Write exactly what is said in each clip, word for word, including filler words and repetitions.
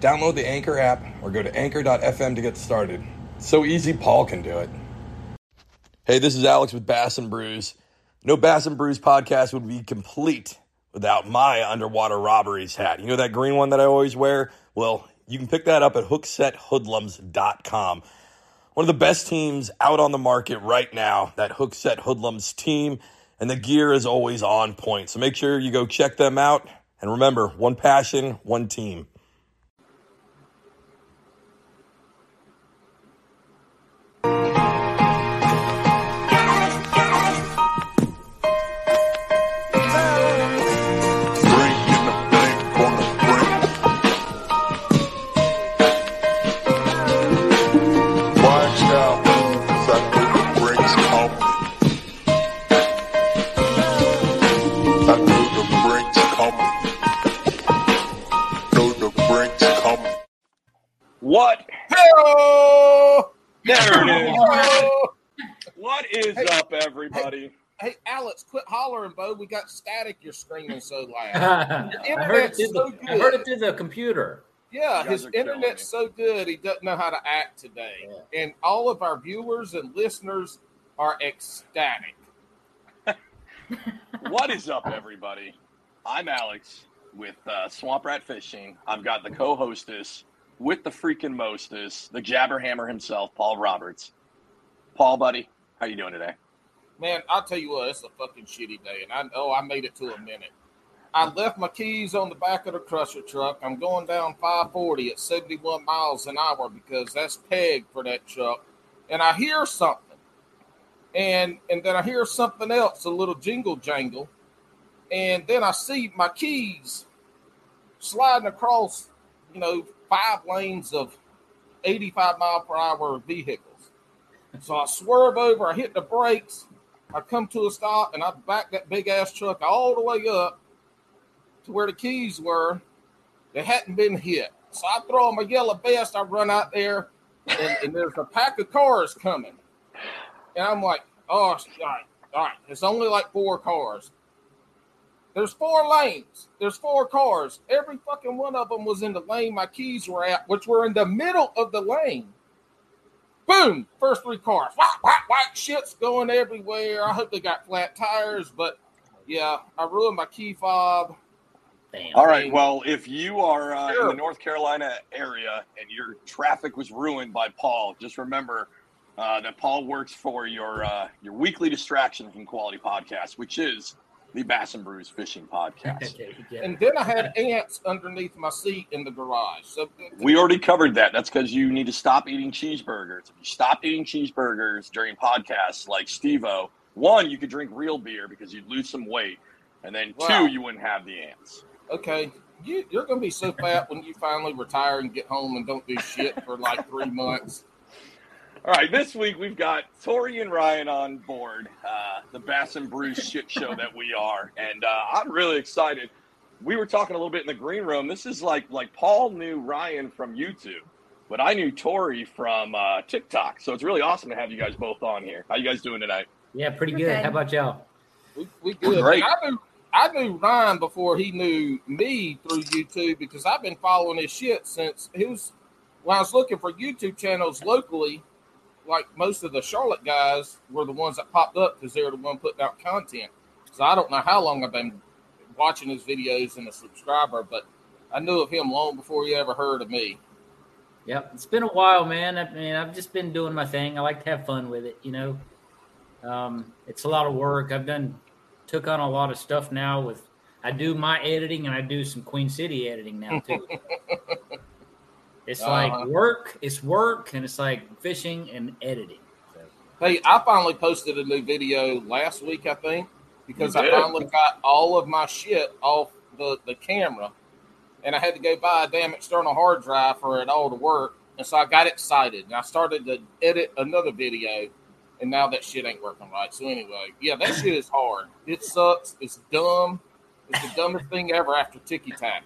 Download the Anchor app or go to anchor dot f m to get started. So easy, Paul can do it. Hey, this is Alex with Bass and Brews. No Bass and Brews podcast would be complete without my Underwater Robberies hat. You know that green one that I always wear? Well, you can pick that up at hookset hoodlums dot com. One of the best teams out on the market right now, that Hookset Hoodlums team, and the gear is always on point. So make sure you go check them out. And remember, one passion, one team. What? Hello! There it is. Hello! What is hey, up, everybody? Hey, hey, Alex, quit hollering, Bo. We got static. You're screaming so loud. Your internet's I, heard so the, good. I heard it through the computer. Yeah, his internet's so good, he doesn't know how to act today. Yeah. And all of our viewers and listeners are ecstatic. What is up, everybody? I'm Alex with uh, Swamp Rat Fishing. I've got the co-hostess with the freaking mostest, the Jabberhammer himself, Paul Roberts. Paul, buddy, how you doing today? Man, I'll tell you what, it's a fucking shitty day, and I know I made it to a minute. I left my keys on the back of the crusher truck. I'm going down five forty at seventy-one miles an hour because that's pegged for that truck. And I hear something. And and then I hear something else, a little jingle jangle. And then I see my keys sliding across, you know, five lanes of eighty-five mile per hour vehicles. So I swerve over, I hit the brakes, I come to a stop, and I back that big ass truck all the way up to where the keys were. They hadn't been hit. So I throw on my yellow vest, I run out there, and, and there's a pack of cars coming. And I'm like, oh, all right, all right. It's only like four cars. There's four lanes. There's four cars. Every fucking one of them was in the lane my keys were at, which were in the middle of the lane. Boom! First three cars. White, white, white. Shit's going everywhere. I hope they got flat tires, but yeah, I ruined my key fob. Damn. All right, well, if you are uh, in the North Carolina area and your traffic was ruined by Paul, just remember uh, that Paul works for your uh, your weekly distraction from quality podcast, which is the Bass and Brews Fishing Podcast. And then I had ants underneath my seat in the garage. So we already covered that. That's because you need to stop eating cheeseburgers. If you stop eating cheeseburgers during podcasts like Steve-O, one, you could drink real beer because you'd lose some weight. And then wow. Two, you wouldn't have the ants. Okay. You, you're going to be so fat when you finally retire and get home and don't do shit for like three months. All right, this week we've got Tori and Ryan on board, uh, the Bass and Brews shit show that we are, and uh, I'm really excited. We were talking a little bit in the green room. This is like like Paul knew Ryan from YouTube, but I knew Tori from uh, TikTok, so it's really awesome to have you guys both on here. How you guys doing tonight? Yeah, pretty good. Okay. How about y'all? We, we good. Great. I knew, I knew Ryan before he knew me through YouTube because I've been following his shit since he was when I was looking for YouTube channels locally. Like most of the Charlotte guys were the ones that popped up because they were the one putting out content. So I don't know how long I've been watching his videos and a subscriber, but I knew of him long before you ever heard of me. Yep. It's been a while, man. I mean, I've just been doing my thing. I like to have fun with it. You know, um, it's a lot of work. I've done, took on a lot of stuff now with, I do my editing and I do some Queen City editing now too. It's uh-huh. like work, it's work, and it's like fishing and editing. So. Hey, I finally posted a new video last week, I think, because I finally got all of my shit off the, the camera, and I had to go buy a damn external hard drive for it all to work. And so I got excited, and I started to edit another video, and now that shit ain't working right. So anyway, yeah, that shit is hard. It sucks. It's dumb. It's the dumbest thing ever after Ticky Tack.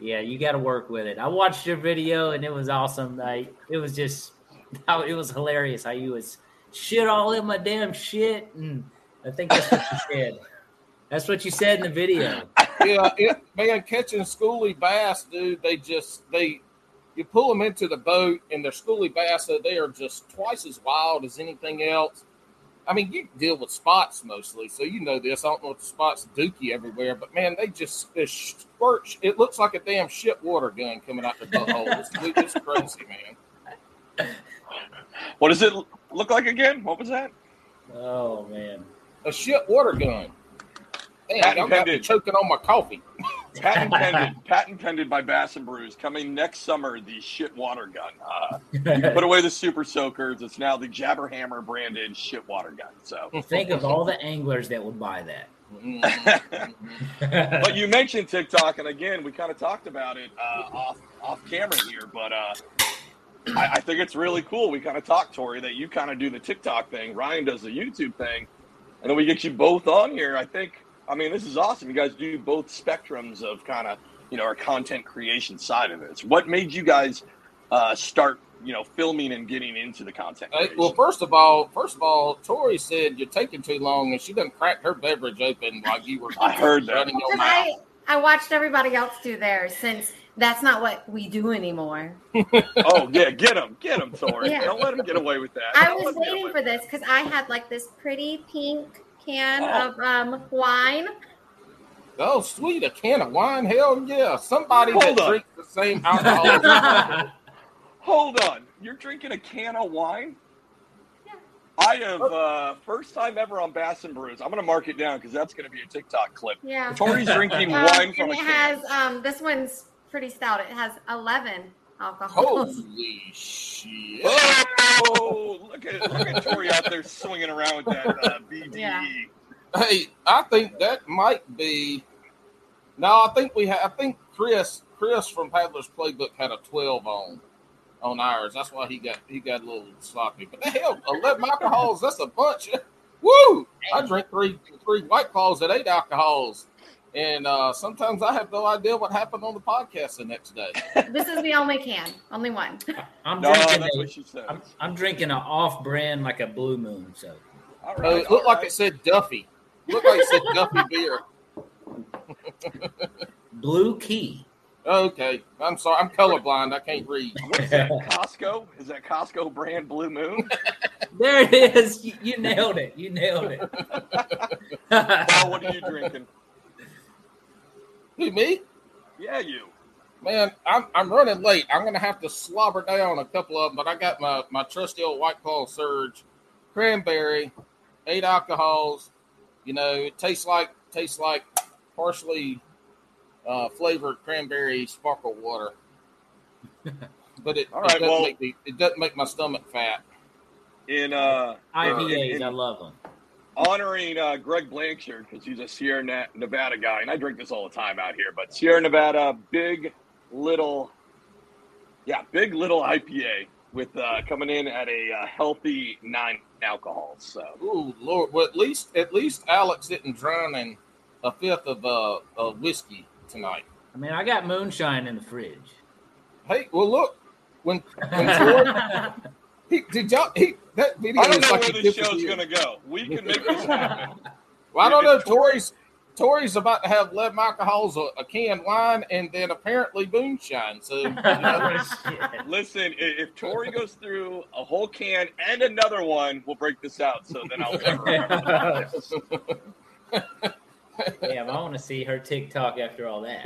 Yeah, you got to work with it. I watched your video, and it was awesome. Like, it was just – it was hilarious how you was shit all in my damn shit. And I think that's what you said. That's what you said in the video. Yeah, it, man, catching schoolie bass, dude, they just – they. You pull them into the boat, and they're schoolie bass, so they are just twice as wild as anything else. I mean, you deal with spots mostly, so you know this. I don't know if the spots dookie everywhere, but, man, they just they squirt. It looks like a damn shit water gun coming out the butthole. It's, it's crazy, man. What does it look like again? What was that? Oh, man. A shit water gun. Damn, I'm about to be choking on my coffee. Patent pended, patent pended by Bass and Brews. Coming next summer, the shit water gun. Uh, you put away the super soakers. It's now the Jabberhammer branded shit water gun. So think of all the anglers that would buy that. But you mentioned TikTok, and again, we kind of talked about it uh, off off camera here. But uh, I, I think it's really cool. We kind of talked, Tori, that you kind of do the TikTok thing. Ryan does the YouTube thing, and then we get you both on here. I think. I mean, this is awesome. You guys do both spectrums of kind of, you know, our content creation side of this. What made you guys uh, start, you know, filming and getting into the content creation? Well, first of all, first of all, Tori said you're taking too long, and she done cracked her beverage open while you were I heard that. Your mouth. I, I watched everybody else do theirs since that's not what we do anymore. Oh, yeah. Get them. Get them, Tori. Yeah. Don't let them get away with that. I Don't was waiting for this because I had like this pretty pink can oh. of um wine. Oh, sweet. A can of wine. Hell yeah. Somebody Hold that on. drinks the same alcohol. Hold on. You're drinking a can of wine? Yeah. I have, uh, first time ever on Bass and Brews. I'm going to mark it down because that's going to be a TikTok clip. Yeah. Tori's drinking um, wine from a can. It has, um, this one's pretty stout. It has eleven alcohol. Holy shit. Oh, look at look at Tori out there swinging around with that uh, B D E. Yeah. Hey, I think that might be. No, I think we. Ha- I think Chris Chris from Paddler's Playbook had a twelve on on ours. That's why he got he got a little sloppy. But the hell, eleven alcohols. That's a bunch. Woo! I drink three three White Claws at eight alcohols. And uh, sometimes I have no idea what happened on the podcast the next day. This is the only can, only one. I'm no, drinking. That's a, what she said. I'm, I'm drinking an off-brand, like a Blue Moon. So, all right, uh, it looked all like right. it said Duffy. Looked like it said Duffy beer. Blue Key. Okay, I'm sorry. I'm colorblind. I can't read. What is that? Costco? Is that Costco brand Blue Moon? There it is. You, you nailed it. You nailed it. Well, what are you drinking? Who, me? Yeah, you. Man, I'm I'm running late. I'm going to have to slobber down a couple of them, but I got my, my trusty old White Claw Surge, cranberry, eight alcohols. You know, it tastes like tastes like partially uh, flavored cranberry sparkle water. But it, right, it, doesn't well, make the, it doesn't make my stomach fat. In uh, I B As, in, I love them. Honoring uh, Greg Blanchard because he's a Sierra Nevada guy, and I drink this all the time out here. But Sierra Nevada, big little, yeah, big little I P A with uh, coming in at a uh, healthy nine alcohol. So, oh Lord, well at least at least Alex didn't drown in a fifth of uh, uh, whiskey tonight. I mean, I got moonshine in the fridge. Hey, well look when. when He, did y'all, he, that video I don't know like where this show's going to go. We can make this happen. Well, I don't know. Tori's Tori's about to have eleven alcohols, a, a canned wine, and then apparently moonshine. So, you know. Listen, if Tori goes through a whole can and another one, we'll break this out. So then I'll never remember this. Damn, I want to see her TikTok after all that.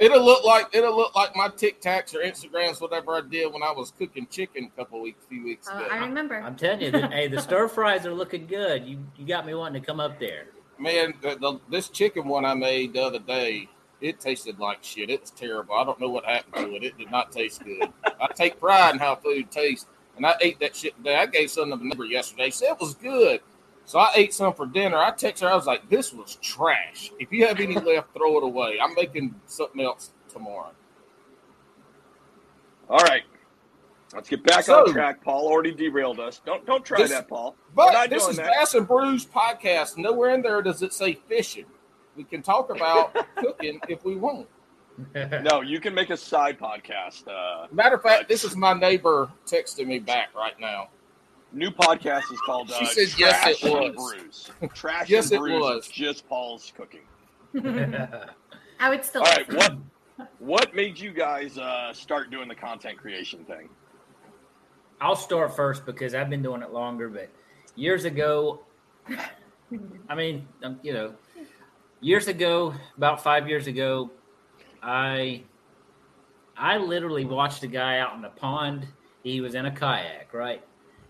It'll look like it'll look like my Tic Tacs or Instagrams, whatever I did when I was cooking chicken a couple weeks, few weeks ago. Uh, I remember. I'm telling you, the, hey, the stir fries are looking good. You you got me wanting to come up there. Man, the, the, this chicken one I made the other day, it tasted like shit. It was terrible. I don't know what happened to it. It did not taste good. I take pride in how food tastes. And I ate that shit today. I gave something to my neighbor yesterday. He said it was good. So I ate some for dinner. I texted her. I was like, this was trash. If you have any left, throw it away. I'm making something else tomorrow. All right. Let's get back so, on track. Paul already derailed us. Don't don't try this, that, Paul. But this is that. Bass and Brews podcast. Nowhere in there does it say fishing. We can talk about cooking if we want. No, you can make a side podcast. Uh, Matter of fact, uh, this is my neighbor texting me back right now. New podcast is called uh, she says, Trash yes, it and was. Brews. Trash yes, and it Brews was. Is just Paul's cooking. I would still All right, what, what made you guys uh, start doing the content creation thing? I'll start first because I've been doing it longer, but years ago, I mean, you know, years ago, about five years ago, I I literally watched a guy out in the pond. He was in a kayak, right?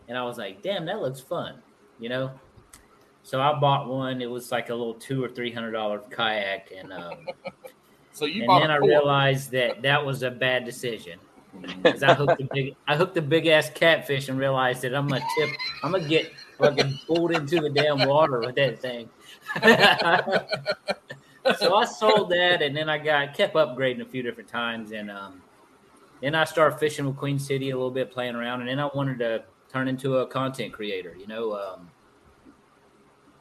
And I was like, damn, that looks fun, you know? So I bought one. It was like a little two hundred dollars or three hundred dollars kayak. And um, so you and bought then I realized that that was a bad decision. Because I hooked the big, I hooked the big ass catfish and realized that I'm gonna tip, I'm gonna get fucking pulled into the damn water with that thing. So I sold that, and then I got kept upgrading a few different times, and um, then I started fishing with Queen City a little bit, playing around, and then I wanted to turn into a content creator. You know, um,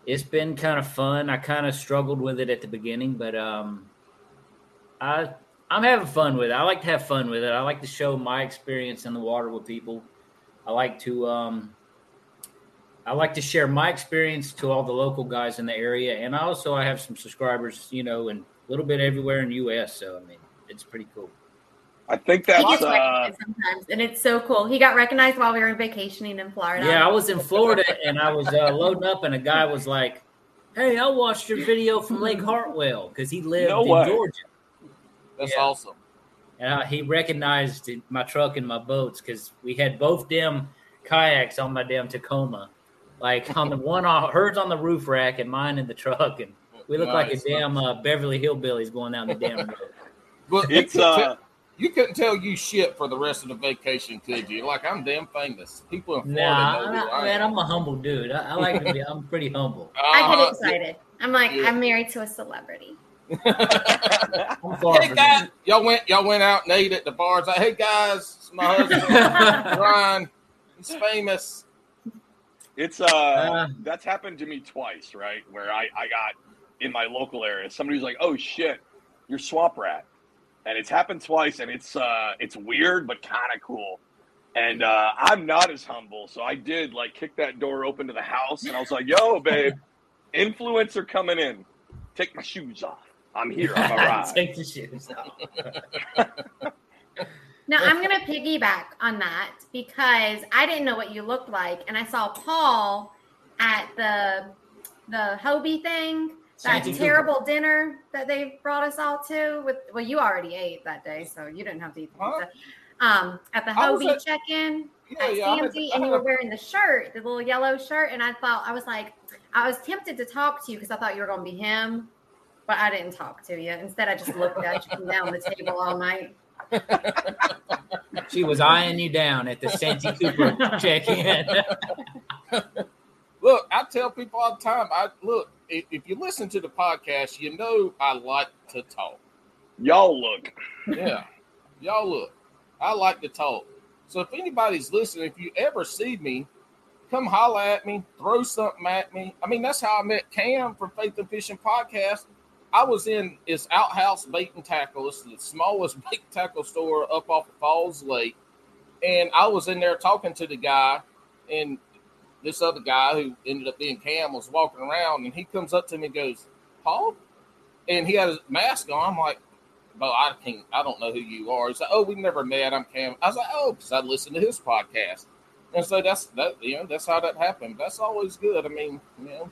it's been kind of fun. I kind of struggled with it at the beginning, but um, I. I'm having fun with it. I like to have fun with it. I like to show my experience in the water with people. I like to um, I like to share my experience to all the local guys in the area, and also I have some subscribers, you know, and a little bit everywhere in the U S. So I mean, it's pretty cool. I think that's he gets recognized uh, sometimes, and it's so cool. He got recognized while we were vacationing in Florida. Yeah, I was in Florida, and I was uh, loading up, and a guy was like, "Hey, I watched your video from Lake Hartwell," because he lived no in way. Georgia. That's yeah. awesome. And uh, he recognized my truck and my boats because we had both damn kayaks on my damn Tacoma. Like on the one, hers on the roof rack and mine in the truck. And we look nice. like a damn uh, Beverly Hillbillies going down the damn road. Well, it's, uh, you couldn't tell you shit for the rest of the vacation, could you? Like, I'm damn famous. People in Florida nah, know who I, I man, am. I'm a humble dude. I, I like to be, I'm pretty humble. Uh, I get excited. I'm like, yeah. I'm married to a celebrity. Hey guys, y'all went y'all went out and ate at the bars. Like, hey guys, it's my husband Ryan. He's famous. It's uh, uh that's happened to me twice, right? Where I, I got in my local area, somebody was like, "Oh shit, you're Swamp Rat," and it's happened twice, and it's uh it's weird but kind of cool. And uh, I'm not as humble, so I did like kick that door open to the house, and I was like, "Yo, babe, influencer coming in. Take my shoes off. I'm here. I'm arrived." Take the shoes off. Now, I'm going to piggyback on that because I didn't know what you looked like. And I saw Paul at the the Hobie thing, that Santee terrible Cooper. Dinner that they brought us all to. With Well, you already ate that day, so you didn't have to eat pizza. Huh? Um, at the Hobie at, check-in yeah, at yeah, Santee, and you were wearing the shirt, the little yellow shirt. And I thought, I was like, I was tempted to talk to you because I thought you were going to be him. But I didn't talk to you. Instead, I just looked at you from down the table all night. She was eyeing you down at the Santee Cooper check-in. Look, I tell people all the time, I look, if, if you listen to the podcast, you know I like to talk. Y'all look. Yeah, y'all look. I like to talk. So if anybody's listening, if you ever see me, come holler at me, throw something at me. I mean, that's how I met Cam from Faith and Fishing Podcast. I was in his outhouse bait and tackle. It's the smallest bait and tackle store up off of Falls Lake. And I was in there talking to the guy, and this other guy who ended up being Cam was walking around, and he comes up to me and goes, "Paul?" And he had his mask on. I'm like, "Well, I can't, I don't know who you are." He's like, "Oh, we never met. I'm Cam." I was like, "Oh," because I listened to his podcast. And so that's that, you know, that's how that happened. That's always good. I mean, you know,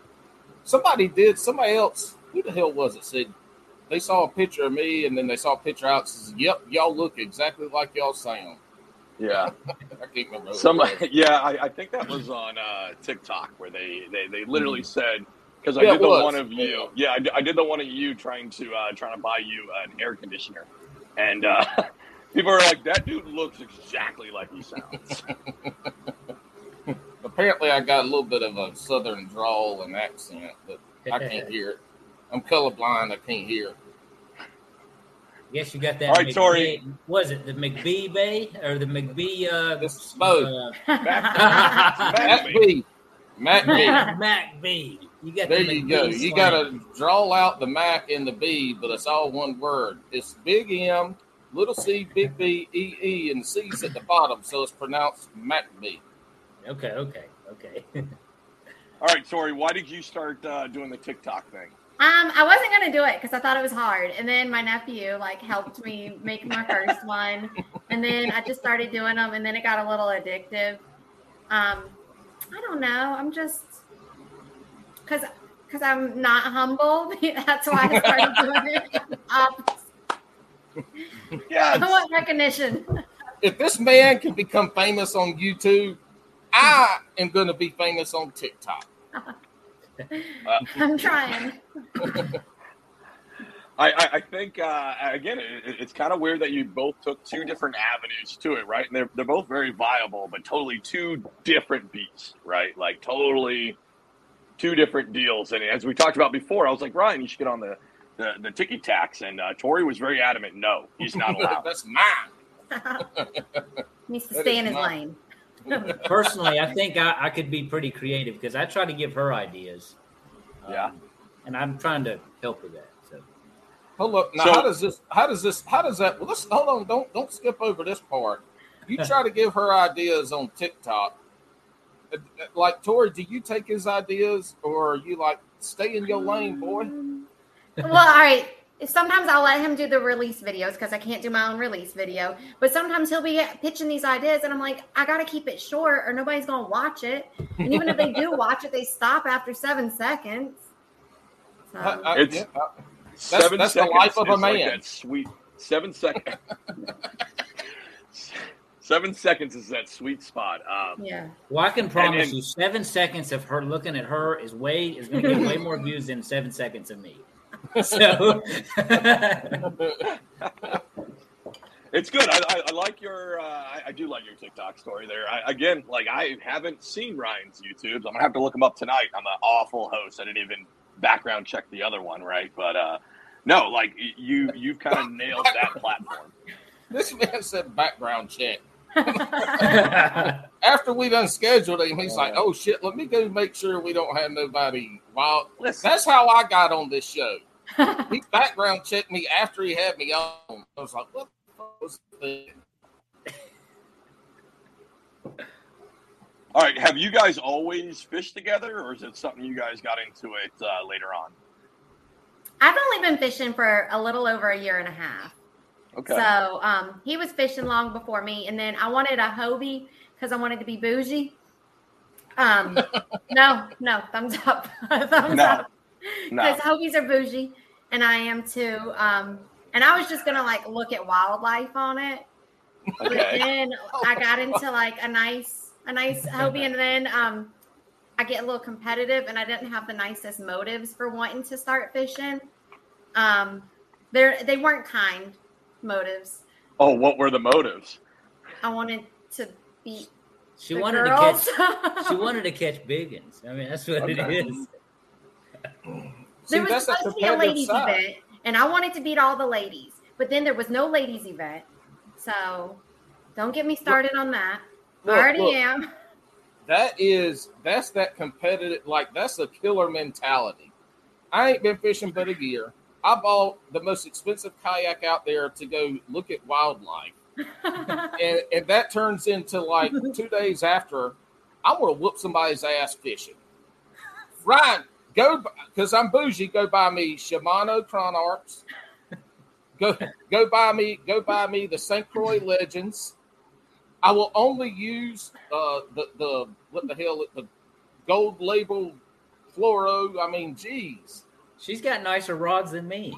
somebody did, somebody else, who the hell was it, said they saw a picture of me and then they saw a picture out and says, "Yep, y'all look exactly like y'all sound." Yeah. I can't remember. Somebody, yeah, I, I think that was on uh, TikTok where they, they, they literally said, because I yeah, did the one of you. Yeah, I, I did the one of you trying to, uh, trying to buy you an air conditioner. And, uh, people are like, "That dude looks exactly like he sounds." Apparently, I got a little bit of a southern drawl and accent, but I can't hear it. I'm colorblind. I can't hear it. Guess you got that. All right, MacB, Tori. Was it the MacB Bay or the MacB? Uh, this is both. Uh, MacB. MacB. MacB. You got there the you go. Slang. You got to draw out the Mac and the B, but it's all one word. It's big M, little C, big B, E, E, and C's at the bottom, so it's pronounced MacB. Okay, okay, okay. All right, Tori, why did you start uh, doing the TikTok thing? Um, I wasn't going to do it because I thought it was hard. And then my nephew, like, helped me make my first one. And then I just started doing them. And then it got a little addictive. Um, I don't know. I'm just – because because I'm not humble. That's why I started doing it. Um, yes. I want recognition. If this man can become famous on YouTube, I am going to be famous on TikTok. Uh, I'm trying. I, I, I think, uh, again, it, it's kind of weird that you both took two different avenues to it, right? And they're, they're both very viable, but totally two different beats, right? Like totally two different deals. And as we talked about before, I was like, Ryan, you should get on the, the, the ticky tacks. And uh, Tori was very adamant, no, he's not allowed. That's mine. He needs to that stay in his mine. lane. Personally, I think I, I could be pretty creative because I try to give her ideas. Um, yeah, and I'm trying to help with that. So, hold up. Now, so, how does this? How does this? How does that? Well, let's hold on. Don't don't skip over this part. You try to give her ideas on TikTok. Like Tori, do you take his ideas, or are you like stay in your lane, boy? Well, all right. Sometimes I'll let him do the release videos because I can't do my own release video. But sometimes he'll be pitching these ideas, and I'm like, I got to keep it short or nobody's going to watch it. And even if they do watch it, they stop after seven seconds. So. I, I, it's yeah, I, that's, seven that's seconds the life of a man. Like that sweet seven seconds. Seven seconds is that sweet spot. Um, yeah. Well, I can promise and, and, you seven seconds of her looking at her is way is going to get way more views than seven seconds of me. So it's good. I, I, I like your. Uh, I, I do like your TikTok story there. I, again, like I haven't seen Ryan's YouTubes. I'm gonna have to look him up tonight. I'm an awful host. I didn't even background check the other one, right? But uh, no, like you, you've kind of nailed that platform. This man said background check. After we done scheduled him, he's like, "Oh shit, let me go make sure we don't have nobody." Wow, that's how I got on this show. He background checked me after he had me on. I was like, "What the fuck was that?" All right, have you guys always fished together, or is it something you guys got into it uh, later on? I've only been fishing for a little over a year and a half. Okay. So um, he was fishing long before me, and then I wanted a Hobie because I wanted to be bougie. Um, no, no, thumbs up, thumbs no. up, because no. Hobies are bougie, and I am too. Um, and I was just gonna like look at wildlife on it, okay. But then I got into like a nice, a nice Hobie, and then um, I get a little competitive, and I didn't have the nicest motives for wanting to start fishing. Um, they they weren't kind. Motives. Oh, what were the motives? I wanted to beat. She the wanted girls. to catch. She wanted to catch biggins. I mean, that's what okay. it is. See, there was supposed to be a ladies side. event, and I wanted to beat all the ladies, but then there was no ladies event. So, don't get me started look, on that. Look, I already look. am. That is that's that competitive. Like that's a killer mentality. I ain't been fishing but a year. I bought the most expensive kayak out there to go look at wildlife. and, and that turns into like two days after, I want to whoop somebody's ass fishing. Ryan, go, because I'm bougie, go buy me Shimano Chronarps. Go, go buy me, go buy me the Saint Croix Legends. I will only use uh, the, the, what the hell, the gold label fluoro. I mean, geez. She's got nicer rods than me.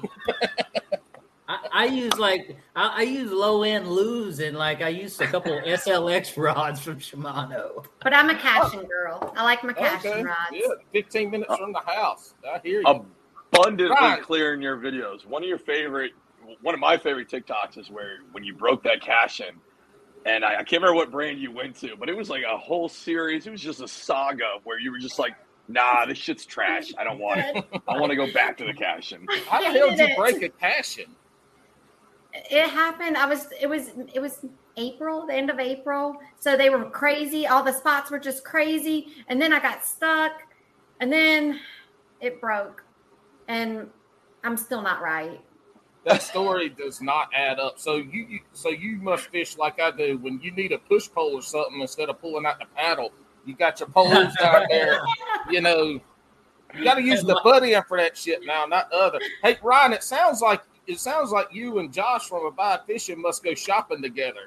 I, I use like I, I use low end Luz and like I use a couple S L X rods from Shimano. But I'm a cashin' oh. girl. I like my cashin' okay. rods. Yeah, fifteen minutes uh, from the house. I hear you. Abundantly right. clear in your videos. One of your favorite, one of my favorite TikToks is where when you broke that cashin', And I, I can't remember what brand you went to, but it was like a whole series. It was just a saga where you were just like, nah, this shit's trash. I don't want it. I want to go back to the cashin. How the hell did you break a cashin? It happened. I was, it was, it was April, the end of April. So they were crazy. All the spots were just crazy. And then I got stuck and then it broke and I'm still not right. That story does not add up. So you, you so you must fish like I do. When you need a push pole or something, instead of pulling out the paddle, you got your poles out there. You know, you got to use the butt end for that shit now, not the other. Hey, Ryan, it sounds like it sounds like you and Josh from Abide Fishing must go shopping together.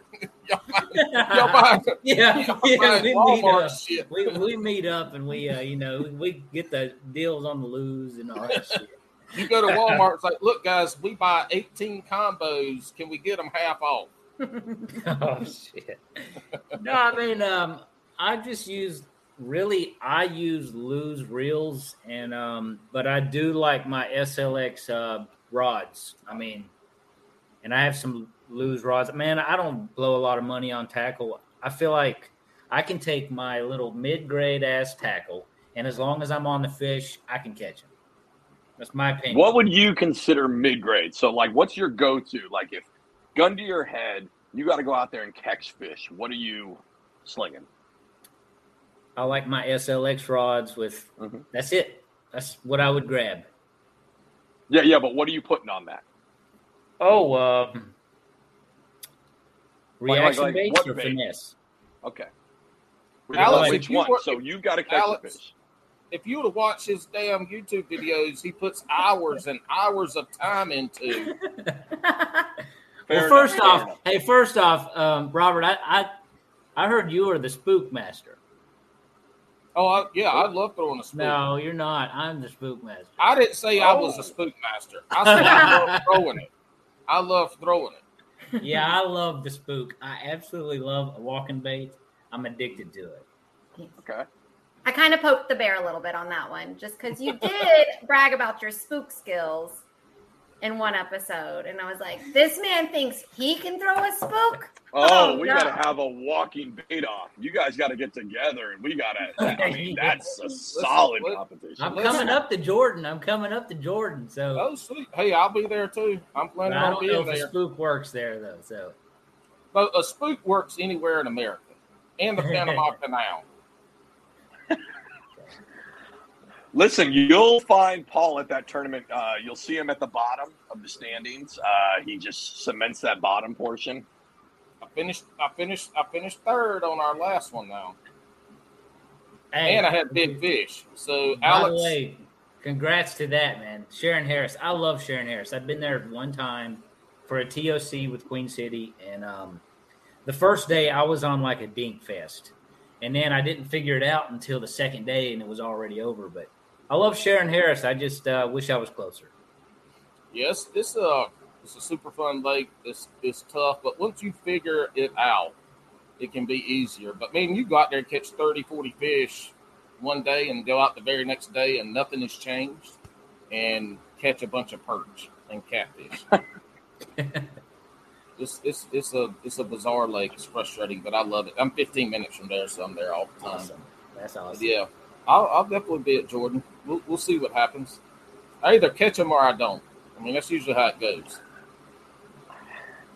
y'all y'all buy, yeah, y'all yeah we, Walmart meet shit. we we meet up and we uh, you know we get the deals on the loos and all that shit. You go to Walmart, it's like, look, guys, we buy eighteen combos. Can we get them half off? Oh, shit. No, I mean, um, I just use, really, I use loose reels, and um, but I do like my S L X uh, rods. I mean, and I have some loose rods. Man, I don't blow a lot of money on tackle. I feel like I can take my little mid-grade-ass tackle, and as long as I'm on the fish, I can catch them. That's my opinion. What would you consider mid-grade? So, like, what's your go-to? Like, if gun to your head, you got to go out there and catch fish. What are you slinging? I like my S L X rods with mm-hmm. – that's it. That's what I would grab. Yeah, yeah, but what are you putting on that? Oh, uh, reaction like, like, like, baits or bait? Finesse? Okay. We're Alex, which one? Were, so you got to catch Alex, the fish. If you would have watched his damn YouTube videos, he puts hours and hours of time into. Well, first enough, off, hey, first off, um, Robert, I, I I heard you are the spook master. Oh, I, yeah, I love throwing a spook. No, you're not. I'm the spook master. I didn't say oh. I was a spook master. I said I love throwing it. I love throwing it. Yeah, I love the spook. I absolutely love a walking bait. I'm addicted to it. Okay. I kind of poked the bear a little bit on that one just because you did brag about your spook skills in one episode. And I was like, this man thinks he can throw a spook? Oh, oh we no. got to have a walking bait off. You guys got to get together and we got to. I mean, that's a solid Listen, competition. I'm Listen. coming up to Jordan. I'm coming up to Jordan. So, oh, sweet. Hey, I'll be there too. I'm planning on being there. I don't know if a spook works there, though. So, but a spook works anywhere in America and the Panama Canal. Listen, you'll find Paul at that tournament. Uh, you'll see him at the bottom of the standings. Uh, he just cements that bottom portion. I finished. I finished. I finished third on our last one now, hey, and I had big fish. So, by Alex, the way, congrats to that man, Sharon Harris. I love Sharon Harris. I've been there one time for a T O C with Queen City, and um, the first day I was on like a dink fest, and then I didn't figure it out until the second day, and it was already over, but. I love Sharon Harris. I just uh, wish I was closer. Yes, this uh, it's a super fun lake. This is tough, but once you figure it out, it can be easier. But, man, you go out there and catch thirty, forty fish one day and go out the very next day and nothing has changed and catch a bunch of perch and catfish. It's, it's, it's, a, it's a bizarre lake. It's frustrating, but I love it. I'm fifteen minutes from there, so I'm there all the time. Awesome. That's awesome. But yeah. I'll, I'll definitely be at Jordan. We'll, we'll see what happens. I either catch them or I don't. I mean, that's usually how it goes.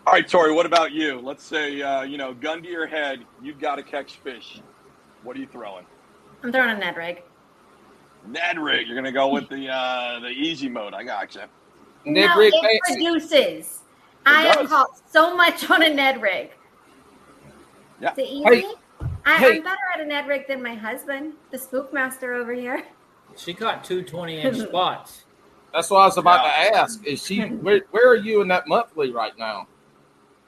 All right, Tori, what about you? Let's say, uh, you know, gun to your head, you've got to catch fish. What are you throwing? I'm throwing a Ned rig. Ned rig. You're going to go with the uh, the easy mode. I gotcha. Ned no, rig it fancy. Produces. It I does. have caught so much on a Ned rig. Yeah. The easy hey. I, hey. I'm better at a Ned rig than my husband, the spook master over here. She caught two twenty-inch spots. That's what I was about yeah. to ask. Is she? Where, where are you in that monthly right now?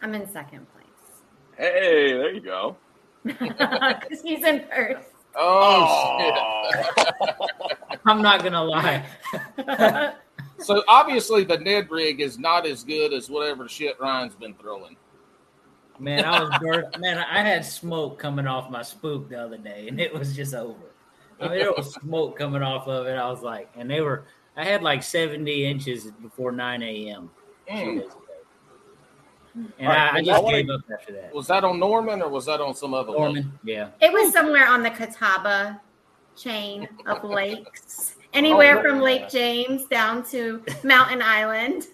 I'm in second place. Hey, there you go. Because he's in first. Oh, oh. Shit. I'm not going to lie. So, obviously, the Ned rig is not as good as whatever shit Ryan's been throwing. Man, I was burnt. Man, I had smoke coming off my spook the other day, and it was just over. I mean, there was smoke coming off of it. I was like, and they were. I had like seventy inches before nine a.m. Mm. And right, I, I just I wanna, gave up after that. Was that on Norman or was that on some other Norman? Lake? Yeah. It was somewhere on the Catawba chain of lakes. Anywhere oh, from Lake James down to Mountain Island.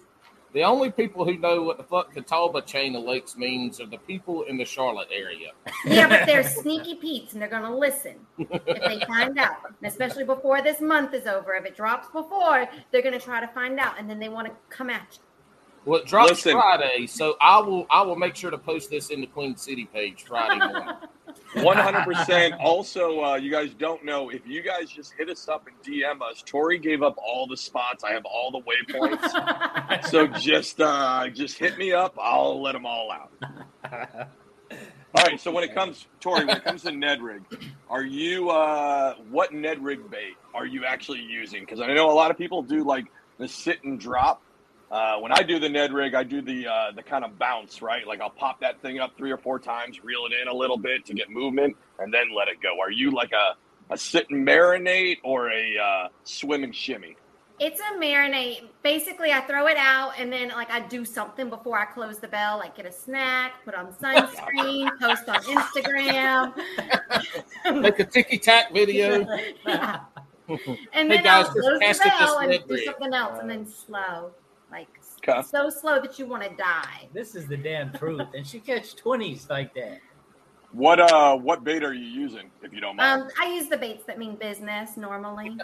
The only people who know what the fuck Catawba chain of lakes means are the people in the Charlotte area. Yeah, but they're sneaky peeps, and they're going to listen if they find out. And especially before this month is over. If it drops before, they're going to try to find out, and then they want to come at you. Well, it drops listen. Friday, so I will I will make sure to post this in the Queen City page Friday morning. one hundred percent. Also, uh, you guys don't know, if you guys just hit us up and D M us, Tori gave up all the spots. I have all the waypoints. So just uh, just hit me up. I'll let them all out. All right, so when it comes, Tori, when it comes to Ned rig, are you, uh, what Ned rig bait are you actually using? Because I know a lot of people do like the sit and drop. Uh, when I do the Ned rig, I do the uh, the kind of bounce, right? Like I'll pop that thing up three or four times, reel it in a little bit to get movement, and then let it go. Are you like a, a sit and marinate or a uh, swim and shimmy? It's a marinate. Basically, I throw it out, and then like I do something before I close the bell, like get a snack, put on sunscreen, post on Instagram. Like a ticky-tack video. Yeah. And then hey guys, I'll close the bell and do rig. Something else, and then slow. Like, Cuff. So slow that you want to die. This is the damn truth. And she catch twenties like that. What uh, what bait are you using, if you don't mind? Um, I use the baits that mean business, normally.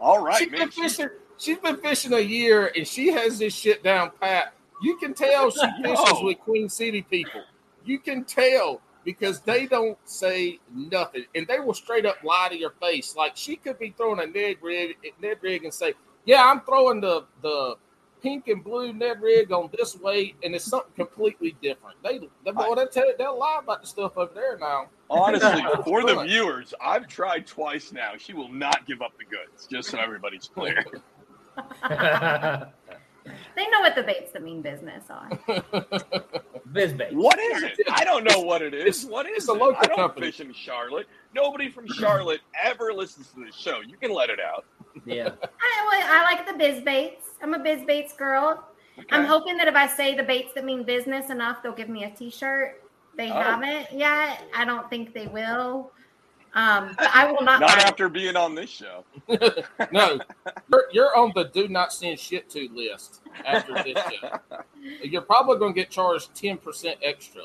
All right, she's been, fishing, she's been fishing a year, and she has this shit down pat. You can tell she fishes with Queen City people. You can tell, because they don't say nothing. And they will straight up lie to your face. Like, she could be throwing a Ned rig, Ned rig and say, yeah, I'm throwing the, the pink and blue Ned rig on this weight, and it's something completely different. They, they, boy, they tell, they'll lie about the stuff over there now. Honestly, for the viewers, I've tried twice now. She will not give up the goods, just so everybody's clear. They know what the baits that mean business are. Biz Baits. What is it? I don't know what it is. It's, what is it's it? A local I don't company. Fish in Charlotte. Nobody from Charlotte ever listens to this show. You can let it out. Yeah. I, I like the Biz Baits. I'm a Biz Baits girl. Okay. I'm hoping that if I say the baits that mean business enough, they'll give me a T-shirt. They oh. haven't yet. I don't think they will. Um, but I will not. Not mind. After being on this show. No, you're, you're on the do not send shit to list after this show. You're probably going to get charged ten percent extra.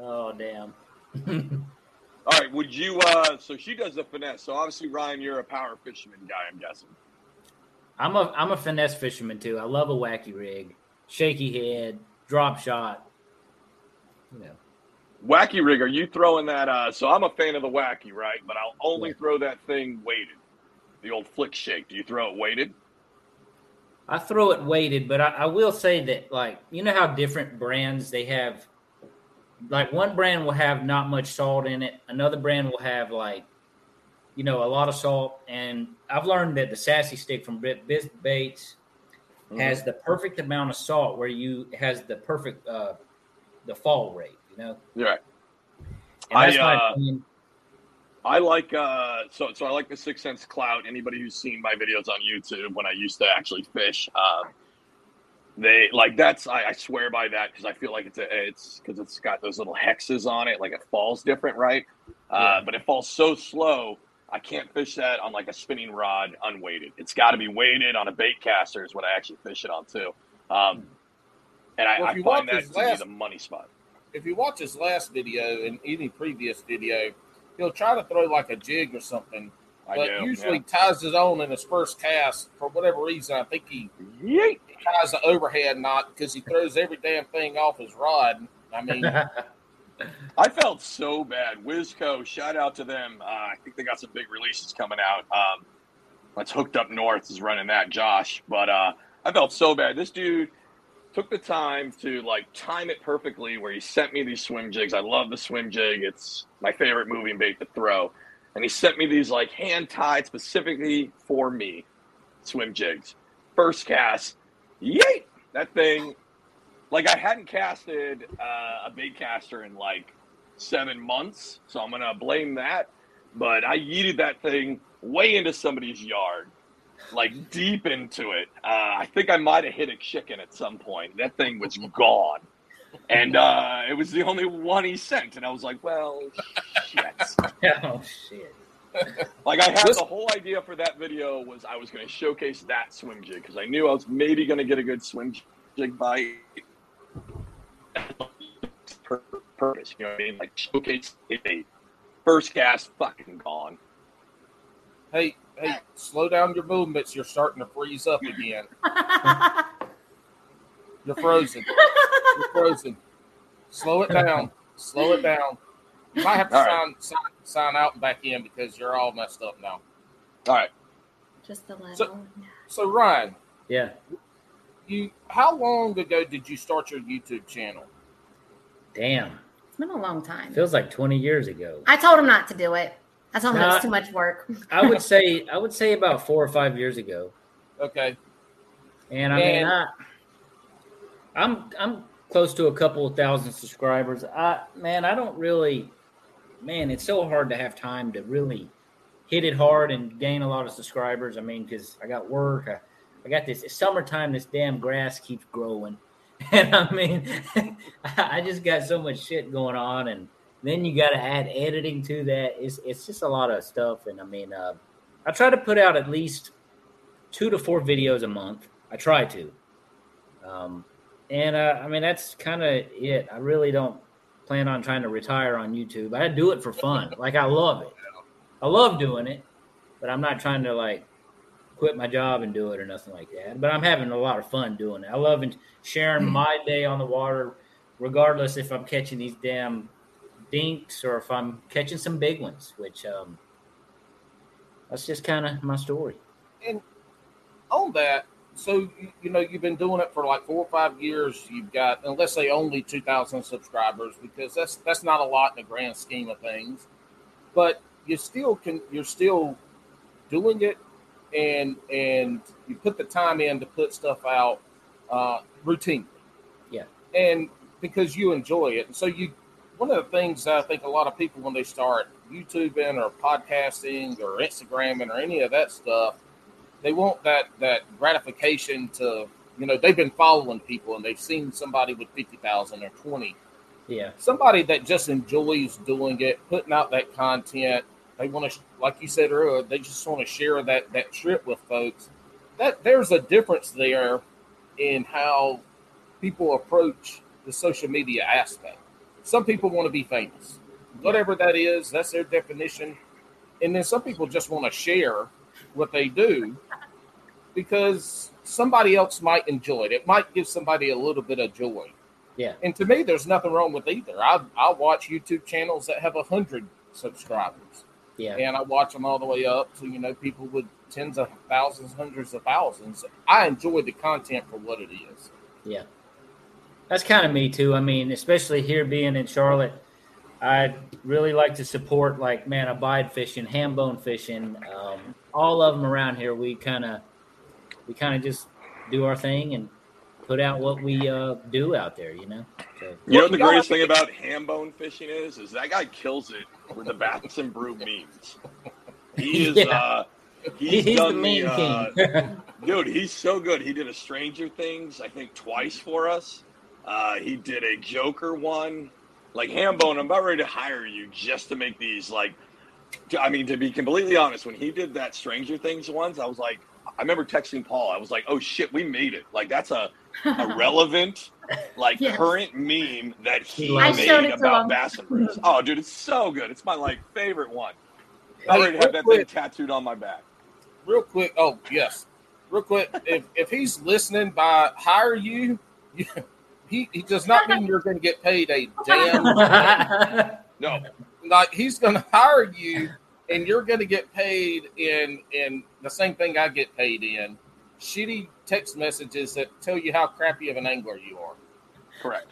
Oh, damn. All right. Would you, uh, so she does the finesse. So obviously, Ryan, you're a power fisherman guy, I'm guessing. I'm a, I'm a finesse fisherman too. I love a wacky rig, shaky head, drop shot, you know. Wacky rig, are you throwing that? Uh, so I'm a fan of the wacky, right? But I'll only yeah. throw that thing weighted, the old flick shake. Do you throw it weighted? I throw it weighted, but I, I will say that, like, you know how different brands they have. Like, one brand will have not much salt in it. Another brand will have, like, you know, a lot of salt. And I've learned that the Sassy Stick from Biz Baits mm-hmm. has the perfect amount of salt where you has the perfect uh, the fall rate. No. You're right. I, uh, I like uh, so so I like the Sixth Sense Clout. Anybody who's seen my videos on YouTube when I used to actually fish, uh, they like that's I, I swear by that because I feel like it's a, it's because it's got those little hexes on it, like it falls different, right? Uh, yeah. But it falls so slow, I can't fish that on like a spinning rod unweighted. It's got to be weighted on a bait caster is what I actually fish it on too. Um, and I, well, I find that to last... be the money spot. If you watch his last video and any previous video, he'll try to throw like a jig or something, I but do, usually yeah. ties his own in his first cast. For whatever reason, I think he Yeet. ties the overhead knot because he throws every damn thing off his rod. I mean, I felt so bad. Wizco, shout out to them. Uh, I think they got some big releases coming out. Um, that's Hooked Up North is running that, Josh. But uh, I felt so bad. This dude took the time to, like, time it perfectly where he sent me these swim jigs. I love the swim jig. It's my favorite moving bait to throw. And he sent me these, like, hand-tied specifically for me swim jigs. First cast, yeet! That thing, like, I hadn't casted uh, a bait caster in, like, seven months, so I'm going to blame that. But I yeeted that thing way into somebody's yard. like deep into it. Uh, I think I might have hit a chicken at some point. That thing was gone. And uh, it was the only one he sent. And I was like, well, shit. Oh, shit. Like, I had the whole idea for that video was I was going to showcase that swim jig because I knew I was maybe going to get a good swim jig bite. Purpose, you know what I mean? Like, showcase it. First cast, fucking gone. Hey, hey, slow down your movements. You're starting to freeze up again. You're frozen. You're frozen. Slow it down. Slow it down. You might have to sign, right. sign sign out and back in because you're all messed up now. All right. Just the level. So, so Ryan. Yeah. You. How long ago did you start your YouTube channel? Damn. It's been a long time. Feels like twenty years ago. I told him not to do it. I told him it was too much work. I would say I would say about four or five years ago. Okay. And I Man. mean, I, I'm I'm close to a couple of thousand subscribers. I man, I don't really. Man, it's so hard to have time to really hit it hard and gain a lot of subscribers. I mean, because I got work. I, I got this. It's summertime. This damn grass keeps growing. And, I mean, I just got so much shit going on. And then you got to add editing to that. It's it's just a lot of stuff. And, I mean, uh, I try to put out at least two to four videos a month. I try to. Um, and, uh, I mean, that's kind of it. I really don't plan on trying to retire on YouTube. I do it for fun. Like, I love it. I love doing it, but I'm not trying to like quit my job and do it or nothing like that. But I'm having a lot of fun doing it. I love sharing my day on the water, regardless if I'm catching these damn dinks or if I'm catching some big ones, which um, that's just kind of my story. And on that, so, you know, you've been doing it for like four or five years. You've got, and let's say only two thousand subscribers, because that's that's not a lot in the grand scheme of things. But you still can, you're still doing it, and and you put the time in to put stuff out uh, routinely. Yeah. And because you enjoy it. And so you, one of the things I think a lot of people when they start YouTubing or podcasting or Instagramming or any of that stuff, they want that, that gratification to, you know, they've been following people and they've seen somebody with fifty thousand or twenty. Yeah. Somebody that just enjoys doing it, putting out that content. They want to, like you said earlier, they just want to share that, that trip with folks. That there's a difference there in how people approach the social media aspect. Some people want to be famous. Whatever that is, that's their definition. And then some people just want to share what they do because somebody else might enjoy it. It might give somebody a little bit of joy. Yeah. And to me, there's nothing wrong with either. I I watch YouTube channels that have a hundred subscribers. Yeah. And I watch them all the way up to, you know, people with tens of thousands, hundreds of thousands. I enjoy the content for what it is. Yeah. That's kind of me too. I mean, especially here being in Charlotte, I really like to support, like, man, abide fishing, ham bone fishing, um, all of them around here. We kind of, we kind of just do our thing and put out what we uh, do out there, you know. So, you know what the greatest thing about ham bone fishing is, is that guy kills it with the Bass and Brew memes. He is, yeah. uh, he's, he's done the meme the, uh, king, dude. He's so good. He did a Stranger Things, I think, twice for us. Uh, he did a Joker one. Like, Hambone, I'm about ready to hire you just to make these, like, I mean, to be completely honest, when he did that Stranger Things ones, I was like, I remember texting Paul. I was like, oh, shit, we made it. Like, that's a, a relevant, like, yes. current meme that he I made about Bass and Brews. Oh, dude, it's so good. It's my, like, favorite one. I already hey, have that quick. thing tattooed on my back. Real quick. Oh, yes. Real quick. if if he's listening by hire you, you He, he does not mean you're going to get paid a damn no. Like, he's going to hire you, and you're going to get paid in in the same thing I get paid in, shitty text messages that tell you how crappy of an angler you are. Correct.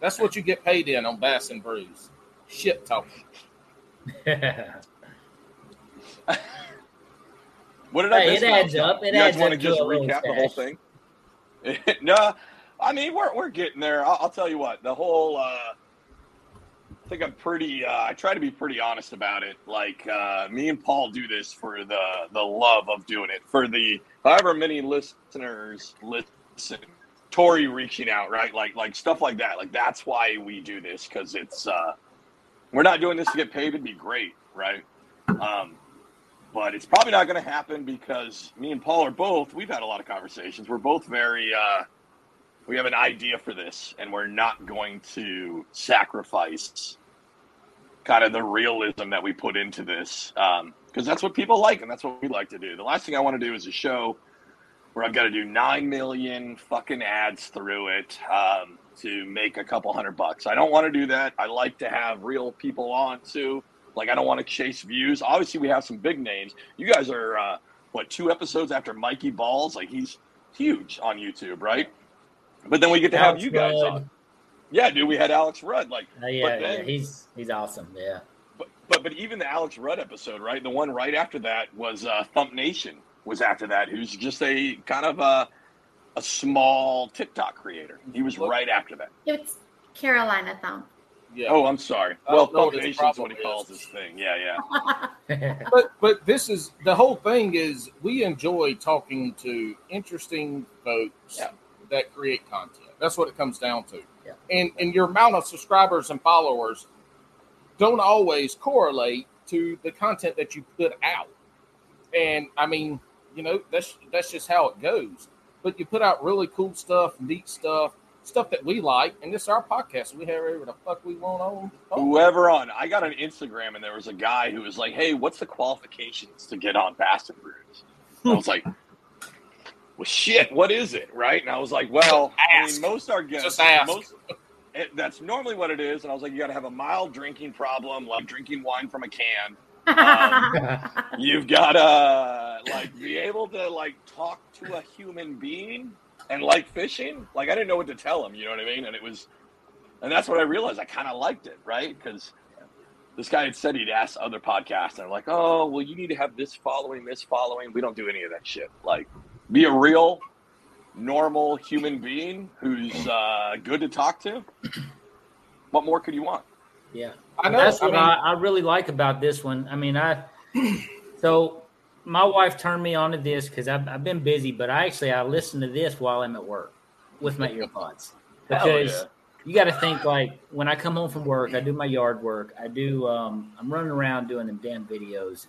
That's what you get paid in on Bass and Brews. Shit talk. Yeah. What did I hey, miss? It adds up. It you adds guys up. Want to just recap the whole thing? No. I mean, we're we're getting there. I'll, I'll tell you what. The whole uh, I think I'm pretty, uh, I try to be pretty honest about it. Like, uh, me and Paul do this for the, the love of doing it. For the however many listeners listen, Tori reaching out, right? Like, like stuff like that. Like, that's why we do this, because it's, uh, we're not doing this to get paid. It'd be great, right? Um, but it's probably not going to happen because me and Paul are both, we've had a lot of conversations. We're both very, uh, we have an idea for this, and we're not going to sacrifice kind of the realism that we put into this, um, because that's what people like, and that's what we like to do. The last thing I want to do is a show where I've got to do nine million fucking ads through it um, to make a couple hundred bucks. I don't want to do that. I like to have real people on, too. Like, I don't want to chase views. Obviously, we have some big names. You guys are, uh, what, two episodes after Mikey Balls? Like, he's huge on YouTube, right? But then we get to have Alex you guys Rudd. on. Yeah, dude, we had Alex Rudd. Like, uh, yeah, but then, yeah, he's he's awesome. Yeah, but, but but even the Alex Rudd episode, right? The one right after that was uh, Thump Nation was after that, who's just a kind of a a small TikTok creator. He was right after that. It's Carolina Thump. Yeah. Oh, I'm sorry. Well, uh, Thump no, Nation's what he calls his thing. Yeah, yeah. but but this is the whole thing is we enjoy talking to interesting folks. Yeah. That create content. That's what it comes down to. Yeah. And and your amount of subscribers and followers don't always correlate to the content that you put out. And I mean, you know, that's that's just how it goes. But you put out really cool stuff, neat stuff, stuff that we like, and this is our podcast. We have whatever the fuck we want on. Oh. Whoever on. I got on Instagram and there was a guy who was like, "Hey, what's the qualifications to get on Bass and Brews?" I was like, well, shit, what is it, right? And I was like, well, ask. I mean, most are guests. Just ask. Most, it, that's normally what it is. And I was like, you got to have a mild drinking problem, like drinking wine from a can. Um, you've got to, like, be able to, like, talk to a human being and like fishing. Like, I didn't know what to tell him, you know what I mean? And it was, and that's what I realized. I kind of liked it, right? Because this guy had said he'd asked other podcasts. And I'm like, oh, well, you need to have this following, this following. We don't do any of that shit. Like, be a real, normal human being who's uh, good to talk to. What more could you want? Yeah, I know. That's what I, mean, I, I really like about this one. I mean, I so my wife turned me on to this because I've, I've been busy, but I actually I listen to this while I'm at work with my earpods because yeah. you got to think like when I come home from work, I do my yard work, I do um, I'm running around doing them damn videos,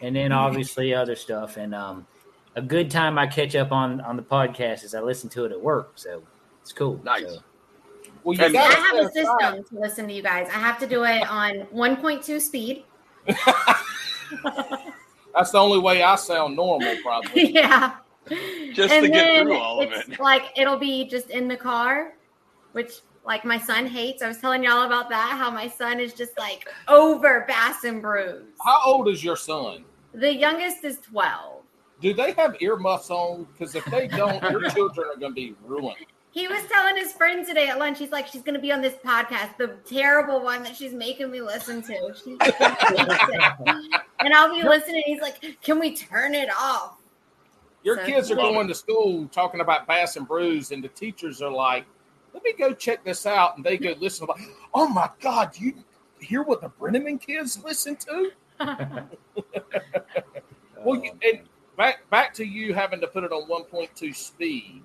and then obviously other stuff and. Um, A good time I catch up on, on the podcast is I listen to it at work, so it's cool. Nice. So. Well, you I have a system time. to listen to you guys. I have to do it on one point two speed. That's the only way I sound normal, probably. Yeah. Just and to get through all of it. Like it'll be just in the car, which like my son hates. I was telling y'all about that. How my son is just like over Bass and Brews. How old is your son? The youngest is twelve. Do they have earmuffs on? Because if they don't, your children are going to be ruined. He was telling his friend today at lunch, he's like, she's going to be on this podcast, the terrible one that she's making me listen to. She's and I'll be listening. He's like, can we turn it off? Your so, kids are yeah. going to school talking about Bass and Brews, and the teachers are like, let me go check this out. And they go listen. Like, oh, my God, do you hear what the Brenneman kids listen to? well, you, and Back back to you having to put it on one point two speed.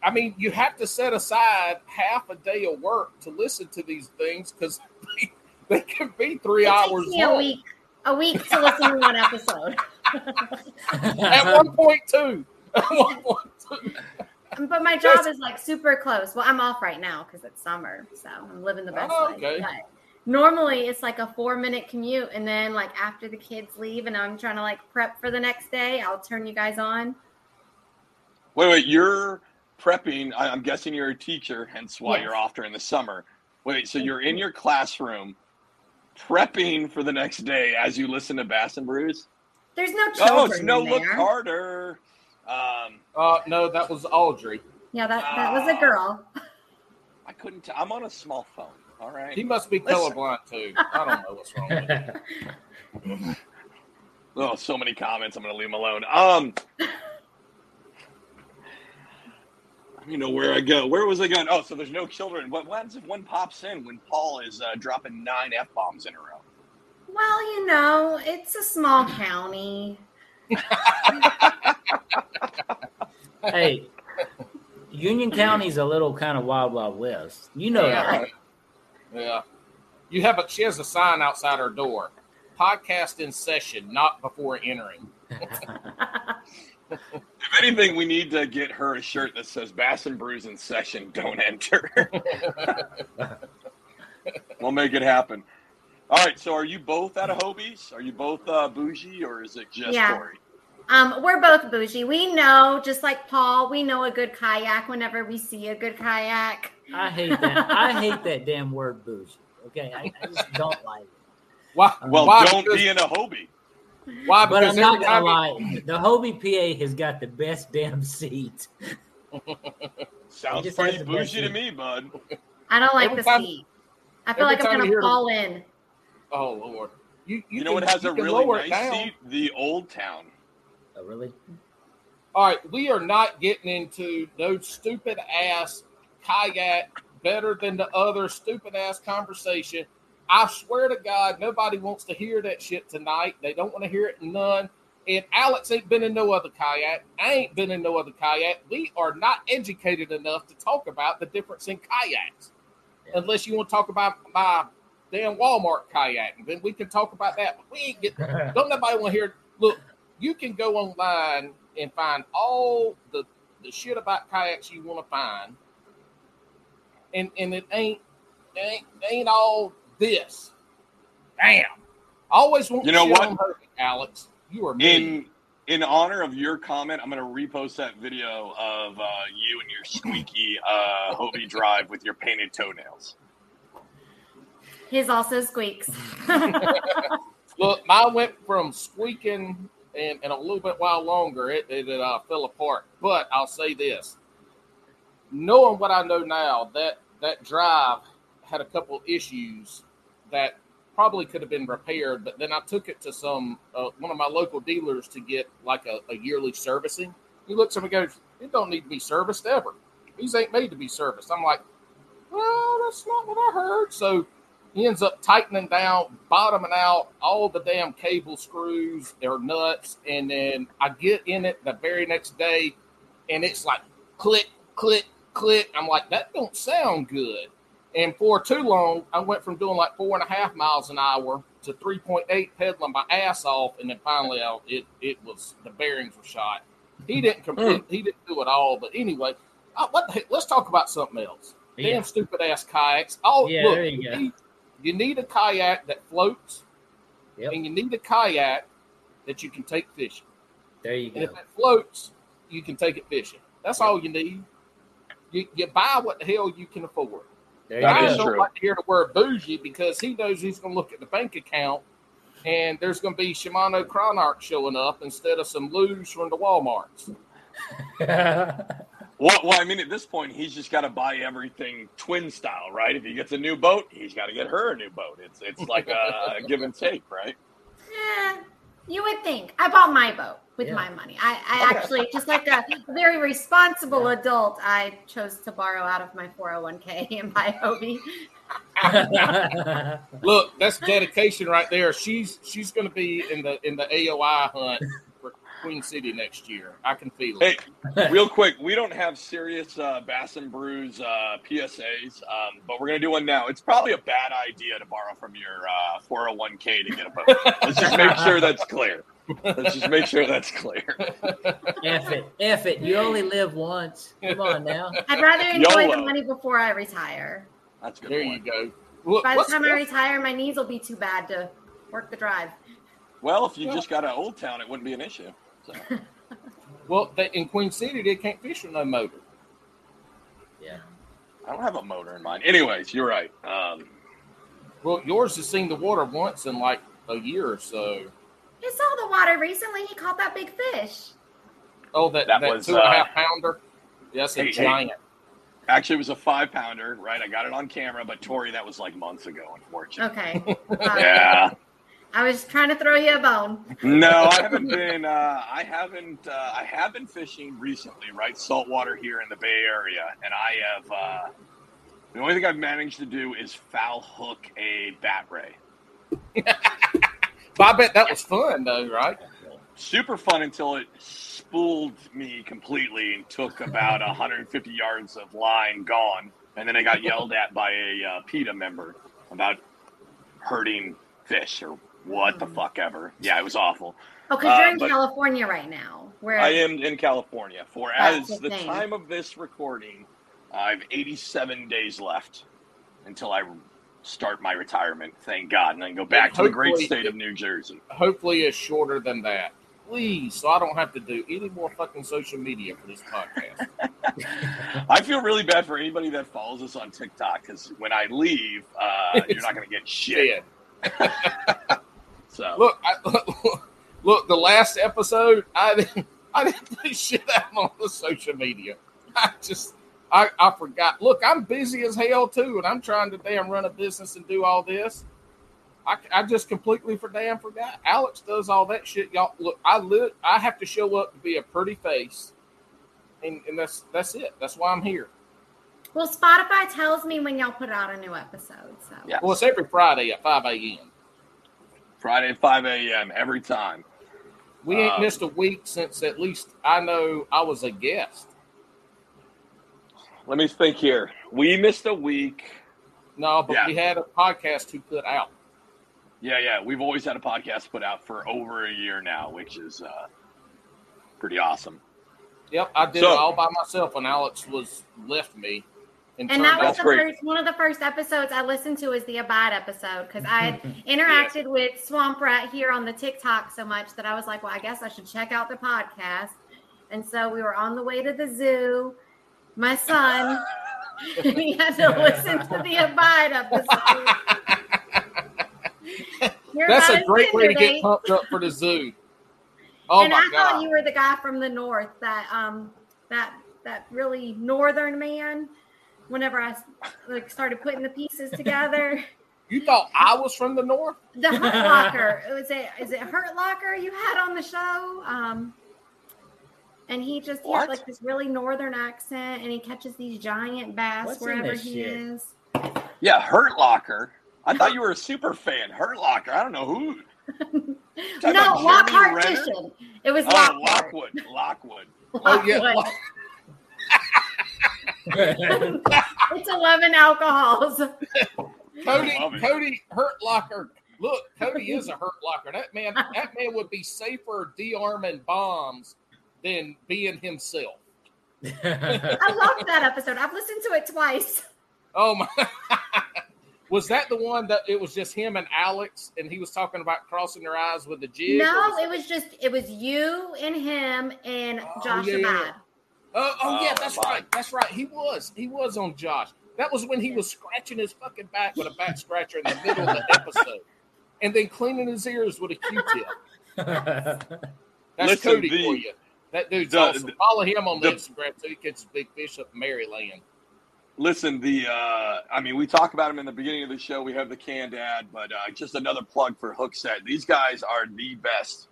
I mean, you have to set aside half a day of work to listen to these things because they, they can be three it hours takes me long. A week, a week to listen to one episode. At one point two. At one point two. But my job is like super close. Well, I'm off right now because it's summer, so I'm living the best oh, okay. life. But normally it's like a four minute commute. And then like after the kids leave and I'm trying to like prep for the next day, I'll turn you guys on. Wait, wait, you're prepping. I'm guessing you're a teacher, hence why yes. you're off during the summer. Wait, so you're in your classroom prepping for the next day as you listen to Bass and Brews? There's no children Oh, it's no in there. Look harder. Um, uh, no, that was Audrey. Yeah, that, that uh, was a girl. I couldn't tell. I'm on a small phone. All right. He must be Listen. colorblind, too. I don't know what's wrong with him. Oh, so many comments. I'm going to leave him alone. Um, you know, where I go. Where was I going? Oh, so there's no children. What happens if one pops in when Paul is uh, dropping nine F-bombs in a row? Well, you know, it's a small county. Hey, Union County's a little kind of wild, wild west. You know yeah. that, right? Yeah. You have a, she has a sign outside her door. Podcast in session, not before entering. If anything, we need to get her a shirt that says Bass and Brews in session, don't enter. We'll make it happen. All right, so are you both out of Hobie's? Are you both uh, bougie, or is it just yeah. Tori? Um, we're both bougie. We know, just like Paul, we know a good kayak whenever we see a good kayak. I hate that. I hate that damn word bougie. Okay, I, I just don't like it. Why, well, why don't because, be in a Hobie. Why? But I'm not gonna lie. The Hobie P A has got the best damn seat. Sounds pretty bougie to me, bud. I don't like every the time, seat. I feel like I'm gonna fall it. in. Oh Lord! You you, you know can, it has a really nice down. seat. The Old Town. Oh really? All right, we are not getting into no stupid ass kayak. Better than the other stupid ass conversation. I swear to God, nobody wants to hear that shit tonight. They don't want to hear it, none. And Alex ain't been in no other kayak. I ain't been in no other kayak. We are not educated enough to talk about the difference in kayaks. Yeah. Unless you want to talk about my damn Walmart kayak. Then we can talk about that. But we ain't get, don't nobody want to hear. Look, you can go online and find all the, the shit about kayaks you want to find. And and it ain't, it ain't, it ain't all... This, damn! I always want you know what, Hobie, Alex. You are mean. in in honor of your comment. I'm going to repost that video of uh, you and your squeaky uh, Hobie drive with your painted toenails. His also squeaks. Look, mine went from squeaking and, and a little bit while longer. It, it, it uh, fell apart. But I'll say this: knowing what I know now, that that drive had a couple issues that probably could have been repaired, but then I took it to some uh, one of my local dealers to get like a, a yearly servicing. He looks at me and goes, "It don't need to be serviced ever. These ain't made to be serviced." I'm like, "Well, that's not what I heard." So he ends up tightening down, bottoming out all the damn cable screws, their nuts, and then I get in it the very next day, and it's like click, click, click. I'm like, "That don't sound good." And for too long, I went from doing like four and a half miles an hour to three point eight, pedaling my ass off, and then finally, I, it it was the bearings were shot. He didn't complete, he didn't do it all, but anyway, I, what the heck? Let's talk about something else. Yeah. Damn stupid ass kayaks. Oh, yeah, look, there you, you, go. Need, you need a kayak that floats, yep. and you need a kayak that you can take fishing. There you and go. And if it floats, you can take it fishing. That's yep. all you need. You you buy what the hell you can afford. I don't like to hear the word bougie because he knows he's going to look at the bank account and there's going to be Shimano Cronarch showing up instead of some lose from the Walmarts. well, well, I mean, at this point, he's just got to buy everything twin style, right? If he gets a new boat, he's got to get her a new boat. It's it's like a give and take, right? Yeah, you would think. I bought my boat with yeah. my money. I, I okay. actually, just like a very responsible adult, I chose to borrow out of my four oh one k and buy Hobie. Look, that's dedication right there. She's she's going to be in the in the A O I hunt for Queen City next year. I can feel it. Hey, real quick, we don't have serious uh, Bass and Brews uh, P S As, um, but we're going to do one now. It's probably a bad idea to borrow from your uh, four oh one k to get a boat. Let's just make sure that's clear. Let's just make sure that's clear. F it. F it. You only live once. Come on now. I'd rather enjoy YOLO. The money before I retire. That's good. There point. You go. Look, by the time I retire, my knees will be too bad to work the drive. Well, if you yeah. just got an Old Town, it wouldn't be an issue. So. Well, they, in Queen City, they can't fish with no motor. Yeah. I don't have a motor in mine. Anyways, you're right. Um, well, yours has seen the water once in like a year or so. He saw the water recently. He caught that big fish. Oh, that, that, that was, two and a uh, half pounder. Yes, a giant. Actually, it was a five pounder, right? I got it on camera, but Tori, that was like months ago, unfortunately. Okay. Wow. Yeah. I was trying to throw you a bone. No, I haven't been. Uh, I haven't. Uh, I have been fishing recently, right? Saltwater here in the Bay Area, and I have. Uh, the only thing I've managed to do is foul hook a bat ray. But I bet that was fun, though, right? Super fun until it spooled me completely and took about one hundred fifty yards of line gone, and then I got yelled at by a uh, PETA member about hurting fish or what the fuck ever. Yeah, it was awful. Oh, because uh, you're in California right now. Where I am in California. For as the thing. Time of this recording, uh, I have eighty-seven days left until I start my retirement. Thank God, and I can go back to the great state of New Jersey. Hopefully, it's shorter than that. Please, so I don't have to do any more fucking social media for this podcast. I feel really bad for anybody that follows us on TikTok, because when I leave, uh, you're not going to get shit. So look, I, look, look, the last episode, I didn't, I didn't do shit out on the social media. I just, I, I forgot. Look, I'm busy as hell, too, and I'm trying to damn run a business and do all this. I, I just completely for damn forgot. Alex does all that shit, y'all. Look, I live. I have to show up to be a pretty face, and, and that's that's it. That's why I'm here. Well, Spotify tells me when y'all put out a new episode. So yeah. Well, it's every Friday at five a.m. Friday at five a.m. every time. We ain't um, missed a week since at least I know I was a guest. Let me think here. We missed a week. No, but yeah. We had a podcast to put out. Yeah, yeah. We've always had a podcast put out for over a year now, which is uh, pretty awesome. Yep, I did so, it all by myself when Alex was left me. And, and that was the first, one of the first episodes I listened to is the Abide episode, because I had interacted yeah. with Swamp Rat here on the TikTok so much that I was like, well, I guess I should check out the podcast. And so we were on the way to the zoo. My son, he had to listen to the Abide episode. You're That's a great way to get pumped up for the zoo. Oh and my I God. Thought you were the guy from the north, that um, that that really northern man. Whenever I like started putting the pieces together, you thought I was from the north. The Hurt Locker, was it? Is it Hurt Locker you had on the show? Um, and he just he had like this really northern accent, and he catches these giant bass What's wherever he shit? Is. Yeah, Hurt Locker. I thought you were a super fan. Hurt Locker. I don't know who. No, Lockhart Fishing. It was oh, Lockwood. Lockwood. Lockwood. Oh, yeah. It's eleven alcohols. Cody, Cody, Hurt Locker. Look, Cody is a Hurt Locker. That man, that man would be safer de-arming bombs than being himself. I love that episode. I've listened to it twice. Oh, my. Was that the one that it was just him and Alex, and he was talking about crossing their eyes with the jig? No, was it was just it was you and him and oh, Josh yeah. Abad. Oh, oh yeah, that's oh, right, that's right. He was he was on Josh. That was when he was scratching his fucking back with a back scratcher in the middle of the episode, and then cleaning his ears with a Q-tip. That's Listen, Cody the, for you. That dude's the, awesome. The, Follow him on the, Instagram so he gets a big fish up in Maryland. Listen, the uh, I mean, we talk about them in the beginning of the show. We have the canned ad, but uh, just another plug for Hookset. These guys are the best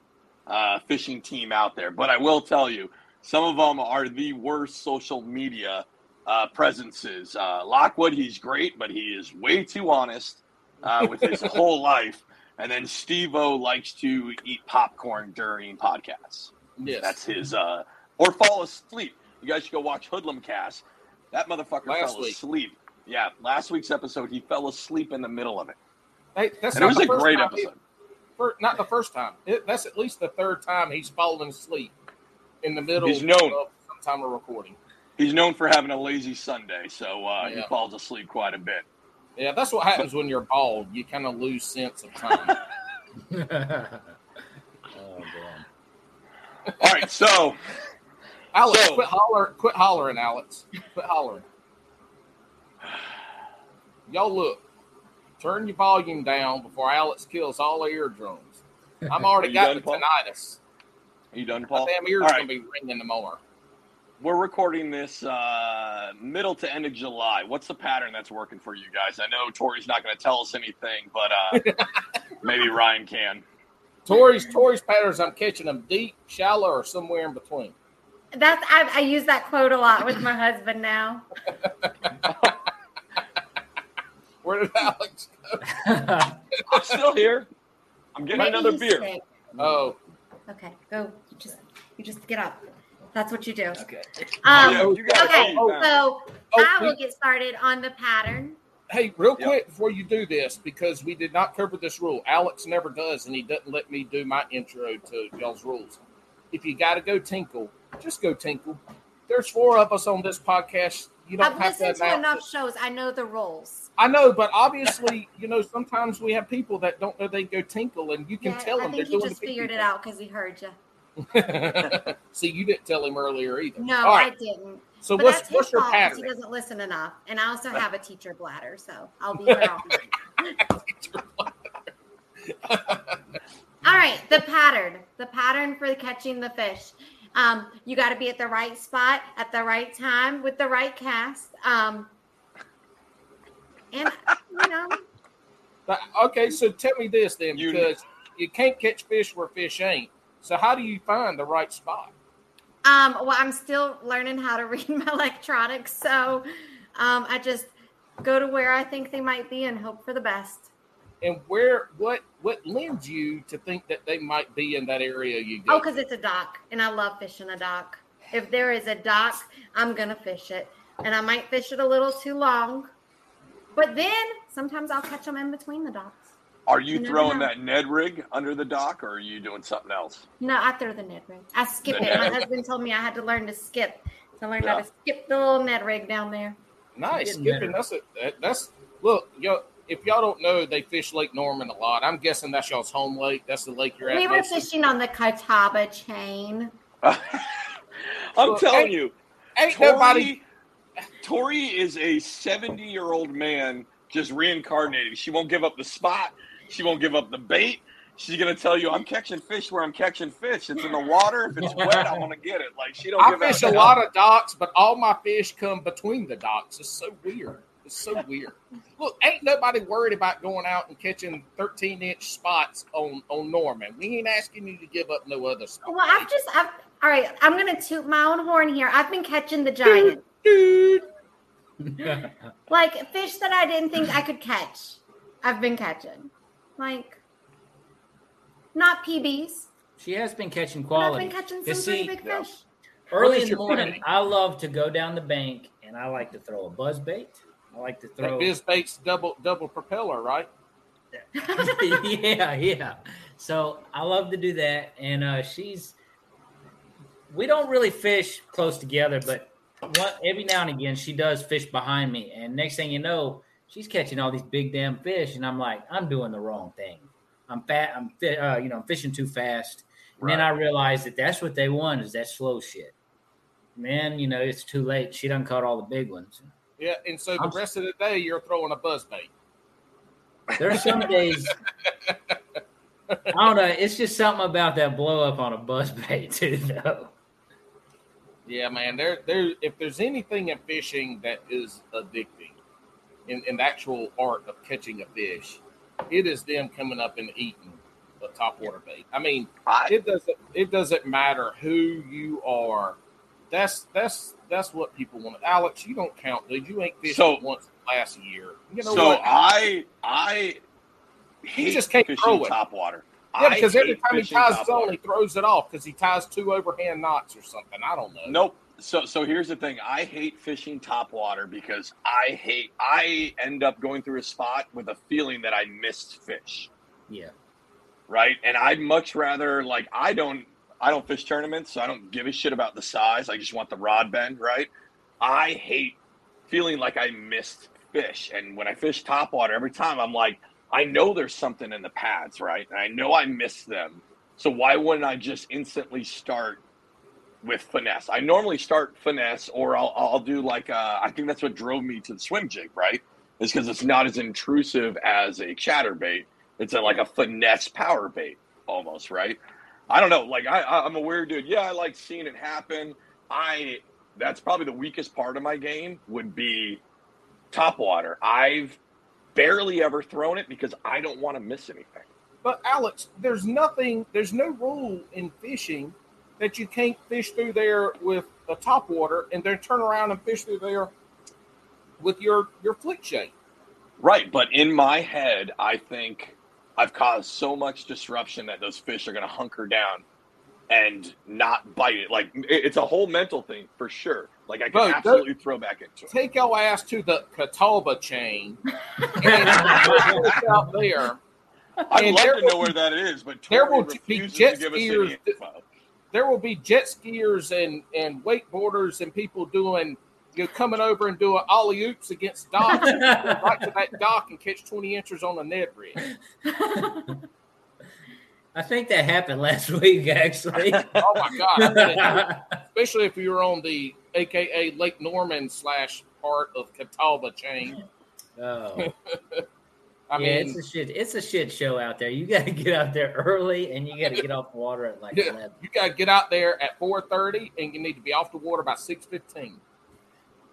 uh, fishing team out there. But I will tell you, some of them are the worst social media uh, presences. Uh, Lockwood, he's great, but he is way too honest uh, with his whole life. And then Steve-O likes to eat popcorn during podcasts. Yes. That's his uh, – or fall asleep. You guys should go watch Hoodlum Cast. That motherfucker last fell week. asleep. Yeah, last week's episode, he fell asleep in the middle of it. Hey, that's and it was a great episode. For, not the first time. It, that's at least the third time he's fallen asleep in the middle he's known, of some time of recording. He's known for having a lazy Sunday, so uh, yeah. he falls asleep quite a bit. Yeah, that's what happens but, when you're bald. You kind of lose sense of time. Oh, damn. All right, so... Alex, so, quit, holler, quit hollering, Alex. Quit hollering. Y'all look. Turn your volume down before Alex kills all the eardrums. I'm already got the Paul? tinnitus. Are you done, Paul? My damn ears all right. going to be ringing tomorrow. We're recording this uh, middle to end of July. What's the pattern that's working for you guys? I know Tori's not going to tell us anything, but uh, Maybe Ryan can. Tori's Tori's patterns, I'm catching them deep, shallow, or somewhere in between. That's I, I use that quote a lot with my husband now. Where did Alex go? I'm still here. I'm getting Maybe another beer. Sick. Oh. Okay, go. You just you just get up. That's what you do. Okay. Um, yeah, you okay. Oh, so oh, I will get started on the pattern. Hey, real quick yep. before you do this, because we did not cover this rule. Alex never does, and he doesn't let me do my intro to y'all's rules. If you got to go tinkle, just go tinkle. There's four of us on this podcast. You don't I've have listened to, to enough it. shows. I know the rules. I know, but obviously, you know, sometimes we have people that don't know they go tinkle, and you can yeah, tell I them. I think he just figured it out because he heard you. See, you didn't tell him earlier either. No, right. I didn't. So but what's, what's your pattern? He doesn't listen enough, and I also have a teacher bladder, so I'll be here all night. All right, the pattern. The pattern for catching the fish. Um, you got to be at the right spot at the right time with the right cast. Um, and, you know. Okay, so tell me this then, you because know. you can't catch fish where fish ain't. So how do you find the right spot? Um, well, I'm still learning how to read my electronics, so um, I just go to where I think they might be and hope for the best. And where, what, what lends you to think that they might be in that area you go? Oh, because it's a dock, and I love fishing a dock. If there is a dock, I'm gonna fish it, and I might fish it a little too long, but then sometimes I'll catch them in between the docks. Are you, you throwing that Ned rig under the dock, or are you doing something else? No, I throw the Ned rig. I skip the it. Ned. My husband told me I had to learn to skip. So I learned yeah. how to skip the little Ned rig down there. Nice. Skipping. That's a, that's look, yo, if y'all don't know, they fish Lake Norman a lot. I'm guessing that's y'all's home lake. That's the lake you're at. We were mostly. fishing on the Catawba chain. I'm so, telling ain't, you. Ain't Tori, nobody. Tori is a seventy-year-old man just reincarnated. She won't give up the spot. She won't give up the bait. She's going to tell you, I'm catching fish where I'm catching fish. It's in the water. If it's wet, I want to get it. Like she don't. I give fish a lot of docks, but all my fish come between the docks. It's so weird. It's so weird. Look, ain't nobody worried about going out and catching thirteen-inch spots on, on Norman. We ain't asking you to give up no other spot. Well, I've just – I've all right, I'm going to toot my own horn here. I've been catching the giant. Dude, dude. Like fish that I didn't think I could catch, I've been catching. Like, not P Bs. She has been catching quality. I've been catching some see, pretty big fish. Early in the morning, I love to go down the bank, and I like to throw a buzz bait. I like to throw... That Biz Baits double, double propeller, right? yeah, yeah. So I love to do that, and uh, she's... We don't really fish close together, but one, every now and again, she does fish behind me, and next thing you know... She's catching all these big damn fish, and I'm like, I'm doing the wrong thing. I'm fat. I'm uh, you know, I'm fishing too fast. And right. then I realized that that's what they want is that slow shit. Man, you know, it's too late. She done caught all the big ones. Yeah, and so the I'm, rest of the day you're throwing a buzz bait. There's some days. I don't know. It's just something about that blow up on a buzz bait too, though. Yeah, man. There, there. If there's anything in fishing that is addicting. In, in the actual art of catching a fish, it is them coming up and eating the topwater bait. I mean, I, it doesn't it doesn't matter who you are. That's that's that's what people want. Alex, you don't count, dude. You ain't fishing so, once last year. You know so what? I I he just can't throw it topwater. Yeah, because every time he ties his own, he throws it off because he ties two overhand knots or something. I don't know. Nope. So so here's the thing. I hate fishing topwater because I hate – I end up going through a spot with a feeling that I missed fish. Yeah. Right? And I'd much rather – like I don't I don't fish tournaments, so I don't give a shit about the size. I just want the rod bend, right? I hate feeling like I missed fish. And when I fish topwater, every time I'm like, I know there's something in the pads, right? And I know I missed them. So why wouldn't I just instantly start – with finesse. I normally start finesse or I'll, I'll do like, uh, I think that's what drove me to the swim jig, right? Is because it's not as intrusive as a chatterbait. It's a, like a finesse power bait almost, right? I don't know. Like I, I'm a weird dude. Yeah, I like seeing it happen. I, that's probably the weakest part of my game would be topwater. I've barely ever thrown it because I don't want to miss anything. But Alex, there's nothing, there's no rule in fishing that you can't fish through there with a topwater and then turn around and fish through there with your, your flick shake. Right, but in my head, I think I've caused so much disruption that those fish are going to hunker down and not bite it. Like, it's a whole mental thing for sure. Like, I can Bro, absolutely throw back into it. Take your ass to the Catawba chain and out there. I'd and love to will, know where that is, but there will be jet skiers. There will be jet skiers and, and wakeboarders and people doing, you know, coming over and doing ollie oops against docks, right to that dock and catch twenty inches on a Ned rig. I think that happened last week, actually. Oh my God! I mean, especially if you were on the A K A Lake Norman slash part of Catawba chain. Oh. I yeah, mean, it's a shit. It's a shit show out there. You got to get out there early, and you got to get off the water at like yeah, eleven. You got to get out there at four thirty, and you need to be off the water by six fifteen.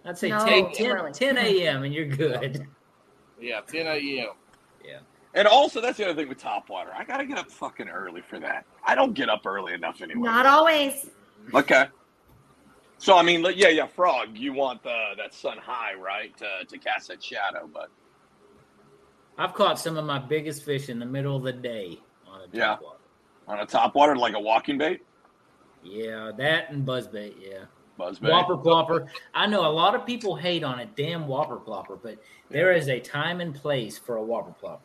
I'd say no, ten a.m. and you're good. Yeah, ten a.m. Yeah. And also, that's the other thing with topwater. I got to get up fucking early for that. I don't get up early enough anyway. Not always. Okay. So, I mean, yeah, yeah, Frog, you want the, that sun high, right, uh, to cast that shadow. But I've caught some of my biggest fish in the middle of the day on a topwater. Yeah. On a topwater, like a walking bait? Yeah, that and buzz bait, yeah. Whopper Plopper. I know a lot of people hate on a damn Whopper Plopper, but there is a time and place for a Whopper Plopper.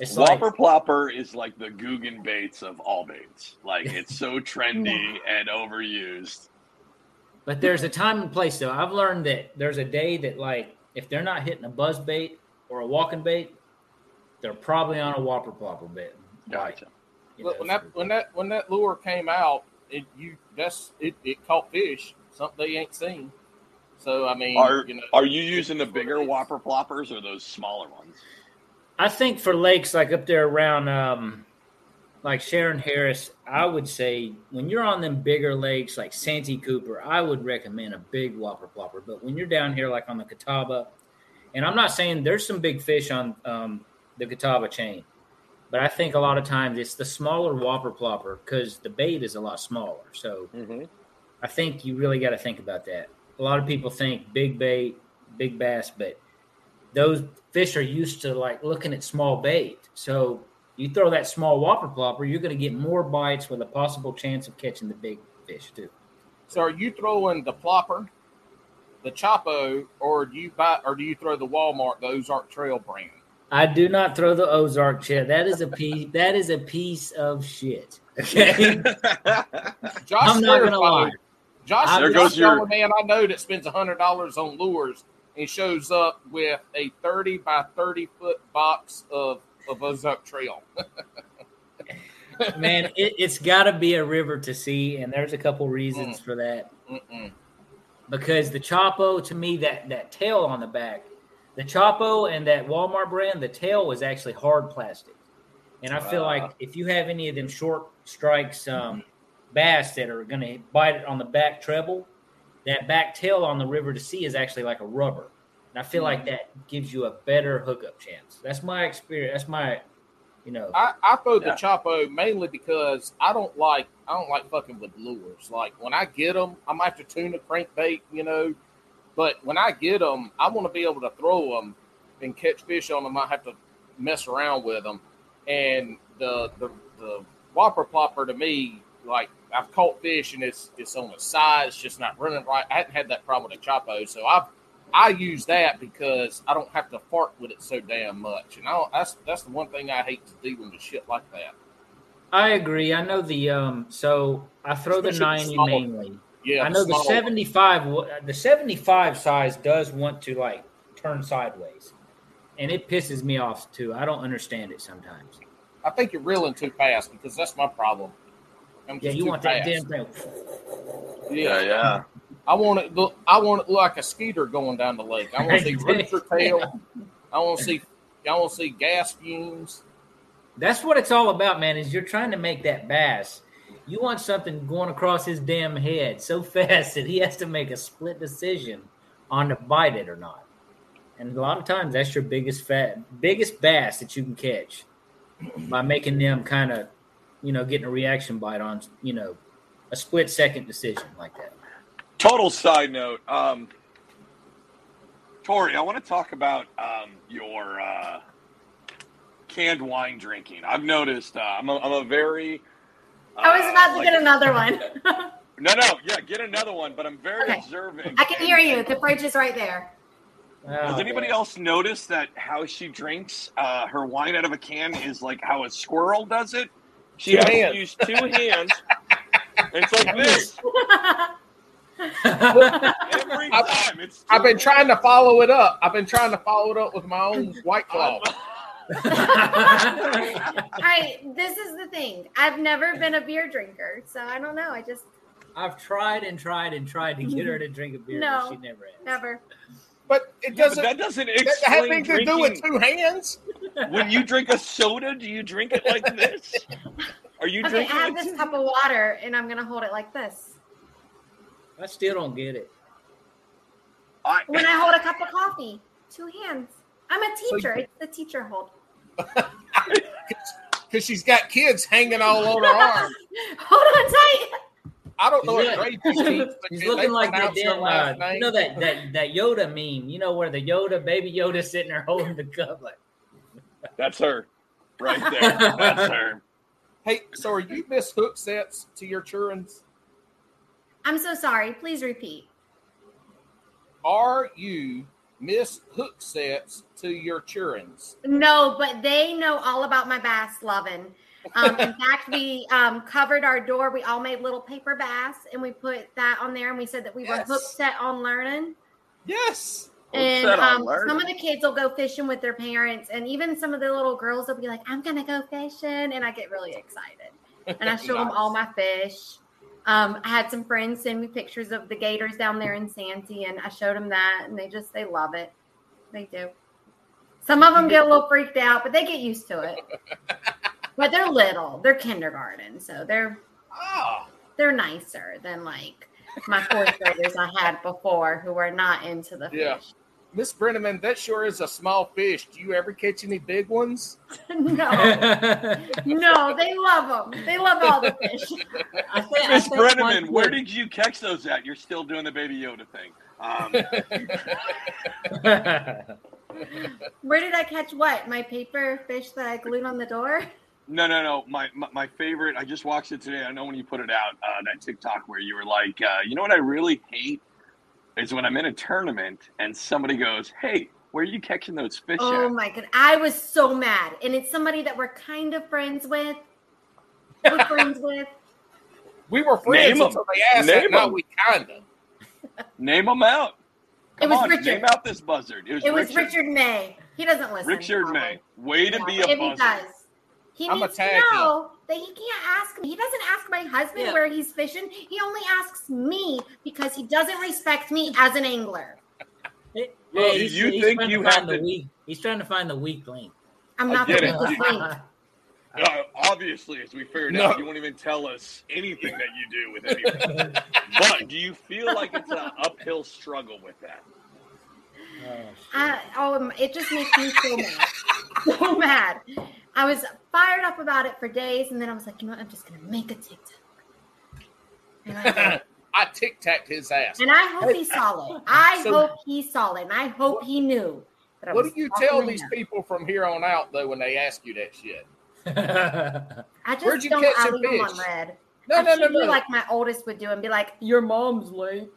It's Whopper like, Plopper is like the Guggen Baits of all baits. Like, it's so trendy and overused. But there's a time and place, though. I've learned that there's a day that, like, if they're not hitting a buzz bait or a walking bait, they're probably on a Whopper Plopper bait. Gotcha. Like, Look, know, when that when that when that lure came out, it you that's it, it caught fish. Something they ain't seen. So, I mean, are you, know, are you using the bigger Whopper Ploppers or those smaller ones? I think for lakes, like up there around, um, like Sharon Harris, I would say when you're on them bigger lakes like Santee Cooper, I would recommend a big Whopper Plopper. But when you're down here like on the Catawba, and I'm not saying there's some big fish on um, the Catawba chain, but I think a lot of times it's the smaller Whopper Plopper because the bait is a lot smaller. So, mm-hmm. I think you really got to think about that. A lot of people think big bait, big bass, but those fish are used to like looking at small bait. So you throw that small Whopper Plopper, you're going to get more bites with a possible chance of catching the big fish too. So are you throwing the Plopper, the Chapo, or do you buy, or do you throw the Walmart, the Ozark Trail brand? I do not throw the Ozark Trail. That is a piece. That is a piece of shit. Okay, Josh, I'm not going to lie. Josh is the your... man I know that spends one hundred dollars on lures and shows up with a thirty by thirty foot box of, of Ozark Trail. Man, it, it's got to be a river to see, and there's a couple reasons mm. for that. Mm-mm. Because the Chapo, to me, that, that tail on the back, the Chapo and that Walmart brand, the tail was actually hard plastic. And I feel uh, like if you have any of them short strikes um, – bass that are going to bite it on the back treble, that back tail on the river to sea is actually like a rubber. And I feel mm-hmm. like that gives you a better hookup chance. That's my experience. That's my, you know. I, I throw yeah. the Chapo mainly because I don't like, I don't like fucking with lures. Like when I get them, I might have to tune a crankbait, you know, but when I get them, I want to be able to throw them and catch fish on them. I have to mess around with them. And the, the, the Whopper Plopper to me, like, I've caught fish and it's it's on the side, it's just not running right. I hadn't had that problem with a Chapo, so I I use that because I don't have to fart with it so damn much. And I that's that's the one thing I hate to dealing with shit like that. I agree. I know the um. So I throw especially the ninety mainly. Yeah, I know the, the seventy-five. The seventy-five size does want to like turn sideways, and it pisses me off too. I don't understand it sometimes. I think you're reeling too fast because that's my problem. Yeah, you want fast. That damn thing. Yeah, yeah. I want it. Look, I want it look like a skeeter going down the lake. I want to see rooster tail. I want to see. I want to see gas fumes. That's what it's all about, man. Is you're trying to make that bass. You want something going across his damn head so fast that he has to make a split decision on to bite it or not. And a lot of times, that's your biggest fat, biggest bass that you can catch by making them kind of, you know, getting a reaction bite on, you know, a split second decision like that. Total side note. Um, Tori, I want to talk about um, your uh, canned wine drinking. I've noticed uh, I'm, a, I'm a very. Uh, I was about to like, get another one. no, no. Yeah, get another one. But I'm very okay. observant. I can hear you. The fridge is right there. Oh, Does anybody man. else notice that how she drinks uh, her wine out of a can is like how a squirrel does it? She yeah. has to use two hands. It's like this. Every I've, time. It's I've been trying to follow it up. I've been trying to follow it up with my own White Claw. All right, this is the thing. I've never been a beer drinker, so I don't know. I just I've tried and tried and tried to get her to drink a beer, no, but she never has. Never. But it doesn't. Yeah, but that doesn't explain drinking. That has nothing to do with two hands. When you drink a soda, do you drink it like this? Are you okay, drinking? I have like this cup of water, and I'm gonna hold it like this. I still don't get it. I, when I hold a cup of coffee, two hands. I'm a teacher. It's the teacher hold. Because she's got kids hanging all over her arm. Hold on tight. I don't know what grade she's teaching. He's looking like that damn, uh, you know that, that, that Yoda meme, you know, where the Yoda, baby Yoda's sitting there holding the cup. Like. That's her right there. That's her. Hey, so are you miss hook sets to your churns? I'm so sorry. Please repeat. Are you miss hook sets to your churns? No, but they know all about my bass loving. Um, in fact, we um, covered our door. We all made little paper bass, and we put that on there, and we said that we yes. were hook set on learning. Yes. And um, some of the kids will go fishing with their parents, and even some of the little girls will be like, I'm going to go fishing, and I get really excited. And I show nice. them all my fish. Um, I had some friends send me pictures of the gators down there in Santee, and I showed them that, and they just, they love it. They do. Some of them get a little freaked out, but they get used to it. But they're little. They're kindergarten, so they're oh. they're nicer than like my fourth graders I had before who were not into the yeah. fish. Miss Brenneman, that sure is a small fish. Do you ever catch any big ones? no. No, they love them. They love all the fish. Miss Brenneman, where did you catch those at? You're still doing the Baby Yoda thing. Um. Where did I catch what? My paper fish that I glued on the door? No, no, no. My, my my favorite, I just watched it today. I know when you put it out, uh, that TikTok where you were like, uh, you know what I really hate is when I'm in a tournament and somebody goes, hey, where are you catching those fish oh at? Oh, my God. I was so mad. And it's somebody that we're kind of friends with. We're friends with. We were friends Name until them. They asked Name that. Now we kind of. Name them out. Come it was on, Richard. Name out this buzzard. It was, it was Richard. Richard May. He doesn't listen. Richard probably. May. Way to yeah, be a if buzzard. He does. He I'm needs to know him. That he can't ask me. He doesn't ask my husband yeah. where he's fishing. He only asks me because he doesn't respect me as an angler. It, well, he's, you he's think you have the weak? He's trying to find the weak link. I'm not the weak link. Uh, obviously, as we figured no. out, you won't even tell us anything that you do with anyone. But do you feel like it's an uphill struggle with that? Oh, I, oh, it just makes me so mad. So mad. I was fired up about it for days, and then I was like, you know what? I'm just going to make a TikTok. I tic-tacked his ass. And I hope he saw it. I so, hope he saw it, and I hope what, he knew. That I what do you tell these him. people from here on out, though, when they ask you that shit? I just Where'd you don't catch I leave them on red. No, I no, no, no. Like my oldest would do and be like, your mom's lake.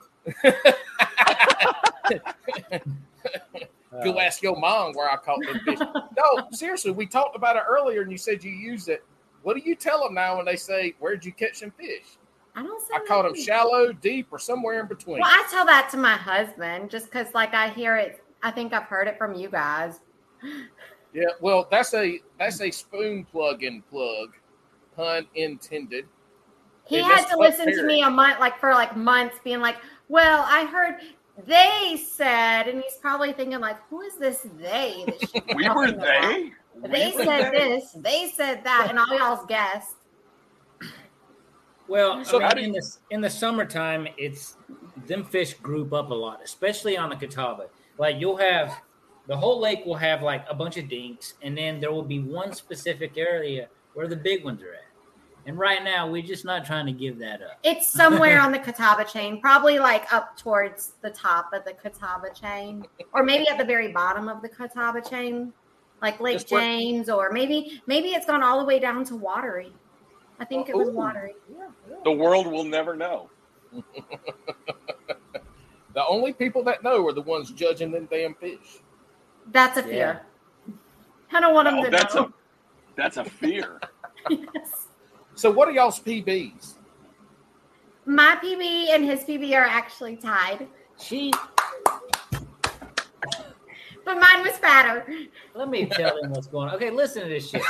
Go ask your mom where I caught the fish. No, seriously, we talked about it earlier, and you said you used it. What do you tell them now when they say, "Where'd you catch some fish?" I don't. Say I caught them shallow, deep, or somewhere in between. Well, I tell that to my husband just because, like, I hear it. I think I've heard it from you guys. Yeah, well, that's a that's a spoon plug-in plug, pun intended. He and had to listen parody. to me a month, like for like months, being like, "Well, I heard." They said, and he's probably thinking, like, who is this they? That we were they? We they were said they. this. They said that. And all y'all's guessed. Well, so I mean, in, the, in the summertime, it's them fish group up a lot, especially on the Catawba. Like, you'll have the whole lake will have like a bunch of dinks, and then there will be one specific area where the big ones are at. And right now, we're just not trying to give that up. It's somewhere on the Catawba chain, probably like up towards the top of the Catawba chain, or maybe at the very bottom of the Catawba chain, like Lake just James, what? or maybe maybe it's gone all the way down to Watery. I think oh, it was Watery. Yeah, yeah. The world will never know. The only people that know are the ones judging them damn fish. That's a fear. Yeah. I don't want them oh, to that's know. A, that's a fear. Yes. So what are y'all's P Bs? My P B and his P B are actually tied. She, but mine was fatter. Let me tell him what's going on. Okay, listen to this shit.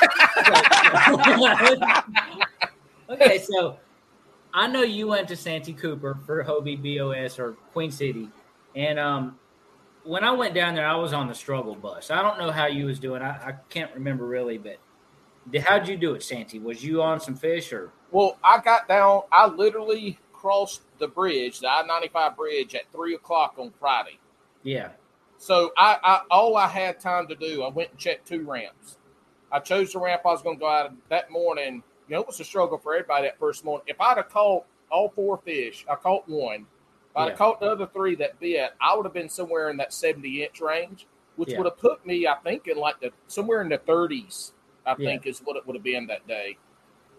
Okay, so I know you went to Santee Cooper for Hobie B O S or Queen City, and um, when I went down there, I was on the struggle bus. I don't know how you was doing. I, I can't remember really, but. How'd you do it, Santee? Was you on some fish or? Well, I got down. I literally crossed the bridge, the I ninety-five bridge, at three o'clock on Friday. Yeah. So I, I all I had time to do, I went and checked two ramps. I chose the ramp I was going to go out that morning. You know, it was a struggle for everybody that first morning. If I'd have caught all four fish, I caught one. If I'd yeah. have caught the other three that bit, I would have been somewhere in that seventy-inch range, which yeah. would have put me, I think, in like the somewhere in the thirties. I yeah. think is what it would have been that day.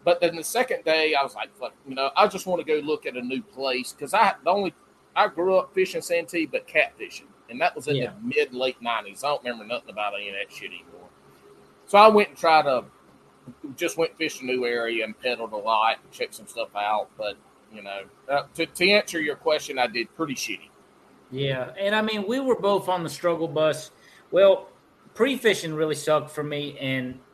But then the second day, I was like, fuck, you know, I just want to go look at a new place. Because I the only I grew up fishing Santee, but catfishing. And that was in yeah. the mid-late nineties. I don't remember nothing about any of that shit anymore. So I went and tried to just went fish a new area and peddled a lot and checked some stuff out. But, you know, uh, to, to answer your question, I did pretty shitty. Yeah. And, I mean, we were both on the struggle bus. Well, pre-fishing really sucked for me, and –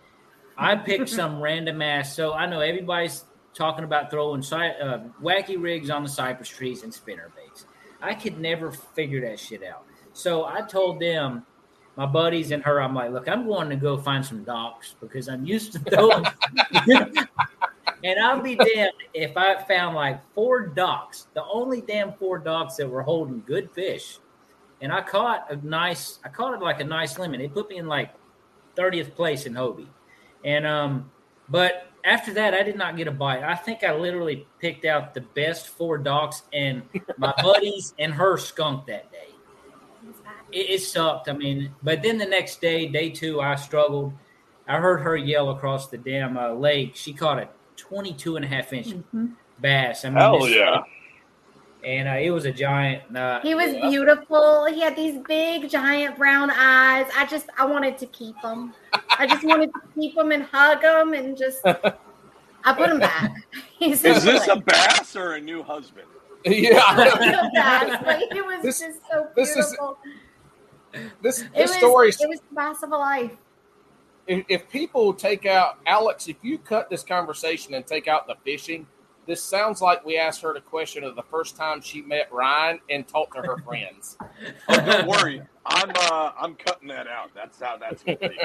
I picked some random ass. So I know everybody's talking about throwing uh, wacky rigs on the cypress trees and spinner baits. I could never figure that shit out. So I told them, my buddies and her, I'm like, look, I'm going to go find some docks because I'm used to throwing. And I'll be damned if I found like four docks, the only damn four docks that were holding good fish. And I caught a nice, I caught it like a nice limit. It put me in like thirtieth place in Hobie. And, um, but after that, I did not get a bite. I think I literally picked out the best four docks, and my buddies and her skunked that day. It, it sucked. I mean, but then the next day, day two, I struggled. I heard her yell across the damn uh, lake. She caught a twenty-two and a half inch mm-hmm. bass. I mean, hell yeah. And uh, it was a giant. Uh, he was yeah. beautiful. He had these big, giant brown eyes. I just, I wanted to keep them. I just wanted to keep him and hug him and just, I put him back. Is this a bass or a new husband? Yeah. I bass, but it was this, just so beautiful. This, is, this, this story. It was the bass of a life. If, if people take out, Alex, if you cut this conversation and take out the fishing, this sounds like we asked her the question of the first time she met Ryan and talked to her friends. Oh, don't worry, I'm uh, I'm cutting that out. That's how that's going to be.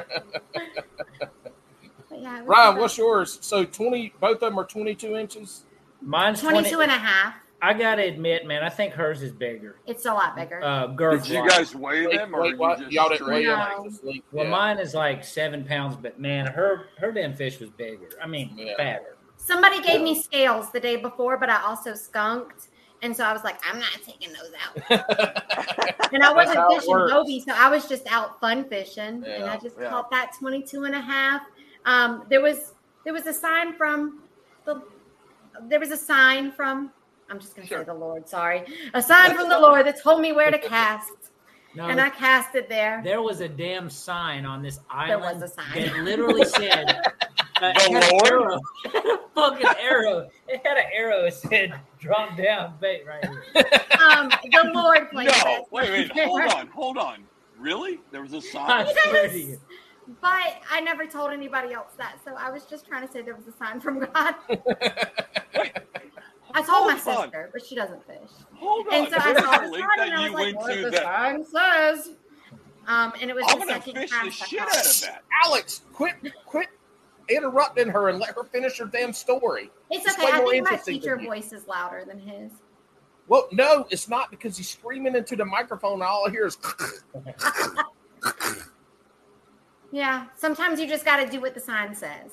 Yeah, Ryan, about- what's yours? So twenty, both of them are twenty-two inches. Mine's twenty-two and a half. I gotta admit, man, I think hers is bigger. It's a lot bigger. Uh, Did you guys weigh like, them, or like, you just y'all didn't weigh them? No. Like, well, yeah. mine is like seven pounds, but man, her her damn fish was bigger. I mean, yeah. fatter. Somebody gave me scales the day before, but I also skunked. And so I was like, I'm not taking those out. And I wasn't fishing Hobie, so I was just out fun fishing. Yeah, and I just yeah. caught that twenty-two and a half. Um, there was there was a sign from the there was a sign from I'm just gonna sure. say the Lord, sorry. A sign from the Lord that told me where to cast. No, and I cast it there. There was a damn sign on this island. There was a sign that literally said Uh, the Lord? It had a fucking arrow. It had an arrow that said, drop down bait right here. Um, the Lord played No, wait, wait, hold on, hold on. Really? There was a sign? Yes, but I never told anybody else that, so I was just trying to say there was a sign from God. I told hold my sister, on. But she doesn't fish. Hold on. And so There's I saw the sign, and I was like, what the sign says? Um, and it was I'm the second fish time. The shit out of that. Alex, quit, quit. Interrupting her and let her finish her damn story. It's okay. I think my teacher voice is louder than his. Well, no, it's not because he's screaming into the microphone. All I hear is Yeah, sometimes you just got to do what the sign says.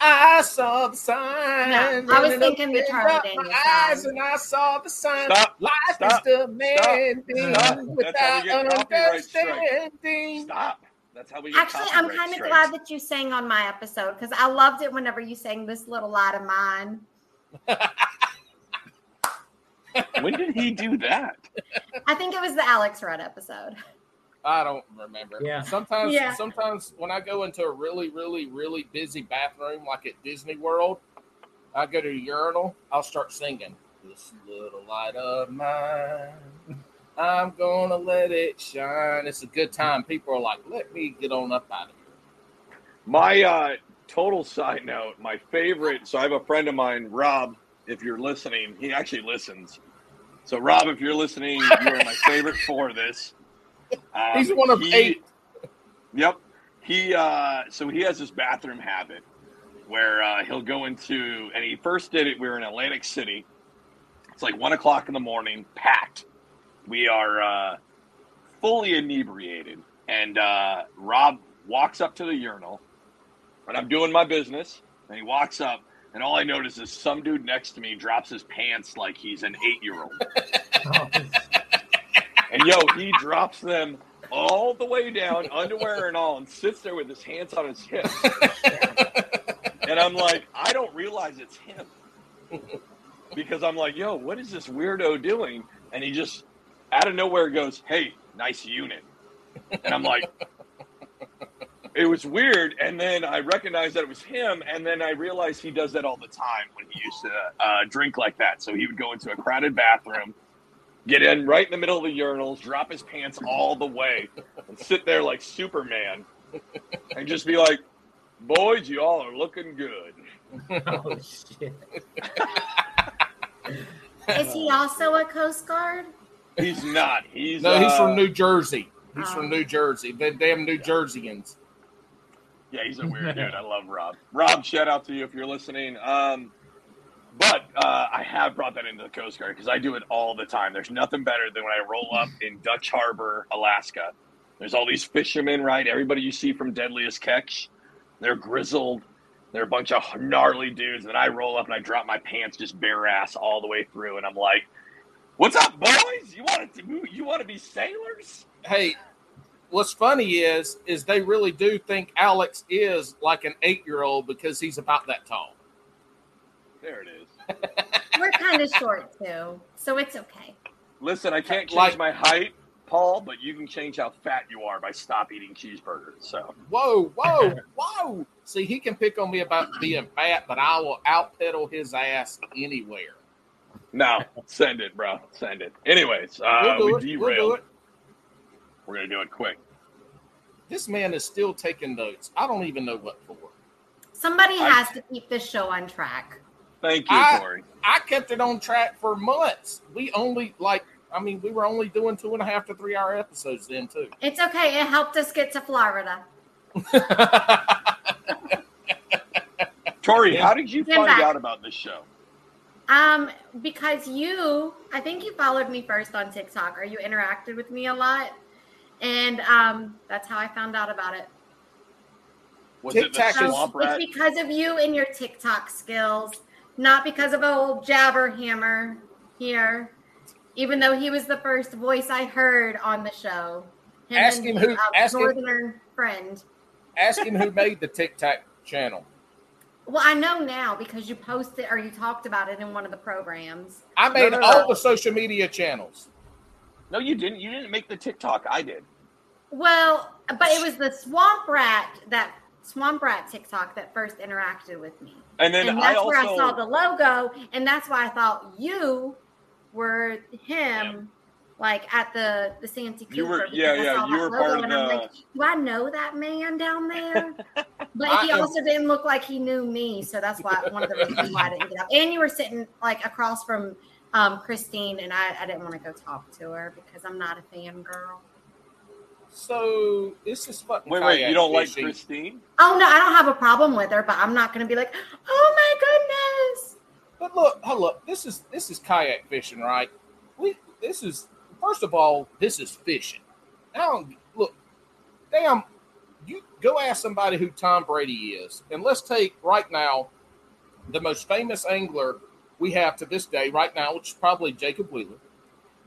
I saw the sign. No, I was thinking the Charlie Daniels. My eyes and I saw the sign. Stop. Life Stop. is demanding Stop. without understanding. Stop. That's how we get Actually, I'm kind of glad that you sang on my episode because I loved it whenever you sang This Little Light of Mine. When did he do that? I think it was the Alex Rudd episode. I don't remember. Yeah. Sometimes, yeah. sometimes when I go into a really, really, really busy bathroom, like at Disney World, I go to a urinal. I'll start singing. This little light of mine, I'm gonna let it shine. It's a good time. People are like, "Let me get on up out of here." My uh, total side note. My favorite. So I have a friend of mine, Rob. If you're listening, he actually listens. So Rob, if you're listening, you're my favorite for this. Um, He's one of he, eight. Yep. He uh, so he has this bathroom habit where uh, he'll go into, and he first did it. We were in Atlantic City. It's like one o'clock in the morning, packed. We are uh, fully inebriated, and uh, Rob walks up to the urinal, and I'm doing my business, and he walks up, and all I notice is some dude next to me drops his pants like he's an eight-year-old. Oh. And, yo, he drops them all the way down, underwear and all, and sits there with his hands on his hips. And I'm like, I don't realize it's him. Because I'm like, yo, what is this weirdo doing? And he just, out of nowhere, goes, hey, nice unit. And I'm like, it was weird. And then I recognized that it was him. And then I realized he does that all the time when he used to uh, drink like that. So he would go into a crowded bathroom, get in right in the middle of the urinals, drop his pants all the way, and sit there like Superman and just be like, boys, you all are looking good. Oh, shit. Is he also a Coast Guard? He's not. He's No, he's uh, from New Jersey. He's um, from New Jersey. The damn New yeah. Jerseyans. Yeah, he's a weird dude. I love Rob. Rob, shout out to you if you're listening. Um, But uh, I have brought that into the Coast Guard because I do it all the time. There's nothing better than when I roll up in Dutch Harbor, Alaska. There's all these fishermen, right? Everybody you see from Deadliest Catch, they're grizzled. They're a bunch of gnarly dudes. And I roll up and I drop my pants just bare ass all the way through. And I'm like, what's up, boys? You want to you want to be sailors? Hey, what's funny is, is they really do think Alex is like an eight-year-old because he's about that tall. There it is. We're kind of short, too, so it's okay. Listen, I can't change my height, Paul, but you can change how fat you are by stop eating cheeseburgers. So Whoa, whoa, whoa. See, he can pick on me about being fat, but I will outpedal his ass anywhere. No, send it, bro. Send it. Anyways, uh, we'll we derailed. We'll We're going to do it quick. This man is still taking notes. I don't even know what for. Somebody I, has to keep this show on track. Thank you, I, Tori. I kept it on track for months. We only, like, I mean, we were only doing two and a half to three hour episodes then, too. It's okay. It helped us get to Florida. Tori, how did you Stand find back. out about this show? Um, because you, I think you followed me first on TikTok, or you interacted with me a lot. And um, that's how I found out about it. Was it the Swamp Rat? It's because of you and your TikTok skills. Not because of old Jabberhammer here, even though he was the first voice I heard on the show. Him ask him who. Ask northern him, friend. Ask him who made the TikTok channel. Well, I know now because you posted or you talked about it in one of the programs. I made no, no, all no. the social media channels. No, you didn't. You didn't make the TikTok. I did. Well, but it was the Swamp Rat that. Swamp Rat TikTok that first interacted with me. And then and that's I also, where I saw the logo, and that's why I thought you were him, yeah. like at the, the Santee Cooper. You were, yeah, yeah, you were part of and the... I'm like, do I know that man down there? But I, he also didn't look like he knew me, so that's why one of the reasons why I didn't get up. And you were sitting like across from um, Christine, and I, I didn't want to go talk to her because I'm not a fangirl. So this is fucking. Wait, wait, you don't like Christine? Oh no, I don't have a problem with her, but I'm not going to be like, oh my goodness. But look, oh, look, this is this is kayak fishing, right? We this is first of all, this is fishing. I don't look. Damn, you go ask somebody who Tom Brady is, and let's take right now the most famous angler we have to this day right now, which is probably Jacob Wheeler.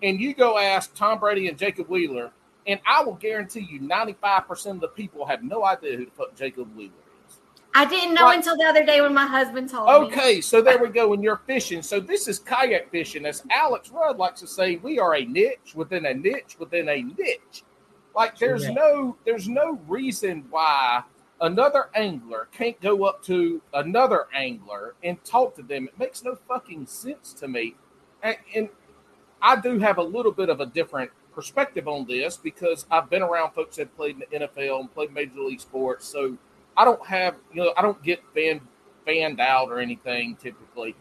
And you go ask Tom Brady and Jacob Wheeler, and I will guarantee you ninety-five percent of the people have no idea who the fuck Jacob Wheeler is. I didn't know like, until the other day when my husband told okay, me. Okay, so there we go, and you're fishing. So this is kayak fishing. As Alex Rudd likes to say, we are a niche within a niche within a niche. Like there's yeah. no there's no reason why another angler can't go up to another angler and talk to them. It makes no fucking sense to me. And, and I do have a little bit of a different perspective on this because I've been around folks that played in the N F L and played major league sports. So I don't have, you know, I don't get fan, fanned out or anything typically.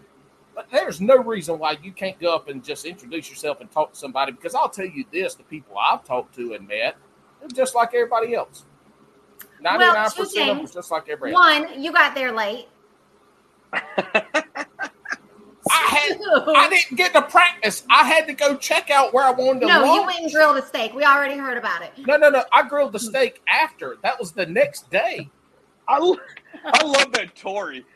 But there's no reason why you can't go up and just introduce yourself and talk to somebody, because I'll tell you this, the people I've talked to and met, they're just like everybody else. ninety-nine percent well, two things. Of them just like everybody else. One, you got there late. I, had, I didn't get to practice. I had to go check out where I wanted to No, lunch. You went and grilled the steak. We already heard about it. No, no, no. I grilled the steak after. That was the next day. I, I love that Tori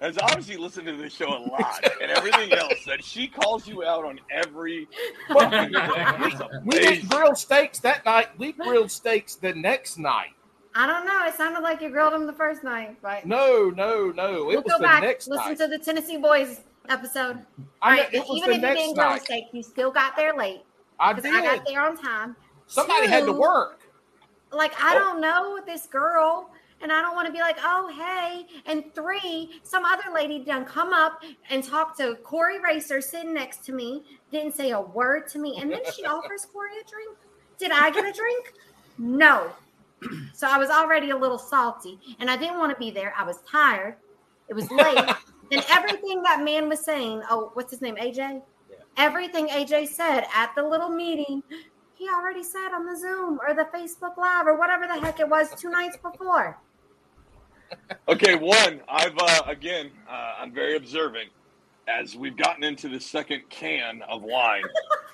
has obviously listened to this show a lot and everything else, that she calls you out on every fucking thing. We didn't grill steaks that night. We grilled steaks the next night. I don't know. It sounded like you grilled them the first night, right? No, no, no. It we'll was go the back, next listen night. Listen to the Tennessee Boys episode. I know, right. It was even the if next you didn't grill the steak, you still got there late. I did. I got there on time. Somebody Two, had to work. Like, I oh. don't know this girl, and I don't want to be like, oh, hey. And three, some other lady done come up and talk to Corey Racer sitting next to me, didn't say a word to me. And then she offers Corey a drink. Did I get a drink? No. So I was already a little salty, and I didn't want to be there. I was tired. It was late. And everything that man was saying, oh, what's his name, A J? Yeah. Everything A J said at the little meeting, he already said on the Zoom or the Facebook Live or whatever the heck it was two nights before. Okay, one, I've, uh, again, uh, I'm very observant. As we've gotten into the second can of wine,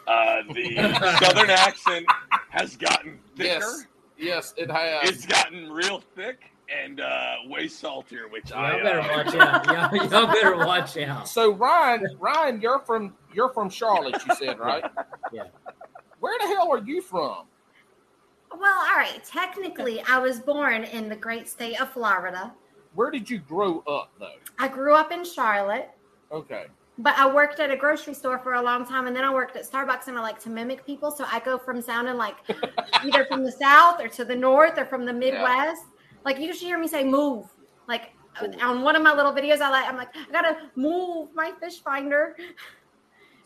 uh, the Southern accent has gotten thicker. Yes. Yes, it has. It's gotten real thick and uh, way saltier, which y'all I better uh, watch out. Y'all, y'all better watch out. So Ryan, Ryan, you're from you're from Charlotte, you said, right? Yeah. Where the hell are you from? Well, all right. Technically, I was born in the great state of Florida. Where did you grow up, though? I grew up in Charlotte. Okay. But I worked at a grocery store for a long time, and then I worked at Starbucks, and I like to mimic people. So I go from sounding like either from the South or to the North or from the Midwest. Yeah. Like, you just hear me say move. Like, Ooh. on one of my little videos, I like, I'm like, I got to move my fish finder.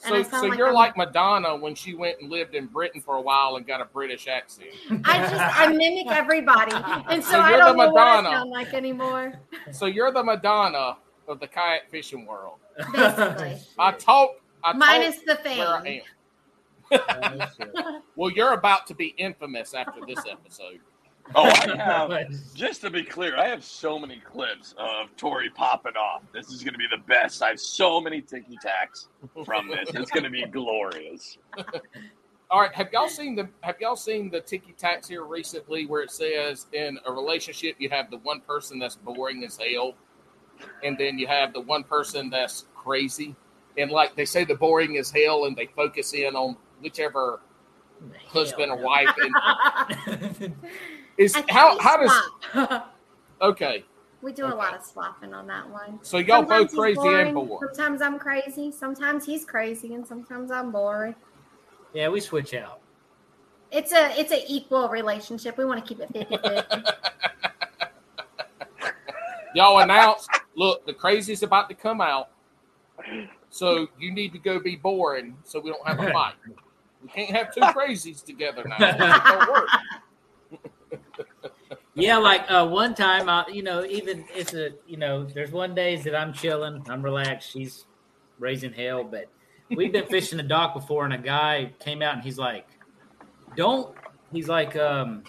And so so like you're I'm, like Madonna when she went and lived in Britain for a while and got a British accent. I just, I mimic everybody. And so, so I don't know what I sound like anymore. So you're the Madonna of the kayak fishing world. Basically. I talk. I Minus talk the fame. Well, you're about to be infamous after this episode. Oh, I have. Just to be clear, I have so many clips of Tori popping off. This is going to be the best. I have so many ticky tacks from this. It's going to be glorious. All right, have y'all seen the Have y'all seen the ticky tacks here recently, where it says in a relationship you have the one person that's boring as hell, and then you have the one person that's crazy, and like they say the boring is hell, and they focus in on whichever husband hell. or wife. And is how how does okay? We do okay. a lot of swapping on that one. So y'all sometimes both crazy boring, and bored. Sometimes I'm crazy, sometimes he's crazy, and sometimes I'm boring. Yeah, we switch out. It's a it's an equal relationship. We want to keep it fifty-fifty. Y'all announce, look, the crazy's about to come out, so you need to go be boring so we don't have a fight. We can't have two crazies together now. It don't work. Yeah, like uh, one time, I, you know, even it's a, you know, there's one days that I'm chilling, I'm relaxed, she's raising hell, but we've been fishing a dock before, and a guy came out, and he's like, don't, he's like, um,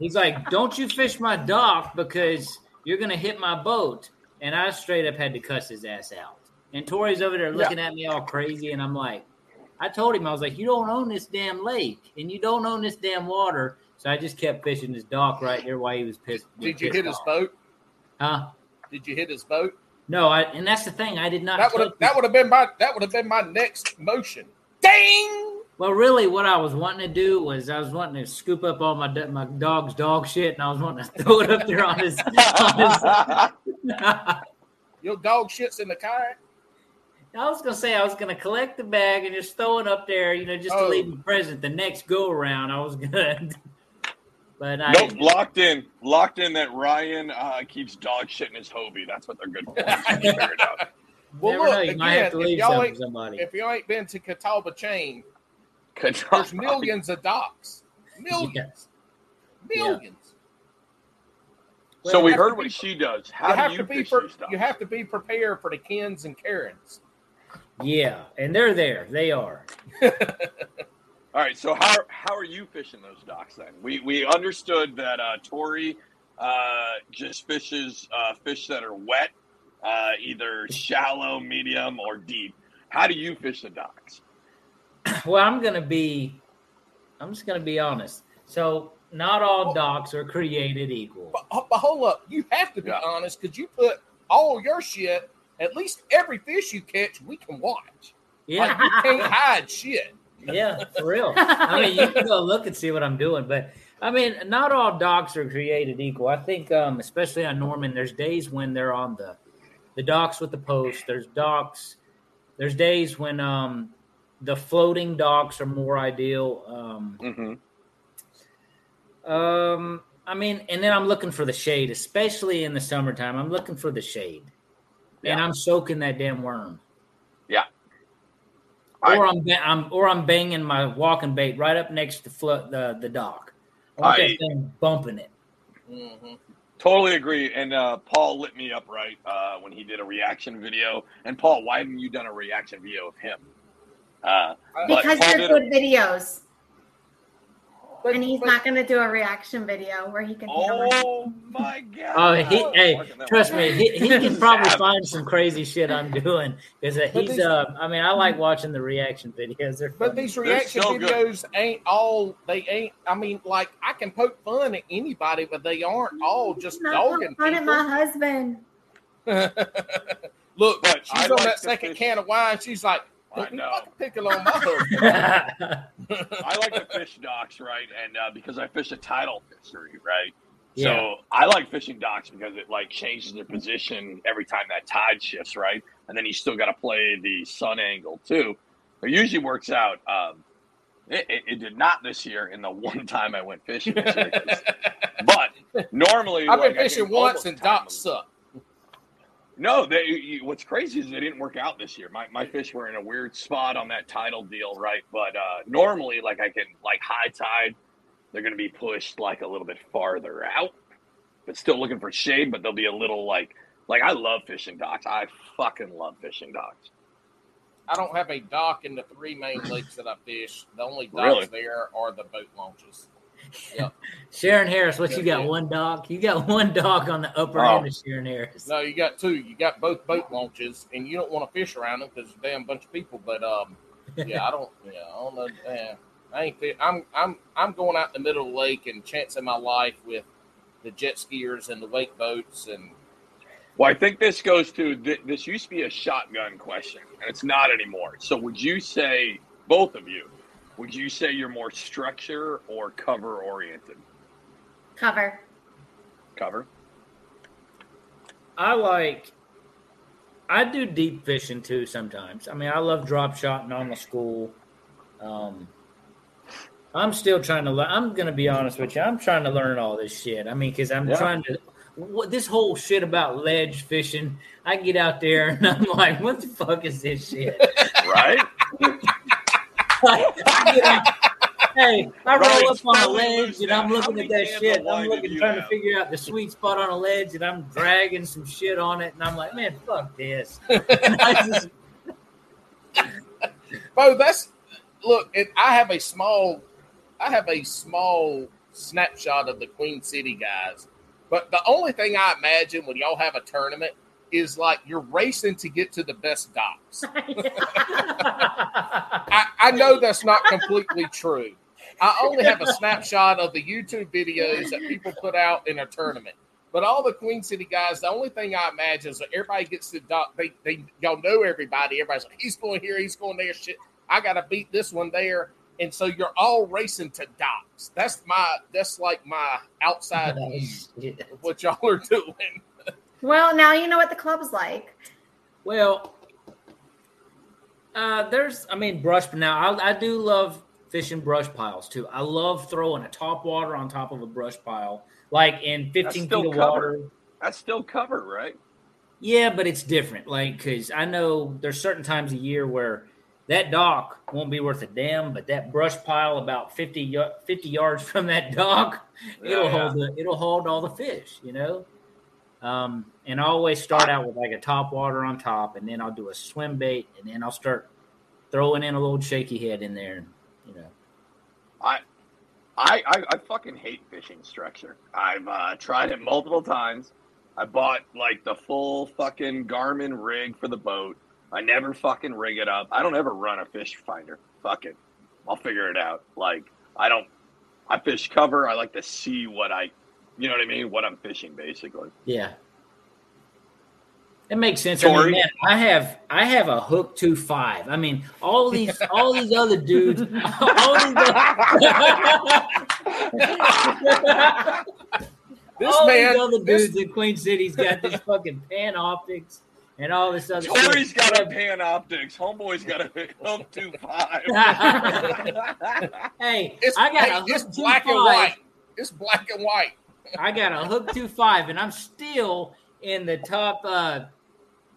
he's like, don't you fish my dock because you're going to hit my boat. And I straight up had to cuss his ass out. And Tori's over there looking yeah. at me all crazy. And I'm like, I told him, I was like, you don't own this damn lake and you don't own this damn water. So I just kept fishing this dock right here while he was pissed. Did you hit his boat? Huh? Did you hit his boat? No, I, and that's the thing. I did not. That would have that would have been my that would have been my next motion. Dang. Well, really, what I was wanting to do was I was wanting to scoop up all my my dog's dog shit, and I was wanting to throw it up there on his. On his Your dog shit's in the kayak. I was gonna say I was gonna collect the bag and just throw it up there, you know, just oh. to leave him present the next go around. I was gonna. But I nope, locked in, locked in that Ryan uh, keeps dog shitting his Hobie. That's what they're good for. Figure it out. Well, never look, know. You again, might have to leave something to somebody. If you ain't been to Catawba chain, Catawba. There's millions of docks. Millions. Yes. Millions. Yeah. Well, so we heard what pre- she does. How you do have you to be for, You have to be prepared for the Kens and Karens. Yeah, and they're there. They are. All right, so how how are you fishing those docks then? We we understood that uh, Tori uh, just fishes uh, fish that are wet, uh, either shallow, medium, or deep. How do you fish the docks? Well, I'm gonna be, I'm just gonna be honest. So not all well, docks are created equal. But, but hold up, you have to be yeah. honest because you put all your shit. At least every fish you catch, we can watch. Yeah, like, you can't hide shit. Yeah, for real. I mean, you can go look and see what I'm doing. But, I mean, not all docks are created equal. I think, um, especially on Norman, there's days when they're on the the docks with the posts. There's docks. There's days when um, the floating docks are more ideal. Um, mm-hmm. um, I mean, and then I'm looking for the shade, especially in the summertime. I'm looking for the shade. Yeah. And I'm soaking that damn worm. Yeah. Or I'm, I'm or I'm banging my walking bait right up next to fl- the the dock. I want I, that thing bumping it. Mm-hmm. Totally agree. And uh, Paul lit me up right uh, when he did a reaction video. And Paul, why haven't you done a reaction video of him? Uh, because they're good a- videos. But, and he's but, not going to do a reaction video where he can. Oh my god! Oh, he, hey, trust me, he, he can probably find some crazy shit I'm doing because uh, he's. These, uh, I mean, I like watching the reaction videos. They're but these reaction so videos good. ain't all. They ain't. I mean, like I can poke fun at anybody, but they aren't all just dogging fun people. At my husband. Look, but she's I on like that second fish. can of wine. She's like. I know. Pickle on my hook. I like to fish docks, right? And uh, because I fish a tidal fishery, right? Yeah. So I like fishing docks because it like changes their position every time that tide shifts, right? And then you still got to play the sun angle too. It usually works out. Um, it, it, it did not this year in the one time I went fishing. This year. But normally, I've been like, fishing once and docks suck. No, they, what's crazy is they didn't work out this year. My my fish were in a weird spot on that tidal deal, right? But uh, normally, like I can, like high tide, they're going to be pushed like a little bit farther out, but still looking for shade. But they'll be a little like, like I love fishing docks. I fucking love fishing docks. I don't have a dock in the three main lakes that I fish. The only docks really? there are the boat launches. Yep. Sharon Harris, what you got? One dock? You got one dock on the upper oh. end of Sharon Harris. No, you got two. You got both boat launches, and you don't want to fish around them because there's a damn bunch of people. But um, yeah, I don't. Yeah, I don't know. Yeah, I ain't. I'm. I'm. I'm going out in the middle of the lake and chancing my life with the jet skiers and the lake boats. And well, I think this goes to th- this used to be a shotgun question, and it's not anymore. So, would you say both of you? Would you say you're more structure or cover oriented? Cover. Cover. I like, I do deep fishing too sometimes. I mean, I love drop shotting on the school. Um, I'm still trying to learn. I'm going to be honest with you. I'm trying to learn all this shit. I mean, because I'm yeah. trying to, what, this whole shit about ledge fishing, I get out there and I'm like, what the fuck is this shit? Right? I out, hey, I roll right, up on a ledge and I'm looking at that shit. I'm looking, trying have? to figure out the sweet spot on a ledge, and I'm dragging some shit on it, and I'm like, man, fuck this. just... Bo, that's look. It, I have a small, I have a small snapshot of the Queen City guys, but the only thing I imagine when y'all have a tournament is like you're racing to get to the best docks. I, I know that's not completely true. I only have a snapshot of the YouTube videos that people put out in a tournament. But all the Queen City guys, the only thing I imagine is that everybody gets to the dock. They, they, y'all know everybody. Everybody's like, he's going here, he's going there. Shit, I got to beat this one there. And so you're all racing to docks. That's my, that's like my outside view of what y'all are doing. Well, now you know what the club's like. Well, uh, there's, I mean, brush. But now I, I do love fishing brush piles too. I love throwing a top water on top of a brush pile, like in fifteen feet of water. That's still cover, right? Yeah, but it's different. Like, because I know there's certain times a year where that dock won't be worth a damn, but that brush pile about fifty, fifty yards from that dock, yeah, it'll yeah. hold the, it'll hold all the fish, you know. Um, and I always start out with like a top water on top, and then I'll do a swim bait, and then I'll start throwing in a little shaky head in there, and, you know. I, I, I, I fucking hate fishing structure. I've uh, tried it multiple times. I bought like the full fucking Garmin rig for the boat. I never fucking rig it up. I don't ever run a fish finder. Fuck it, I'll figure it out. Like I don't. I fish cover. I like to see what I. You know what I mean? What I'm fishing, basically. Yeah. It makes sense. I mean, man, I have I have a Hook two point five. I mean, all these all these other dudes. All these other, this all man, these other dudes this... in Queen City's got this fucking Panoptics and all this other. Tori's stuff. Got a Panoptics. Homeboy's got a Hook two point five. Hey, it's, I got hey, a Hook two point five. Black and white. It's black and white. I got a Hook two point five, and I'm still in the top uh,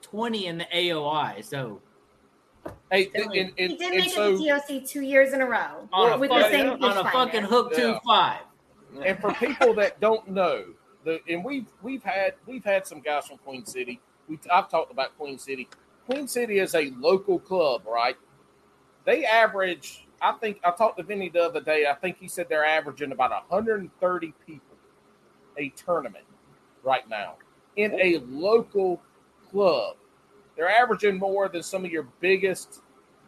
twenty in the A O I. So, hey, and, and, he did and make so, it to T O C two years in a row on with a, the same on a fucking Hook yeah. two point five. And for people that don't know, the and we've we've had we've had some guys from Queen City. We I've talked about Queen City. Queen City is a local club, right? They average. I think I talked to Vinny the other day. I think he said they're averaging about one hundred thirty people a tournament right now in a local club. They're averaging more than some of your biggest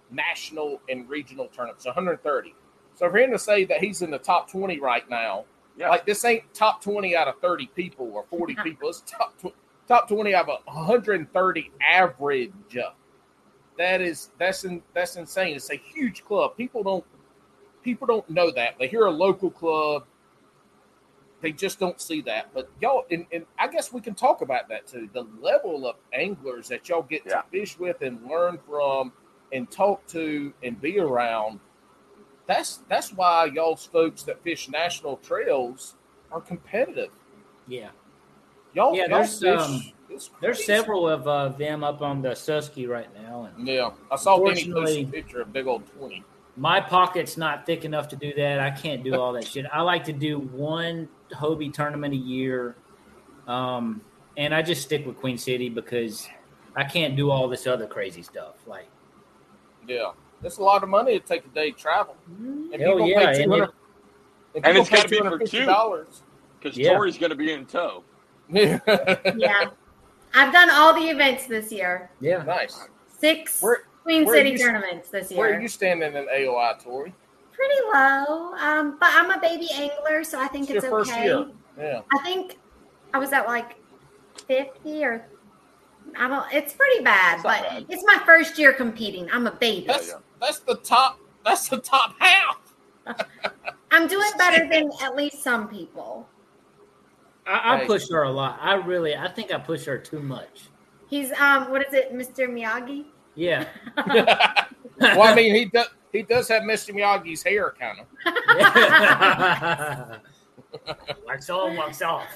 national and regional tournaments, one hundred thirty. So for him to say that he's in the top twenty right now, yeah. like this ain't top twenty out of thirty people or forty people. It's top tw- top twenty out of one hundred thirty average. That is that's in, that's insane. It's a huge club. People don't people don't know that. They hear a local club. They just don't see that. But y'all, and, and I guess we can talk about that too. The level of anglers that y'all get yeah. to fish with and learn from and talk to and be around. That's that's why y'all's folks that fish national trails are competitive. Yeah. Y'all, yeah, y'all there's fish, um, there's several of uh, them up on the Susky right now. And yeah. I saw Benny post a picture of big old twenty. My pocket's not thick enough to do that. I can't do all that shit. I like to do one Hobie tournament a year, um, and I just stick with Queen City because I can't do all this other crazy stuff. Like, yeah, that's a lot of money to take a day travel. And hell yeah, pay and, it, and, and it's got to be for two dollars because yeah. Tori's going to be in tow. Yeah, I've done all the events this year. Yeah, nice six. We're, Queen where City you, tournaments this year. Where are you standing in A O I, Tori? Pretty low, um, but I'm a baby angler, so I think it's, it's your okay. First year. Yeah. I think I was at like fifty or I don't. It's pretty bad, it's but bad. It's my first year competing. I'm a baby. That's, that's the top. That's the top half. I'm doing better than at least some people. I, I push her a lot. I really. I think I push her too much. He's um. What is it, Mister Miyagi? Yeah. Well, I mean, he does he does have Mister Miyagi's hair, kind of. Wax on, wax off.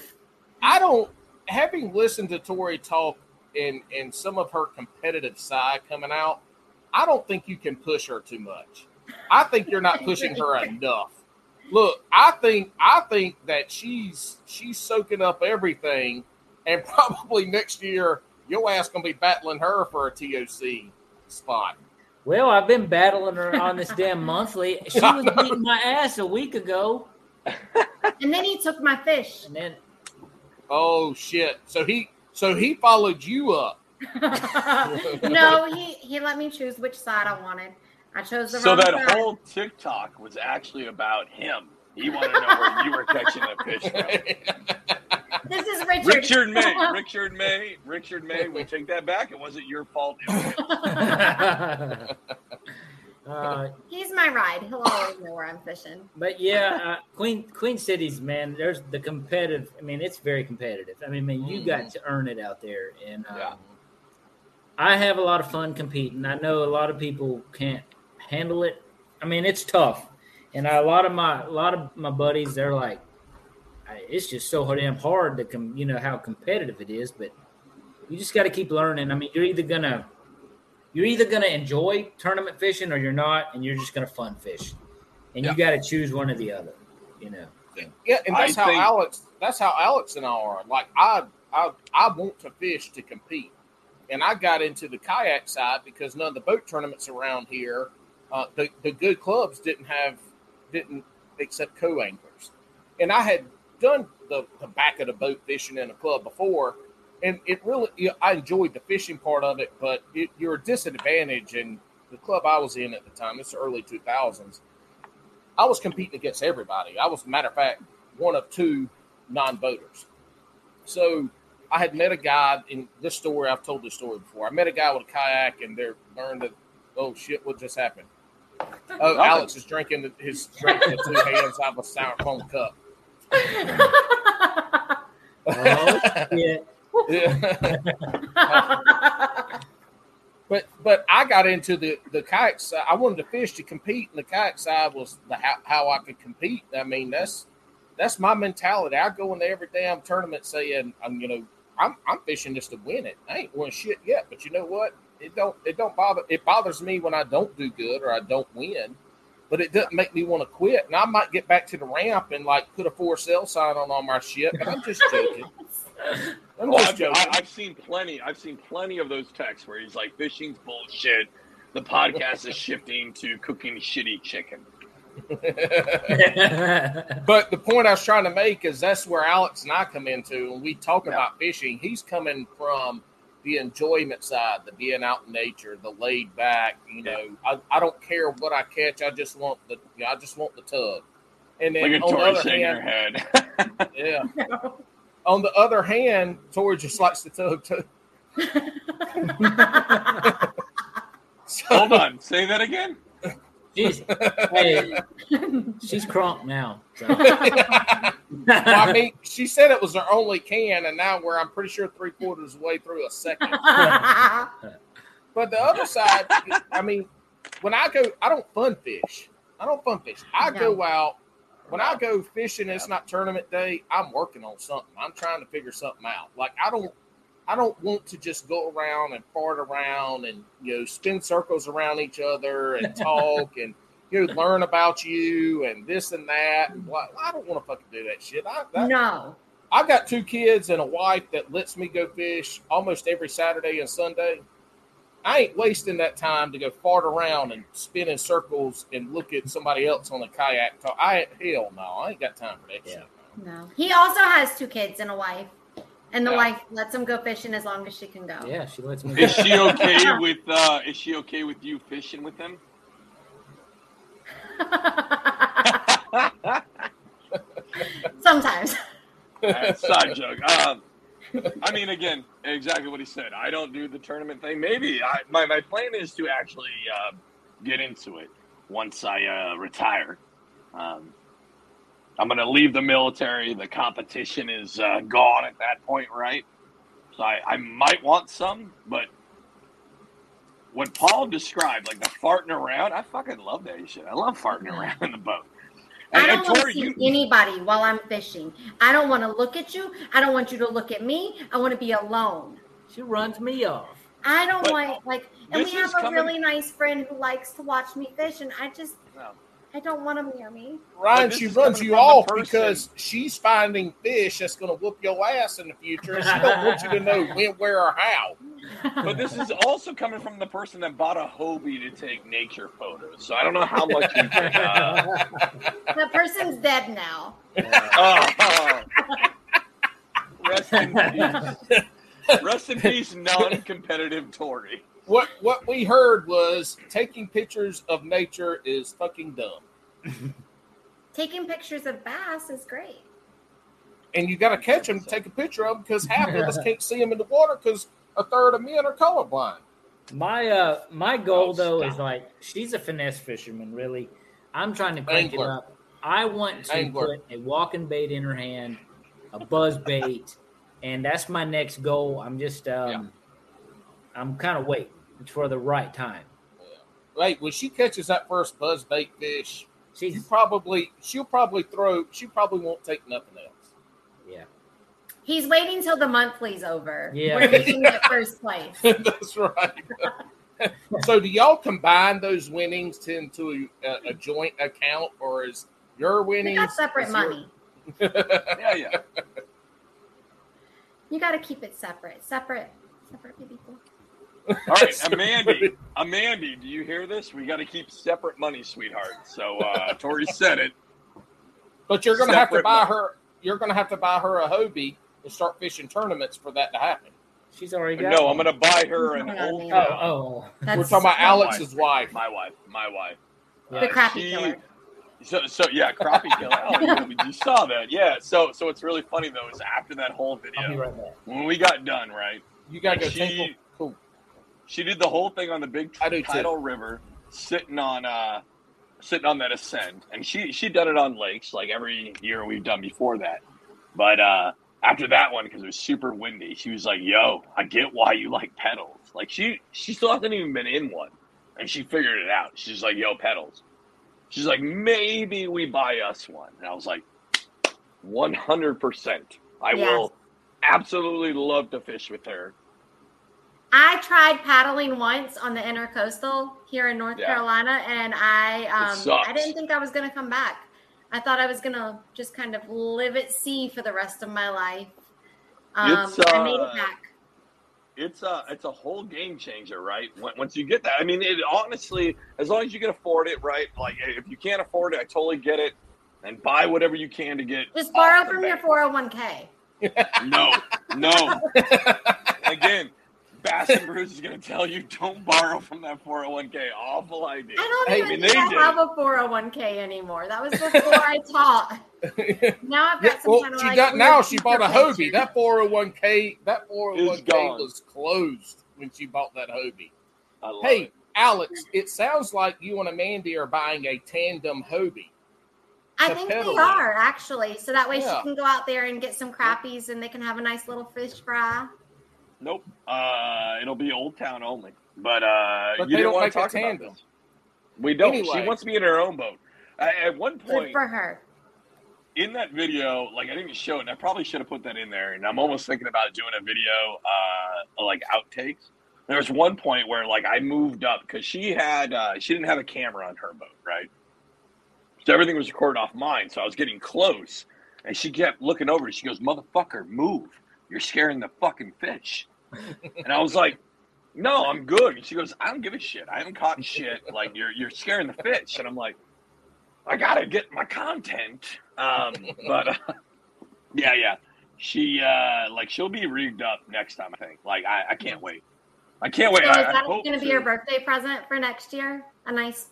I don't. Having listened to Tori talk and and some of her competitive side coming out, I don't think you can push her too much. I think you're not pushing her enough. Look, I think I think that she's she's soaking up everything, and probably next year. Your ass gonna be battling her for a T O C spot. Well, I've been battling her on this damn monthly. She was beating my ass a week ago, and then he took my fish. And then, oh shit! So he, So he followed you up. No, he, he let me choose which side I wanted. I chose the so wrong side. So that whole TikTok was actually about him. He wanted to know where you were catching that fish from. This is Richard. Richard May. Richard May. Richard May. We take that back. It wasn't your fault. Uh, He's my ride. He'll always know where I'm fishing. But yeah, uh, Queen Queen Cities, man. There's the competitive. I mean, it's very competitive. I mean, man, you mm. got to earn it out there. And um, yeah. I have a lot of fun competing. I know a lot of people can't handle it. I mean, it's tough. And I, a lot of my a lot of my buddies, they're like, it's just so damn hard to com- you know how competitive it is. But you just got to keep learning. I mean, you're either gonna You're either going to enjoy tournament fishing or you're not, and you're just going to fun fish. And yeah. you got to choose one or the other, you know. Yeah, and that's I how Alex that's how Alex and I are. Like, I, I I want to fish to compete. And I got into the kayak side because none of the boat tournaments around here, uh, the, the good clubs didn't have – didn't except co-anglers. And I had done the, the back of the boat fishing in a club before. And it really, you know, I enjoyed the fishing part of it, but it, you're a disadvantage. And the club I was in at the time, it's the early two thousands, I was competing against everybody. I was, matter of fact, one of two non-boaters. So I had met a guy in this story. I've told this story before. I met a guy with a kayak, and they learned that, oh, shit, what just happened? Oh, Alex is drinking his drink with two hands out of a sour foam cup. Oh, shit. Yeah. but but I got into the, the kayak side. I wanted to fish to compete, and the kayak side was the how, how I could compete. I mean, that's that's my mentality. I go into every damn tournament saying, I'm you know, I'm I'm fishing just to win it. I ain't won shit yet, but you know what? It don't it don't bother it bothers me when I don't do good or I don't win, but it doesn't make me want to quit. And I might get back to the ramp and like put a for sale sign on all my shit, but I'm just joking. I'm oh, I've, I, I've seen plenty. I've seen plenty of those texts where he's like, "Fishing's bullshit. The podcast is shifting to cooking shitty chicken." But the point I was trying to make is that's where Alex and I come into when we talk yeah. about fishing. He's coming from the enjoyment side, the being out in nature, the laid back. You yeah. know, I, I don't care what I catch. I just want the. You know, I just want the tug. And then like a on Tori the other hand, head. yeah. No. On the other hand, Tori just likes to tug, too. So, hold on. Say that again? She's, hey, she's crunk now. So. Well, I mean, she said it was her only can, and now we're, I'm pretty sure, three-quarters of the way through a second. But the other side, I mean, when I go, I don't fun fish. I don't fun fish. I no. go out. When I go fishing, it's not tournament day. I'm working on something. I'm trying to figure something out. Like I don't, I don't want to just go around and fart around and you know spin circles around each other and talk and you know learn about you and this and that. And blah. I don't want to fucking do that shit. I, that, no, I've got two kids and a wife that lets me go fish almost every Saturday and Sunday. I ain't wasting that time to go fart around and spin in circles and look at somebody else on a kayak. Talk. I hell no, I ain't got time for that yeah. shit. No. no, he also has two kids and a wife, and the yeah. wife lets him go fishing as long as she can go. Yeah, she lets me. Is she okay with? Uh, is she okay with you fishing with them? Sometimes. That's a side joke. Um, I mean, again, exactly what he said. I don't do the tournament thing. Maybe I, my, my plan is to actually uh, get into it once I uh, retire. Um, I'm going to leave the military. The competition is uh, gone at that point, right? So I, I might want some, but what Paul described, like the farting around, I fucking love that shit. I love farting around in the boat. I don't want to see anybody while I'm fishing. I don't want to look at you. I don't want you to look at me. I want to be alone. She runs me off. I don't but want, like, and we have a coming... really nice friend who likes to watch me fish, and I just, no. I don't want him near me. Ryan, she runs you off because she's finding fish that's going to whoop your ass in the future, and she don't want you to know when, where, or how. But this is also coming from the person that bought a Hobie to take nature photos. So I don't know how much you can, uh... The person's dead now. Oh, oh. Rest in peace. Rest in peace, non-competitive Tori. What what we heard was taking pictures of nature is fucking dumb. Taking pictures of bass is great. And you got to catch them to take a picture of them because half of us can't see them in the water because a third of men are colorblind. My uh, my goal, oh, though, stop. is like, she's a finesse fisherman, really. I'm trying to crank Angler. it up. I want to Angler. put a walking bait in her hand, a buzz bait, and that's my next goal. I'm just um, yeah. I'm kind of waiting for the right time. Yeah. Like, when she catches that first buzz bait fish, she's probably she'll probably throw. She probably won't take nothing else. Yeah. He's waiting till the monthly's over. Yeah. We're taking it first place. That's right. So do y'all combine those winnings to into a, a joint account, or is your winnings? We got separate money. Your... yeah, yeah. You got to keep it separate. Separate. Separate people. All right, Amanda. Amanda, do you hear this? We got to keep separate money, sweetheart. So uh, Tori said it. But you're going to have to buy money. her. You're going to have to buy her a Hobie and start fishing tournaments for that to happen. She's already got No, one. I'm going to buy her an old... Oh, oh. We're talking about Alex's wife. wife. My wife. My wife. Yeah. Uh, the crappie she, killer. So, so, yeah, crappie killer. Oh, yeah, you saw that. Yeah, so so what's really funny, though, is after that whole video, right when we got done, right? You got to go she, cool. she did the whole thing on the big tidal river, sitting on... Uh, sitting on that ascend, and she she done it on lakes like every year we've done before that, but uh after that one, because it was super windy, she was like, yo, I get why you like pedals. Like, she she still hasn't even been in one, and she figured it out. She's like, yo, pedals. She's like, maybe we buy us one. And I was like, one hundred percent I yes. will absolutely love to fish with her. I tried paddling once on the Intercoastal here in North yeah. Carolina, and I um, I didn't think I was going to come back. I thought I was going to just kind of live at sea for the rest of my life. Um, it's, uh, I made it back. It's a, it's a whole game changer, right? Once you get that. I mean, it honestly, as long as you can afford it, right? Like, if you can't afford it, I totally get it. And buy whatever you can to get. Just borrow from your four oh one k. No, no. Again. Bass and Bruce is going to tell you, don't borrow from that four oh one k. Awful idea. I don't even hey, think I have a four oh one k anymore. That was before I taught. Now I've got yeah, some well, kind of she like... Got, now she bought a Hobie. That four oh one k, that four oh one k was closed when she bought that Hobie. I love hey, it. Alex, it sounds like you and Amanda are buying a tandem Hobie. I think they in. are, actually. So that way yeah. she can go out there and get some crappies, and they can have a nice little fish fry. Nope. Uh, it'll be Old Town only. But, uh, but you don't want to talk about this. We don't. Anyway. She wants me in her own boat. I, at one point, good for her. In that video, like, I didn't show it, and I probably should have put that in there. And I'm almost thinking about doing a video, uh, like outtakes. There was one point where, like, I moved up because she had, uh, she didn't have a camera on her boat, right? So everything was recorded off mine. So I was getting close, and she kept looking over. She goes, "Motherfucker, move. You're scaring the fucking fish." And I was like, no, I'm good. And she goes, I don't give a shit. I haven't caught shit. Like, you're you're scaring the fish. And I'm like, I got to get my content. Um, but, uh, yeah, yeah. She, uh, like, she'll be rigged up next time, I think. Like, I, I can't wait. I can't wait. So I, is that going to be your birthday present for next year? A nice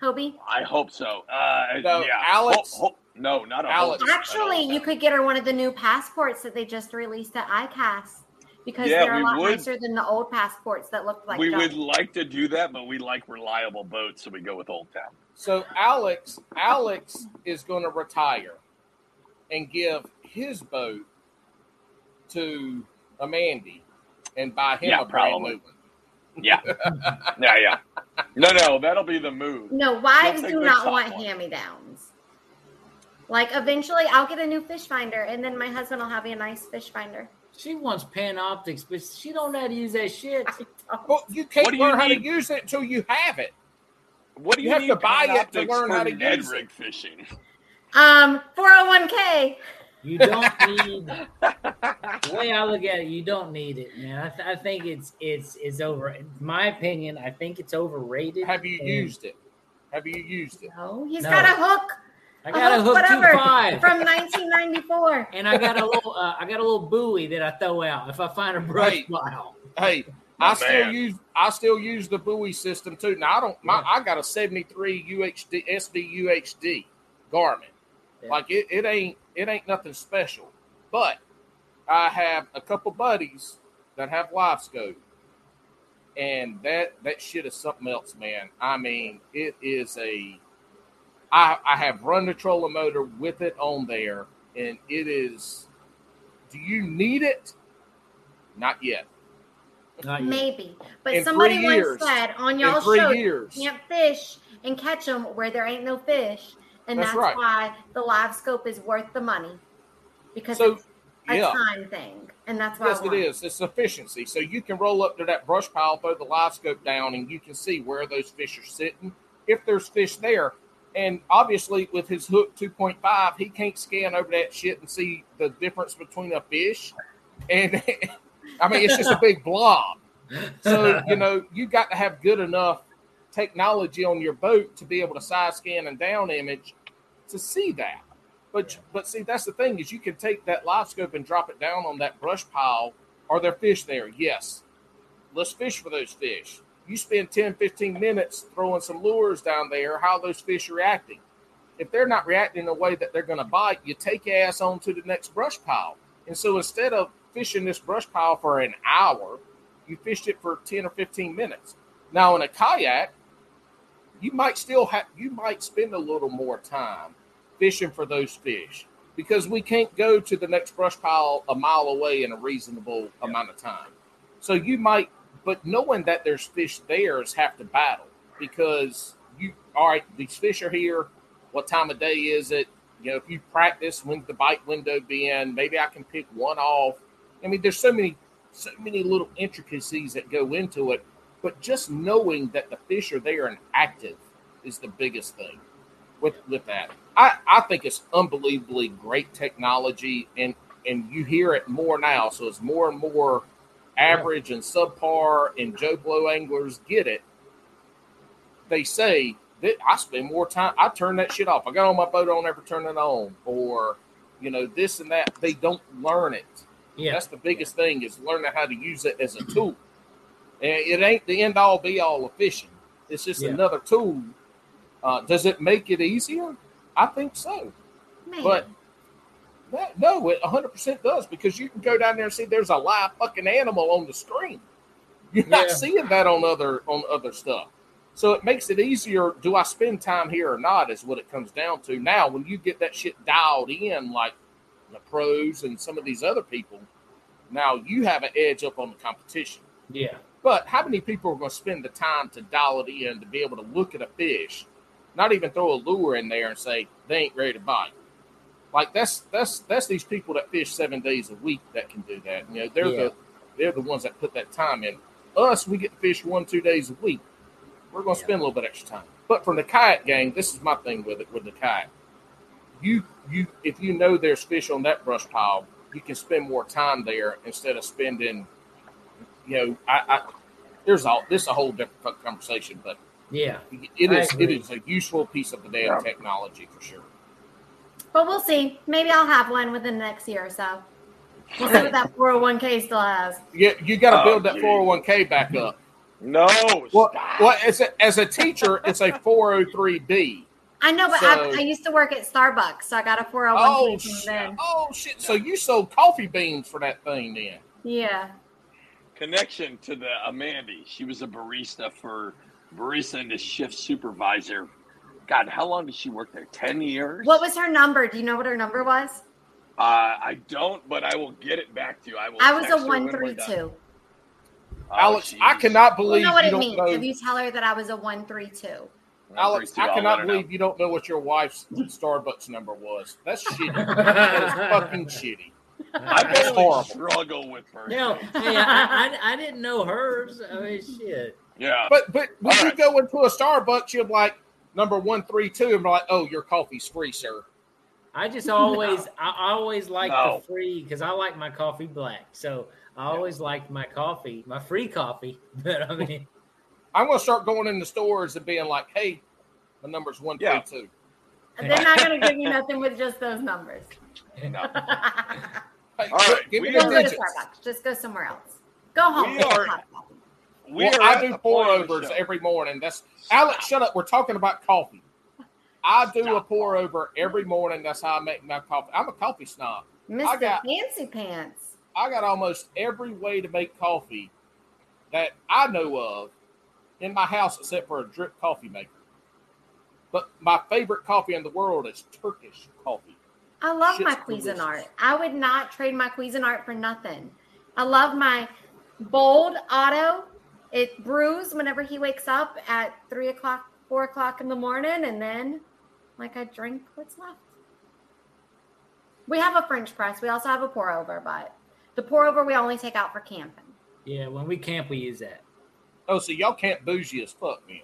Hobie? I hope so. Uh, so yeah. Alex... Ho- ho- No, not Alex. Actually, you could get her one of the new passports that they just released at I C A S, because yeah, they're a lot would. nicer than the old passports that looked like. We junk. would like to do that, but we like reliable boats, so we go with Old Town. So Alex, Alex is going to retire and give his boat to Amanda and buy him yeah, a brand new one. Yeah, yeah, yeah. No, no, that'll be the move. No, wives do not want one. hand-me-downs. Like, eventually, I'll get a new fish finder, and then my husband will have a nice fish finder. She wants Panoptics, but she don't know how to use that shit. Well, you can't learn you how to use it until you have it. What do you, you have to buy it to learn how to use it? Ned rig fishing. Um, four oh one k. You don't need. The way I look at it, you don't need it, man. I, th- I think it's it's it's over. In my opinion, I think it's overrated. Have you and... used it? Have you used it? No, he's no. got a hook. I got a Hook two point five from nineteen ninety-four, and I got a little, uh, I got a little buoy that I throw out if I find a brush hey, pile. Hey, my I man. still use, I still use the buoy system too. Now I don't, my, yeah. I got a seventy-three U H D S D U H D Garmin, yeah. like it, it ain't, it ain't nothing special. But I have a couple buddies that have Live Scope, and that that shit is something else, man. I mean, it is a I, I have run the trolling motor with it on there, and it is. Do you need it? Not yet. Not yet. Maybe, but in somebody once years, said on y'all's show, you can't fish and catch them where there ain't no fish, and that's, that's right. why the Live Scope is worth the money because so, it's a yeah. time thing, and that's why yes, I want. it is. It's efficiency, so you can roll up to that brush pile, throw the Live Scope down, and you can see where those fish are sitting. If there's fish there. And obviously, with his Hook two point five, he can't scan over that shit and see the difference between a fish. And, I mean, it's just a big blob. So, you know, you got to have good enough technology on your boat to be able to side scan and down image to see that. But, but see, that's the thing is you can take that Live Scope and drop it down on that brush pile. Are there fish there? Yes. Let's fish for those fish. You spend ten, fifteen minutes throwing some lures down there, how those fish are reacting. If they're not reacting in a way that they're going to bite, you take your ass on to the next brush pile. And so instead of fishing this brush pile for an hour, you fished it for ten or fifteen minutes. Now, in a kayak, you might still have, you might spend a little more time fishing for those fish because we can't go to the next brush pile a mile away in a reasonable yeah. amount of time. So you might, But knowing that there's fish there is half the battle because you, all right, these fish are here. What time of day is it? You know, if you practice, when's the bite window be in? Maybe I can pick one off. I mean, there's so many, so many little intricacies that go into it. But just knowing that the fish are there and active is the biggest thing with with that. I, I think it's unbelievably great technology, and, and you hear it more now. So it's more and more average and subpar and Joe Blow anglers get it. They say that I spend more time. I turn that shit off. I got on my boat. I don't ever turn it on, or you know this and that. They don't learn it. Yeah, that's the biggest yeah. thing is learning how to use it as a tool. And it ain't the end all be all of fishing. It's just yeah. another tool. Uh, does it make it easier? I think so. Man. But. That, no, it one hundred percent does because you can go down there and see there's a live fucking animal on the screen. You're yeah. not seeing that on other on other stuff. So it makes it easier. Do I spend time here or not is what it comes down to. Now, when you get that shit dialed in like the pros and some of these other people, now you have an edge up on the competition. Yeah. But how many people are going to spend the time to dial it in to be able to look at a fish, not even throw a lure in there and say, they ain't ready to bite? Like that's that's that's these people that fish seven days a week that can do that. You know, they're yeah. the they're the ones that put that time in. Us, we get to fish one, two days a week. We're gonna yeah. spend a little bit extra time. But from the kayak gang, this is my thing with it with the kayak. You you if you know there's fish on that brush pile, you can spend more time there instead of spending you know, I, I there's all this is a whole different conversation, but yeah. It I is agree. It is a useful piece of the damn yeah. technology for sure. But we'll see. Maybe I'll have one within the next year or so. We'll see what that four oh one k still has. Yeah, you got to build oh, that four oh one k back up. No. Well, well as, a, as a teacher, it's a four oh three b. I know, but so, I, I used to work at Starbucks, so I got a four oh one k oh, from then. Oh, shit. So you sold coffee beans for that thing then. Yeah. Connection to the Amanda. She was a barista for barista and a shift supervisor. God, how long did she work there? Ten years? What was her number? Do you know what her number was? Uh, I don't, but I will get it back to you. I will. I was a one three two. Oh, Alex, geez. I cannot believe you know what you it don't means know. If you tell her that I was a one three two. Alex, I cannot believe you don't know what your wife's Starbucks number was. That's shitty. That is fucking shitty. I barely struggle with her. No, hey, I, I, I didn't know hers. I mean, shit. Yeah. But, but when All you right. go into a Starbucks, you're like, number one, three, two, and we're like, oh, your coffee's free, sir. I just always, no. I always like no. the free because I like my coffee black. So I always yeah. liked my coffee, my free coffee. But I mean, I'm gonna start going in the stores and being like, hey, my number's one, yeah. three, two. They're not going to give you nothing with just those numbers. No. All right. Give me don't go to Starbucks. Just go somewhere else. Go home. We are, we well, are I do pour-overs every morning. That's Alex, shut up. We're talking about coffee. I do Stop. a pour-over every morning. That's how I make my coffee. I'm a coffee snob. Mister Got, Fancy Pants. I got almost every way to make coffee that I know of in my house except for a drip coffee maker. But my favorite coffee in the world is Turkish coffee. I love Shit's my Cuisinart. Delicious. I would not trade my Cuisinart for nothing. I love my bold Otto. It brews whenever he wakes up at three o'clock, four o'clock in the morning, and then, like, I drink what's left. We have a French press. We also have a pour-over, but the pour-over we only take out for camping. Yeah, when we camp, we use that. Oh, so y'all can't bougie as fuck, man.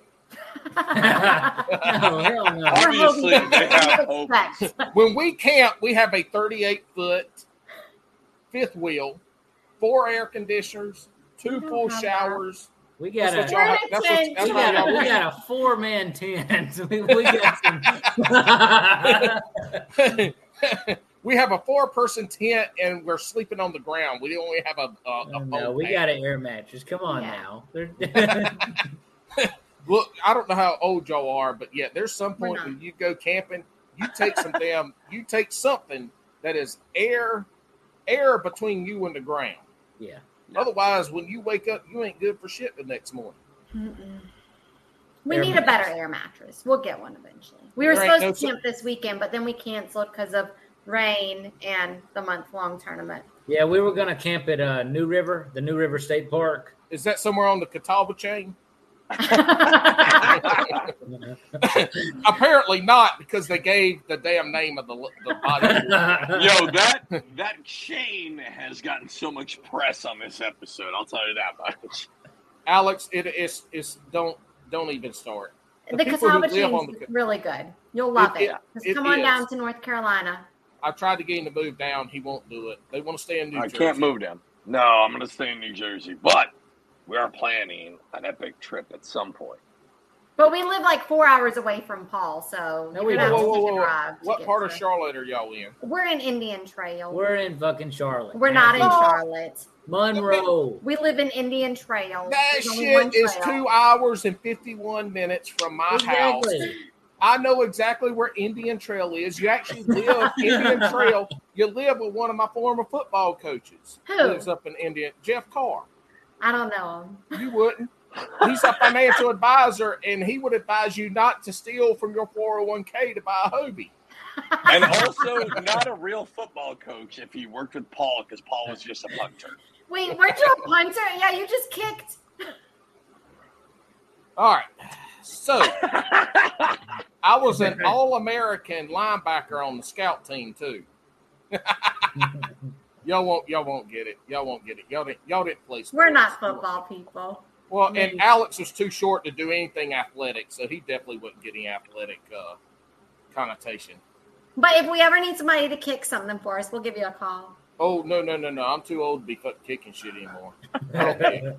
no, hell no. Obviously, they have Hobies. When we camp, we have a thirty-eight foot fifth wheel, four air conditioners, two full showers. That. We got that's a, what that's what, that's we got a, we got a four-man tent. We, we, got some. We have a four-person tent, and we're sleeping on the ground. We only have a. a, a oh, no, we mat. got an air mattress. Come on yeah. now. Look, I don't know how old y'all are, but yeah, there's some point when you go camping, you take some damn, you take something that is air, air between you and the ground. Yeah. Otherwise, when you wake up, you ain't good for shit the next morning. Mm-mm. We air need mattress. a better air mattress. We'll get one eventually. We were there supposed no to camp so- this weekend, but then we canceled because of rain and the month-long tournament. Yeah, we were going to camp at uh, New River, the New River State Park. Is that somewhere on the Catawba chain? Apparently not, because they gave the damn name of the, the body. Yo, that that chain has gotten so much press on this episode. I'll tell you that much. Alex, it is is don't don't even start. The, the Catawba chain is really good. You'll love it. it. it. Just come it on is. down to North Carolina. I tried to get him to move down. He won't do it. They want to stay in New I Jersey. I can't move down. No, I'm going to stay in New Jersey, but. We are planning an epic trip at some point. But we live like four hours away from Paul, so no, we don't. Whoa, whoa, whoa. What part of Charlotte are y'all in? We're in Indian Trail. We're in fucking Charlotte. We're not in Charlotte. Monroe. We live in Indian Trail. That shit is two hours and fifty-one minutes from my house. I know exactly where Indian Trail is. You actually live Indian Trail. You live with one of my former football coaches. Who? He lives up in Indian. Jeff Carr. I don't know him. You wouldn't. He's a financial advisor, and he would advise you not to steal from your four oh one k to buy a Hobie. And also not a real football coach if he worked with Paul, because Paul was just a punter. Wait, weren't you a punter? Yeah, you just kicked. All right. So I was an all-American linebacker on the scout team, too. Y'all won't, y'all won't get it. Y'all won't get it. Y'all didn't, y'all didn't play sports. We're not football people. Well, Maybe. and Alex was too short to do anything athletic, so he definitely wouldn't get any athletic uh, connotation. But if we ever need somebody to kick something for us, we'll give you a call. Oh, no, no, no, no. I'm too old to be kicking shit anymore. I,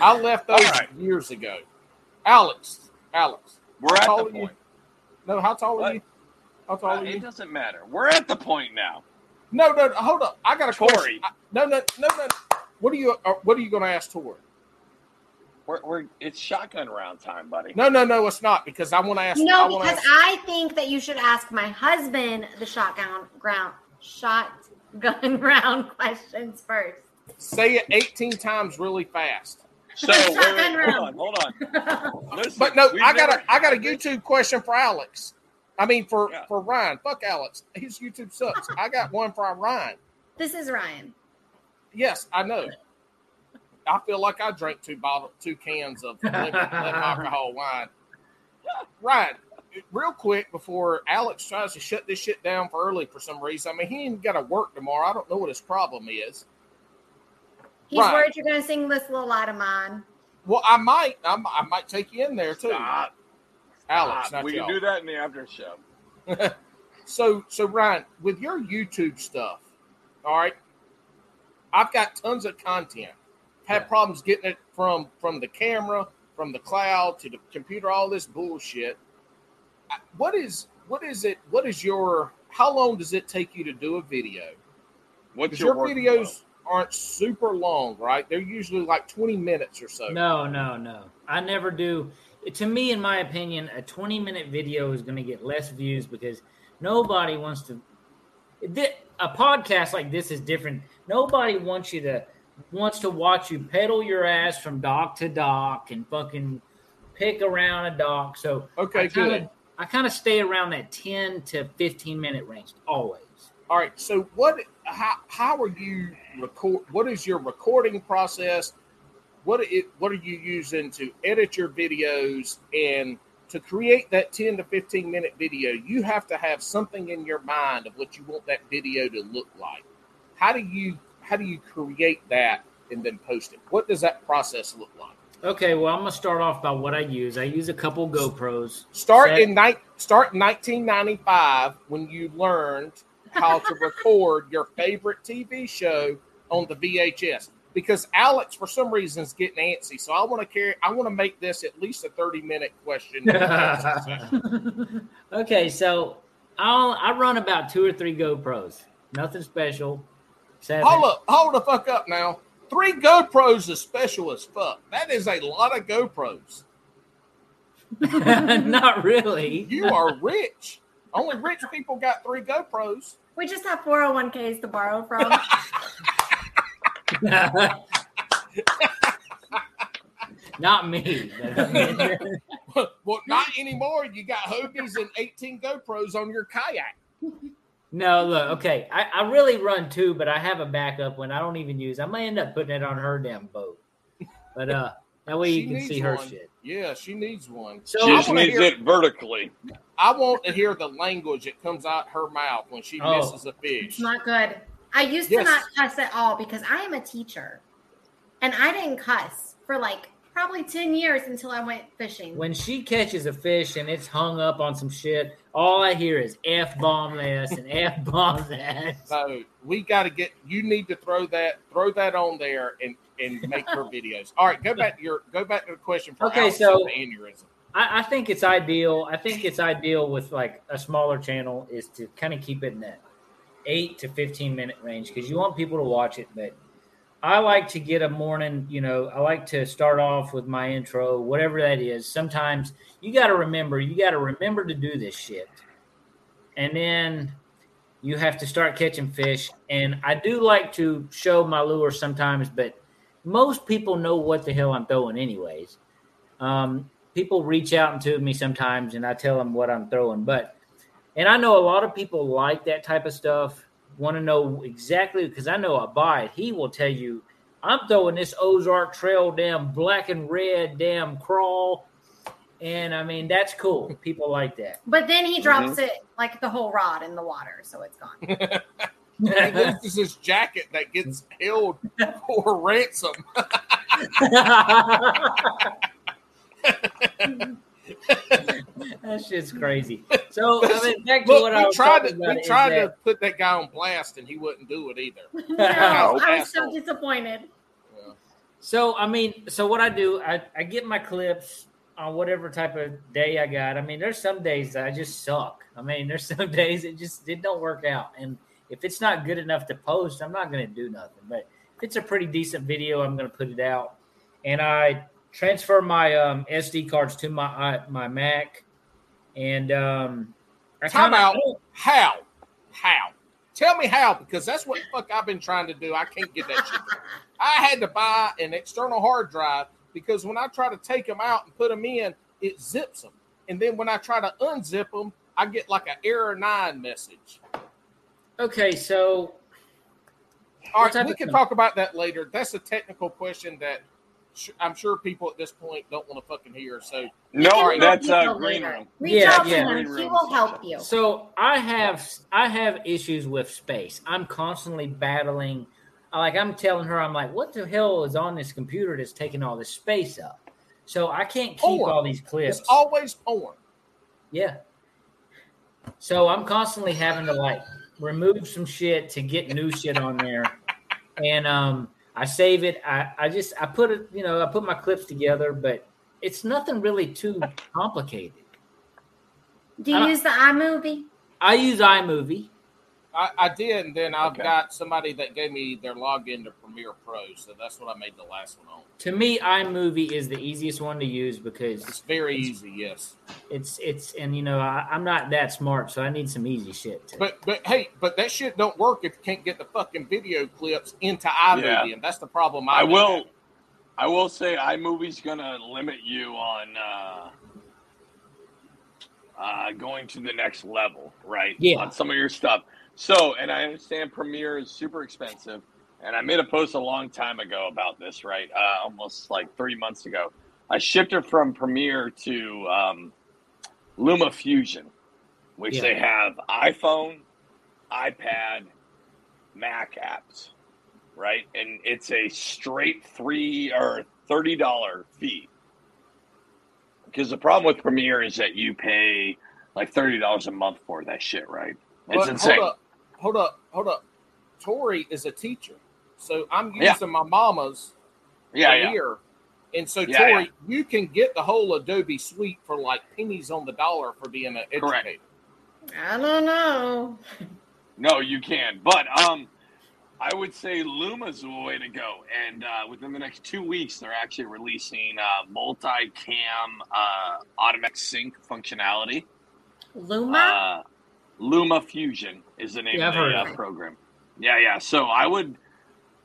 I left those right. years ago. Alex, Alex. We're at the point. You? No, how tall what? are you? How tall uh, are you? It doesn't matter. We're at the point now. No, no, no, hold up. I got a Tori. No, no, no, no. What are you? Uh, what are you going to ask Tori? We're, we're it's shotgun round time, buddy. No, no, no, it's not because I want to ask. No, I because ask, I think that you should ask my husband the shotgun ground shotgun round questions first. Say it eighteen times really fast. So wait, wait, hold on, hold on. Listen, but no, I got a I got a YouTube question for Alex. I mean, for, yeah. for Ryan. Fuck Alex. His YouTube sucks. I got one for Ryan. This is Ryan. Yes, I know. I feel like I drank two bottles, two cans of lemon, alcohol wine. Ryan, real quick before Alex tries to shut this shit down for early for some reason. I mean, he ain't got to work tomorrow. I don't know what his problem is. He's Ryan. worried you're going to sing This Little Light of Mine. Well, I might. I'm, I might take you in there, too. Stop. Alex, ah, we can do that in the after show. so, so Ryan, with your YouTube stuff, all right, I've got tons of content. Had yeah. problems getting it from, from the camera, from the cloud to the computer, all this bullshit. What is what is it? What is your? How long does it take you to do a video? What's your, your videos on? Aren't super long, right? They're usually like twenty minutes or so. No, no, no. I never do. To me, in my opinion, a twenty-minute video is going to get less views because nobody wants to. A podcast like this is different. Nobody wants you to wants to watch you pedal your ass from dock to dock and fucking pick around a dock. So okay, I kinda, good. I kind of stay around that ten to fifteen minute range always. All right. So what? How how are you record? What is your recording process? What it, what are you using to edit your videos? And to create that ten to fifteen minute video, you have to have something in your mind of what you want that video to look like. How do you how do you create that and then post it? What does that process look like? Okay, well, I'm gonna start off by what I use. I use a couple GoPros. Start set. in ni- start in nineteen ninety-five when you learned how to record your favorite T V show on the V H S. Because Alex, for some reason, is getting antsy, so I want to carry. I want to make this at least a thirty-minute question. Okay, so I'll I run about two or three GoPros. Nothing special. Seven. Hold up! Hold the fuck up now. Three GoPros is special as fuck. That is a lot of GoPros. Not really. You are rich. Only rich people got three GoPros. We just have four oh one k's to borrow from. Not me. Well, not anymore. You got Hobies and eighteen GoPros on your kayak. No, look, okay. I, I really run two, but I have a backup one I don't even use. I may end up putting it on her damn boat. But uh, that way you can see her one. Shit. Yeah, she needs one. So she just needs hear, it vertically. I want to hear the language that comes out her mouth when she oh, misses a fish. It's not good. I used yes. to not cuss at all because I am a teacher, and I didn't cuss for like probably ten years until I went fishing. When she catches a fish and it's hung up on some shit, all I hear is F-bomb this and F-bomb that. So we got to get. You need to throw that, throw that on there, and, and make her videos. All right, go back to your go back to the question for okay. Alex so the aneurysm. I, I think it's ideal. I think it's ideal with like a smaller channel is to kind of keep it in that eight to fifteen minute range because you want people to watch it. But I like to get a morning, you know, I like to start off with my intro, whatever that is. Sometimes you got to remember, you got to remember to do this shit. And then you have to start catching fish. And I do like to show my lure sometimes, but most people know what the hell I'm throwing anyways. Um, people reach out to me sometimes and I tell them what I'm throwing, but and I know a lot of people like that type of stuff, want to know exactly, because I know Abide, he will tell you, I'm throwing this Ozark Trail damn black and red damn crawl. And, I mean, that's cool. People like that. But then he drops mm-hmm. it, like, the whole rod in the water, so it's gone. This is his jacket that gets held for ransom. That shit's crazy. So I mean, back to Look, what I was tried to, about we tried to that, put that guy on blast, and he wouldn't do it either. No, I was so disappointed. Yeah. So I mean, so what I do, I, I get my clips on whatever type of day I got. I mean, there's some days that I just suck. I mean, there's some days it just it don't work out, and if it's not good enough to post, I'm not going to do nothing. But if it's a pretty decent video, I'm going to put it out, and I. transfer my um, S D cards to my I, my Mac, and um, I time out. How? How? Tell me how, because that's what the fuck I've been trying to do. I can't get that shit. I had to buy an external hard drive because when I try to take them out and put them in, it zips them, and then when I try to unzip them, I get like an error nine message. Okay, so all right, we can come? talk about that later. That's a technical question that. I'm sure people at this point don't want to fucking hear. So no, right, that's uh, green room. Yeah, yeah. Green room. He will help you. So I have I have issues with space. I'm constantly battling. Like I'm telling her, I'm like, what the hell is on this computer that's taking all this space up? So I can't keep porn. all these clips. It's always porn. Yeah. So I'm constantly having to like remove some shit to get new shit on there, and um. I save it. I, I just, I put it, you know, I put my clips together, but it's nothing really too complicated. Do you I, use the iMovie? I use iMovie. I, I did, and then I've okay. got somebody that gave me their login to Premiere Pro, so that's what I made the last one on. To me, iMovie is the easiest one to use because it's very it's, easy. Yes, it's it's and you know I, I'm not that smart, so I need some easy shit. Too. But but hey, but that shit don't work if you can't get the fucking video clips into iMovie, yeah. and that's the problem. I, I will, have. I will say iMovie's gonna limit you on. Uh... Uh, going to the next level, right? Yeah. On some of your stuff. So, and I understand Premiere is super expensive. And I made a post a long time ago about this, right? Uh, almost like three months ago. I shifted from Premiere to um, Luma Fusion, which yeah. they have iPhone, iPad, Mac apps, right? And it's a straight three or thirty dollars fee. Because the problem with Premiere is that you pay like thirty dollars a month for that shit, right? It's well, insane. Hold up, hold up, hold up. Tori is a teacher. So I'm using yeah. my mama's yeah, Premiere. Yeah. And so, yeah, Tori, yeah. you can get the whole Adobe suite for like pennies on the dollar for being an educator. Correct. I don't know. No, you can. But um, I would say Luma's the way to go. And uh, within the next two weeks, they're actually releasing uh, multi-cam uh, automatic sync functionality. Luma? Uh, Luma Fusion is the name yeah, of the uh, program. Yeah, yeah. So I would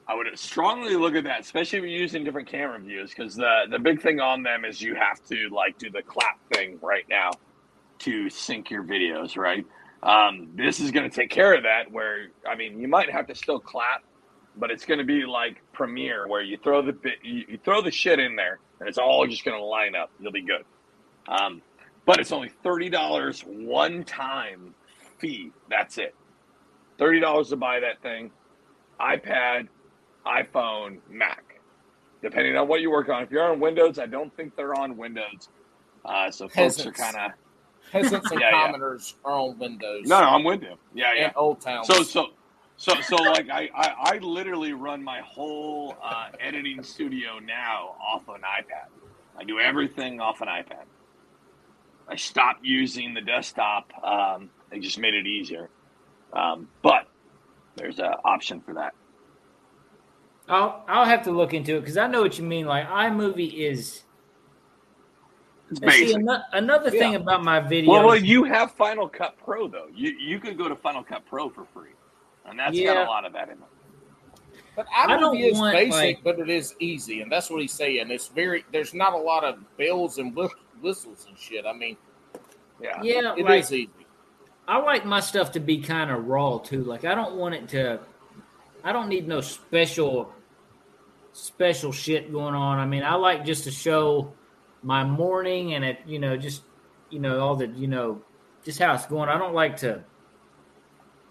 I would strongly look at that, especially if you're using different camera views, because the, the big thing on them is you have to, like, do the clap thing right now to sync your videos, right? Um, this is going to take care of that where, I mean, you might have to still clap, but it's going to be like Premiere where you throw the bit, you, you throw the shit in there and it's all just going to line up. You'll be good. Um, but it's only thirty dollars one time fee. That's it. thirty dollars to buy that thing. iPad, iPhone, Mac, depending on what you work on. If you're on Windows, I don't think they're on Windows. Uh, so folks Peasants. are kind of. Peasants and yeah, commoners yeah. are on Windows. No, no, I'm with you. Yeah, yeah. And Old Town. So, so, so, so, like, I, I, I literally run my whole uh, editing studio now off an iPad. I do everything off an iPad. I stopped using the desktop. Um, it just made it easier. Um, but there's an option for that. I'll, I'll have to look into it because I know what you mean. Like, iMovie is. See, another, another thing yeah. about my videos. Well, well, you have Final Cut Pro though. You you could go to Final Cut Pro for free, and that's yeah. got a lot of that in it. But I don't, I don't it's want basic, like, but it is easy, and that's what he's saying. It's very there's not a lot of bells and whistles and shit. I mean, yeah, yeah, it like, is easy. I like my stuff to be kind of raw too. Like I don't want it to. I don't need no special special shit going on. I mean, I like just to show. My morning and it, you know, just, you know, all the, you know, just how it's going. I don't like to.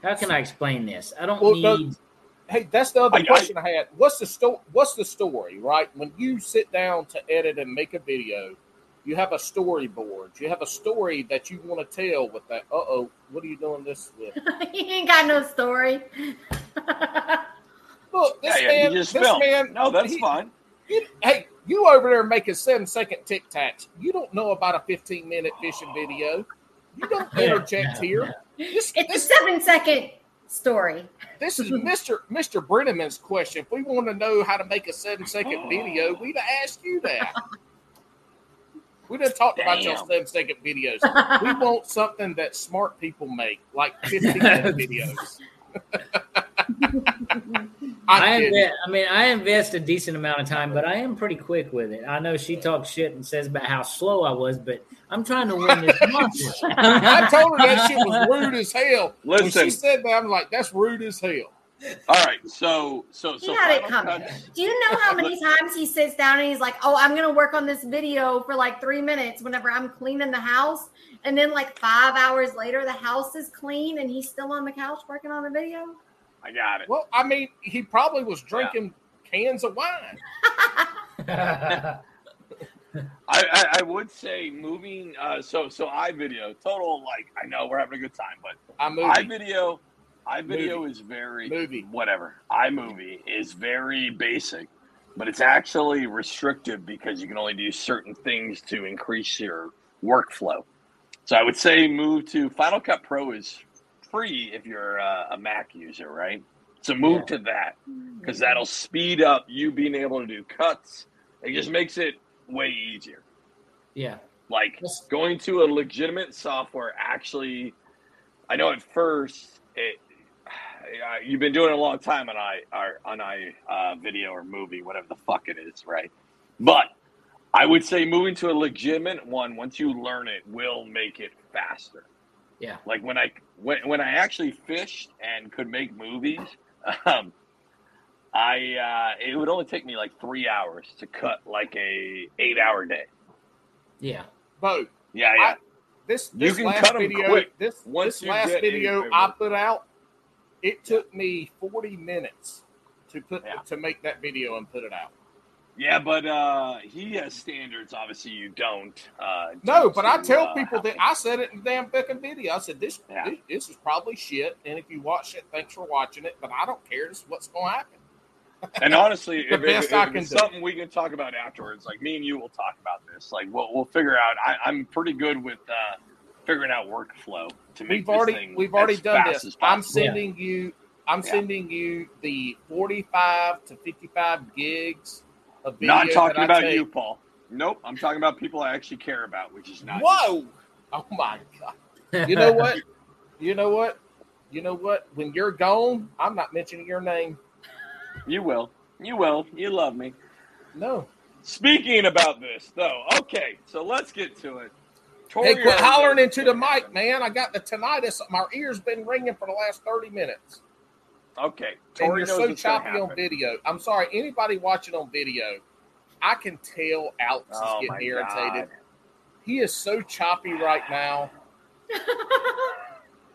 How can I explain this? I don't well, need. The, hey, that's the other I, question I, I had. What's the story? What's the story, right? When you sit down to edit and make a video, you have a storyboard. You have a story that you want to tell with that. Uh oh, what are you doing this with? You ain't got no story. Look, this yeah, man. Yeah, this film. man. No, that's he, fine. He, hey. You over there making seven-second Tic Tacs. You don't know about a fifteen-minute fishing video. You don't interject no, here. No. This, it's this, a seven-second story. This is Mister Mister Brenneman's question. If we want to know how to make a seven-second oh. video, we'd have asked you that. We done talked Damn. about your seven-second videos. We want something that smart people make, like fifteen-minute videos. I, invest, I mean, I invest a decent amount of time, but I am pretty quick with it. I know she talks shit and says about how slow I was, but I'm trying to win this month. I told her that shit was rude as hell. Listen, when she said that, I'm like, that's rude as hell. All right, so so so. Do you know how many times he sits down and he's like, "Oh, I'm gonna work on this video for like three minutes." Whenever I'm cleaning the house, and then like five hours later, the house is clean and he's still on the couch working on the video. I got it. Well, I mean, he probably was drinking yeah. cans of wine. I, I, I would say moving. Uh, so, so iVideo, total like I know we're having a good time, but iMovie. iVideo, iVideo movie. is very movie. Whatever. iMovie is very basic, but it's actually restrictive because you can only do certain things to increase your workflow. So I would say move to Final Cut Pro is free if you're uh, a Mac user, right? So move yeah. to that, because that'll speed up you being able to do cuts. It just makes it way easier. Yeah. Like going to a legitimate software actually, I know at first it, uh, you've been doing it a long time on I or on I uh, video or movie, whatever the fuck it is, right? But I would say moving to a legitimate one, once you learn it, will make it faster. Yeah. Like when I when, when I actually fished and could make movies, um, I uh, it would only take me like three hours to cut like a eight hour day. Yeah. Bo. Yeah, yeah. I, this this last video, this this last video I put out, it took me forty minutes to put yeah. to make that video and put it out. Yeah, but uh, he has standards. Obviously, you don't. Uh, no, but to, I tell uh, people that I said it in the damn fucking video. I said, this, yeah. this this is probably shit, and if you watch it, thanks for watching it, but I don't care. This is what's going to happen. And honestly, if, if, if it's do. something we can talk about afterwards, like me and you will talk about this. Like we'll we'll figure out. I, I'm pretty good with uh, figuring out workflow to make we've this already, thing We've already done this. I'm sending yeah. you. I'm yeah. sending you the forty-five to fifty-five gigs. Not talking about take. you, Paul. Nope, I'm talking about people I actually care about, which is not. Whoa! You. Oh my God! You know what? You know what? You know what? When you're gone, I'm not mentioning your name. You will. You will. You love me. No. Speaking about this, though. Okay, so let's get to it. Tori, hey, quit hollering into the mic, man. I got the tinnitus. My ear's been ringing for the last thirty minutes. Okay. Tori and you're knows so choppy on video. I'm sorry. Anybody watching on video, I can tell Alex is oh getting irritated. God. He is so choppy right now.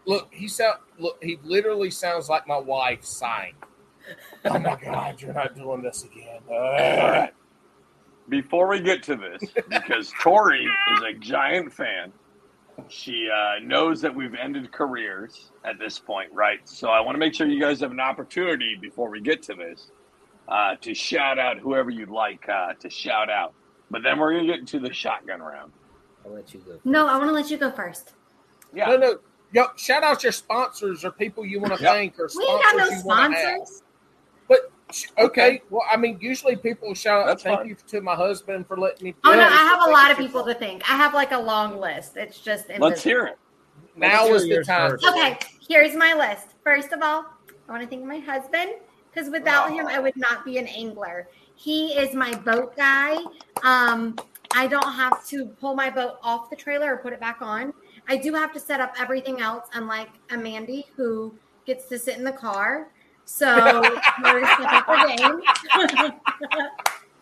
Look, he sound, Look, he literally sounds like my wife sighing. Oh, my God. You're not doing this again. Uh. All right. Before we get to this, because Tori is a giant fan. She uh, knows that we've ended careers at this point, right? So I want to make sure you guys have an opportunity before we get to this uh, to shout out whoever you'd like uh, to shout out. But then we're going to get into the shotgun round. I'll let you go. No, I want to let you go first. Yeah. No, no. Yo, shout out your sponsors or people you want to yep. thank or sponsors we have no you want to have. But, okay. Well, I mean, usually people shout out That's thank fine. you to my husband for letting me. Oh, no, I have a lot of people fun. to thank. I have like a long list. It's just invisible. Let's hear it. Now Let's is the time. First. Okay, here's my list. First of all, I want to thank my husband because without oh. him, I would not be an angler. He is my boat guy. Um, I don't have to pull my boat off the trailer or put it back on. I do have to set up everything else, unlike Amanda, who gets to sit in the car. So, we're up the game.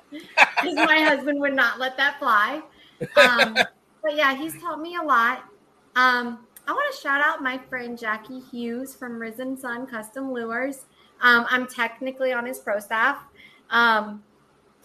Because my husband would not let that fly. Um, but yeah, he's taught me a lot. Um, I want to shout out my friend Jackie Hughes from Risen Sun Custom Lures. Um, I'm technically on his pro staff. Um,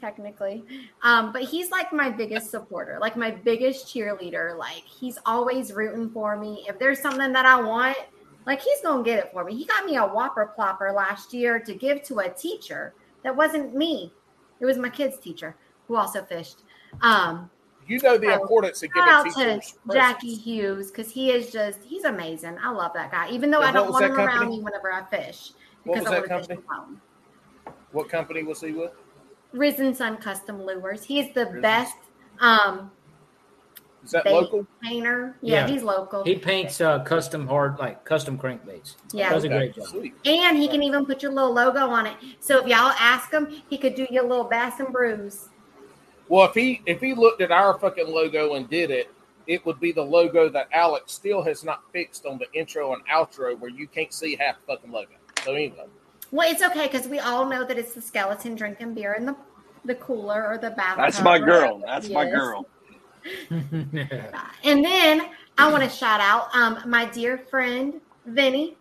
Technically, um, but he's like my biggest supporter, like my biggest cheerleader. Like he's always rooting for me. If there's something that I want, like he's gonna get it for me. He got me a Whopper Plopper last year to give to a teacher that wasn't me. It was my kid's teacher who also fished. Um, you know the importance of giving teachers. Shout out to Jackie Hughes because he is just—he's amazing. I love that guy, even though I don't want him around me whenever I fish because I want to fish alone. What company was he with? Risen Sun Custom Lures. He's the Risen. best um Is that local? painter. Yeah, yeah, he's local. He paints uh, custom hard, like custom crankbaits. Yeah. Does okay. a great job. Sweet. And he can even put your little logo on it. So if y'all ask him, he could do your little Bass and Brews. Well, if he if he looked at our fucking logo and did it, it would be the logo that Alex still has not fixed on the intro and outro where you can't see half the fucking logo. So anyway. Well, it's okay because we all know that it's the skeleton drinking beer in the the cooler or the bathroom. That's my girl. That's my girl. And then I want to shout out um, my dear friend, Vinny,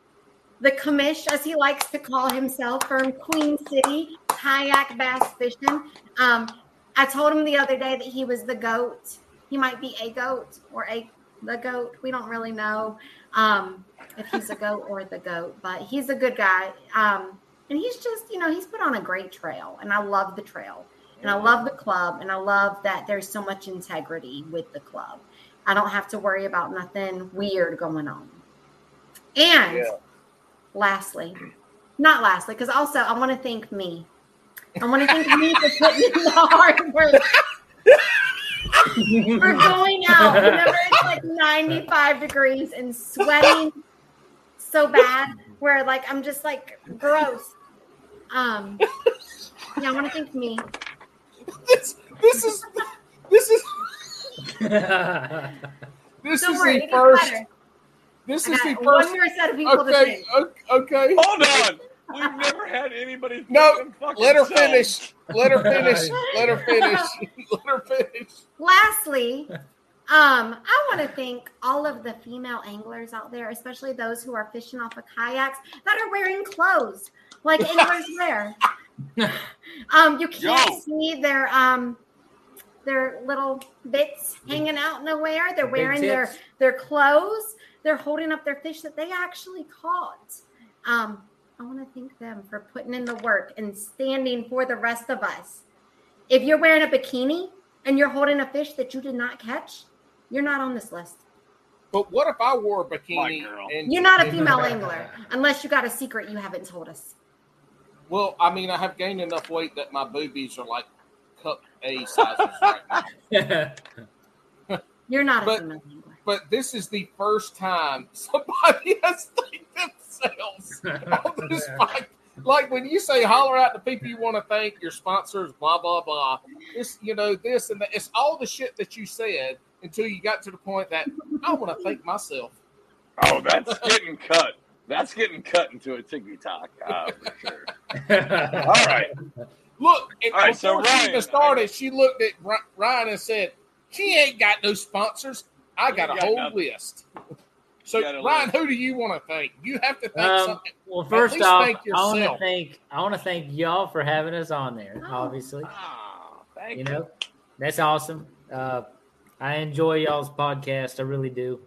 the commish, as he likes to call himself, from Queen City, kayak bass fishing. Um, I told him the other day that he was the goat. He might be a goat or a the goat. We don't really know. Um, if he's a goat or the goat, but he's a good guy. Um, and he's just, you know, he's put on a great trail and I love the trail and I love the club and I love that there's so much integrity with the club. I don't have to worry about nothing weird going on. And yeah. lastly, not lastly, because also I want to thank me. I want to thank me for putting in the hard work. For going out whenever it's like ninety-five degrees and sweating so bad where like I'm just like gross. Um, yeah, I want to thank me. This, this is this is this Don't is worry, the first. This I is the first. One more set of people okay, to okay, okay. Hold on. We've never had anybody. No, let her, let her finish. Let her finish. Let her finish. Let her finish. Lastly, um, I want to thank all of the female anglers out there, especially those who are fishing off of kayaks that are wearing clothes like anglers wear. Um, you can't Yo. see their um their little bits hanging out nowhere. They're wearing their their clothes. They're holding up their fish that they actually caught. Um. I want to thank them for putting in the work and standing for the rest of us. If you're wearing a bikini and you're holding a fish that you did not catch, you're not on this list. But what if I wore a bikini? And you're not a female angler unless you got a secret you haven't told us. Well, I mean, I have gained enough weight that my boobies are like cup A sizes right now. You're not a but, female angler. But this is the first time somebody has thanked themselves on this podcast. Like when you say holler out to people you want to thank, your sponsors, blah, blah, blah. It's, you know, this and that. It's all the shit that you said until you got to the point that I want to thank myself. Oh, that's getting cut. That's getting cut into a TikTok uh, for sure. All right. Look, and all right, before so Ryan, she even started, she looked at Ryan and said, she ain't got no sponsors. I got a got whole nothing. list. So, Ryan, who do you want to thank? You have to thank um, something. Well, first off, I want to thank I want to thank y'all for having us on there. Oh, obviously, oh, thank you. You know, that's awesome. Uh, I enjoy y'all's podcast. I really do.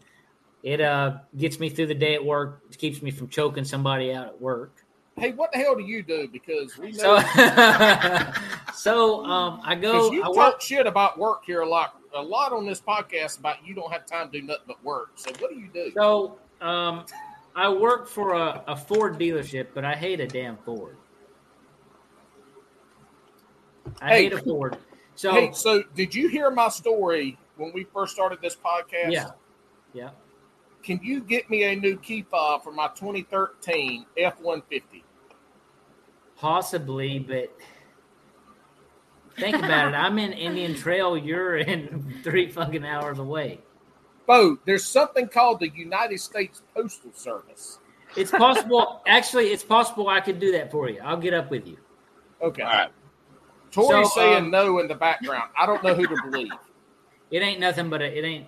It uh, gets me through the day at work. It keeps me from choking somebody out at work. Hey, what the hell do you do? Because we know. So, so um, I go. You I talk work. shit about work here a lot. A lot on this podcast about you don't have time to do nothing but work. So what do you do? So um, I work for a, a Ford dealership, but I hate a damn Ford. I hey, hate a Ford. So hey, so did you hear my story when we first started this podcast? Yeah. Yeah. Can you get me a new key fob for my twenty thirteen F one fifty? Possibly, but think about it. I'm in Indian Trail. You're in three fucking hours away. Bo, there's something called the United States Postal Service. It's possible. Actually, it's possible I could do that for you. I'll get up with you. Okay. All right. Tori's so, saying um, no in the background. I don't know who to believe. It ain't nothing but a, it ain't.